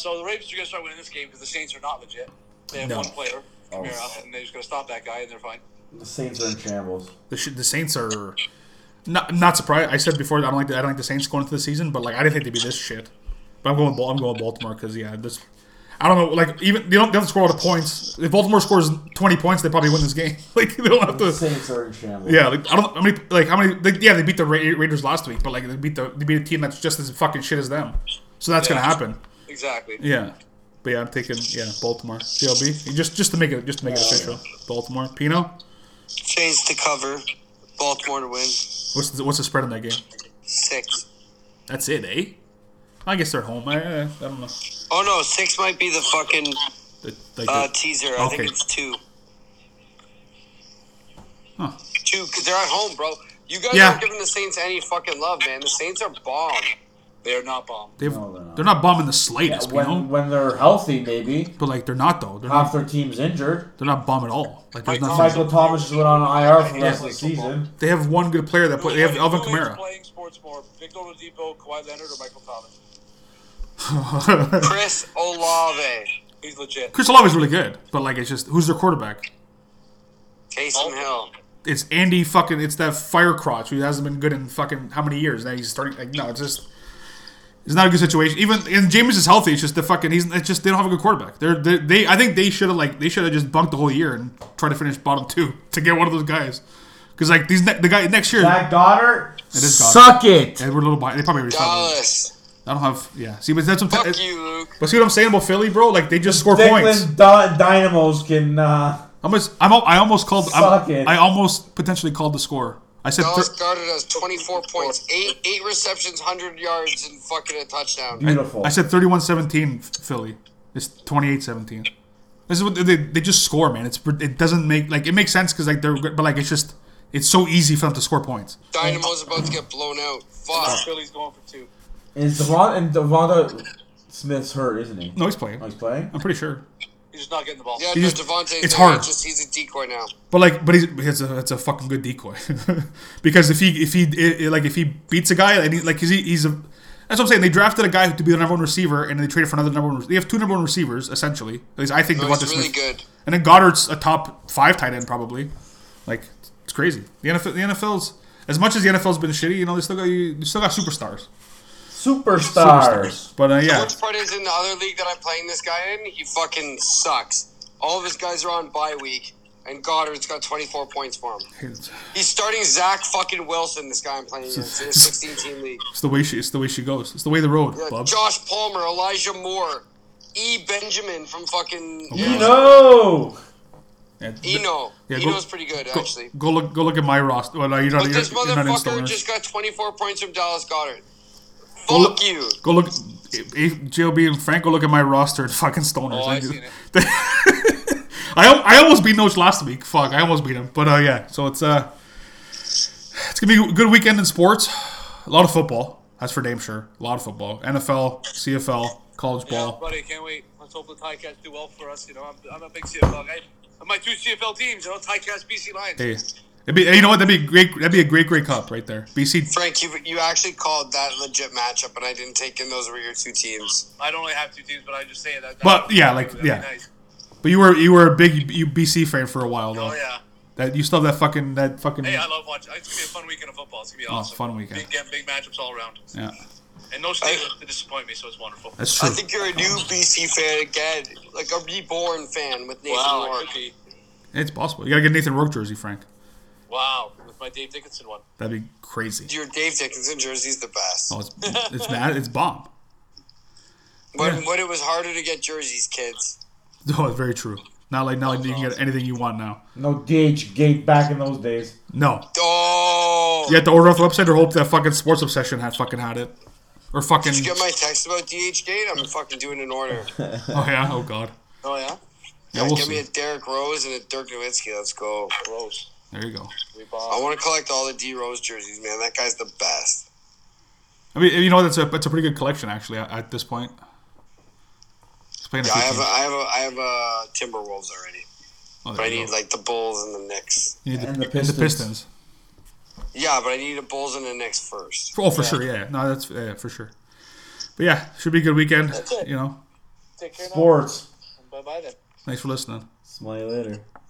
So the Ravens are going to start winning this game because the Saints are not legit. They have one player, Kamara, and they're just going to stop that guy, and they're fine. The Saints are in shambles. The Saints are not surprised. I said before I don't like the Saints going into the season, but like I didn't think they'd be this shit. But I'm going Baltimore because I don't know. Like even they don't score a lot of points. If Baltimore scores 20 points, they probably win this game. Like they don't have to. The Saints are in shambles. Yeah, like I don't. How many? Like, yeah, they beat the Raiders last week, but like they beat a team that's just as fucking shit as them. So that's gonna happen. Exactly. Yeah, but yeah, I'm taking Baltimore. CLB just to make it official. Baltimore. Pino. Saints to cover. Baltimore to win. What's the spread in that game? 6. That's it, eh? I guess they're home. I don't know. Oh, no. 6 might be the fucking teaser. Okay. I think it's 2. Huh. 2. They're at home, bro. You guys aren't giving the Saints any fucking love, man. The Saints are bomb. They are not bomb. They're not bomb in the slightest. Yeah, when they're healthy, maybe. But, like, they're not, though. Half their team's injured. They're not bomb at all. Like, Michael Thomas went on IR for the rest of the season. They have one good player that plays. They have Alvin Kamara. Playing sports more, Victor Oladipo, Kawhi Leonard, or Michael Thomas? Chris Olave. He's legit. Chris Olave's really good, but like it's just who's their quarterback? Taysom Hill. It's Andy fucking. It's that firecrotch who hasn't been good in fucking how many years now. He's starting. Like, no, it's just it's not a good situation. Even and James is healthy. It's just the fucking. It's just they don't have a good quarterback. They I think they should have just bunked the whole year and tried to finish bottom 2 to get one of those guys. Because like the guy next year. Jack Donny. Suck it. Edward Little. They probably already Dallas. I don't have, yeah. See, but that's what. Fuck you, Luke. But see what I'm saying about Philly, bro? Like, they just score points. Dynamos can. I almost potentially called the score. I said. Dallas Goedert has 24 points, eight receptions, 100 yards, and fucking a touchdown. Beautiful. I said 31-17 Philly. It's 28-17. This is what they just score, man. It doesn't make, like, it makes sense because, like, they're, but, like, it's just, it's so easy for them to score points. Dynamo's about to get blown out. Fuck. Philly's going for two. Devonta Smith's hurt, isn't he? No, he's playing. Oh, he's playing? I'm pretty sure. He's just not getting the ball. Yeah, he's just, Devontae's it's hard. He's a decoy now. But, like, it's a fucking good decoy. Because if he beats a guy, like, he's a, that's what I'm saying. They drafted a guy to be the number one receiver, and they traded for another number one receiver. They have two number one receivers, essentially. At least I think Devonta Smith. He's really good. And then Goddard's a top 5 tight end, probably. Like, it's crazy. The NFL's, as much as the NFL's been shitty, you know, they still got superstars. But yeah. The worst part is, in the other league that I'm playing this guy in, he fucking sucks. All of his guys are on bye week, and Goddard's got 24 points for him. He's starting Zach fucking Wilson. This guy I'm playing in a 16-team league. It's the way she goes. It's the way the road. Yeah, Bob. Josh Palmer, Elijah Moore, E. Benjamin from fucking Eno. Eno's pretty good, actually. Go look at my roster. Well, no, you're not. But this motherfucker just got 24 points from Dallas Goedert. Fuck you. Go look, JLB and Frank, go look at my roster and fucking stoners. Oh, I've seen it. I almost beat Noach last week. Fuck, I almost beat him. But yeah, so it's going to be a good weekend in sports. A lot of football. That's for damn sure. A lot of football. NFL, CFL, college ball. Yeah, buddy, can't wait. Let's hope the Ticats do well for us. You know, I'm a big CFL guy. I'm my 2 CFL teams, you know, Ticats, BC Lions. Hey. You know what? That'd be a great cup right there. BC. Frank, you actually called that legit matchup, and I didn't take in those were your 2 teams. I don't really have 2 teams, but I just say that. But yeah, like that'd yeah. Be nice. But you were a big BC fan for a while though. Oh yeah. That you still have that fucking. Hey, I love watching. It's gonna be a fun weekend of football. It's gonna be awesome. Fun weekend. Big matchups all around. Yeah. And no state to disappoint me, so it's wonderful. That's true. I think you're a new BC fan again, like a reborn fan with Nathan Rourke. It's possible. You gotta get a Nathan Rourke jersey, Frank. Wow, with my Dave Dickinson one. That'd be crazy. Your Dave Dickinson jersey's the best. Oh, it's bad. It's bomb. But it was harder to get jerseys, kids. Oh, it's very true. Not like you can get anything you want now. No DHgate back in those days. No. Oh. You had to order off the website or hope that fucking Sports Obsession had it. Or fucking. Did you get my text about DHgate? I'm fucking doing an order. Oh yeah. Oh god. Oh yeah. Yeah, we'll give me a Derrick Rose and a Dirk Nowitzki. Let's go, Rose. There you go. I want to collect all the D Rose jerseys, man. That guy's the best. I mean, you know, that's a pretty good collection, actually. At this point, I have a Timberwolves already, but I need like the Bulls and the Knicks. You need the Pistons. Yeah, but I need the Bulls and the Knicks first. For sure. Yeah. No, that's for sure. But yeah, should be a good weekend. That's it. You know, take care. Sports. Bye bye then. Thanks for listening. Smile later.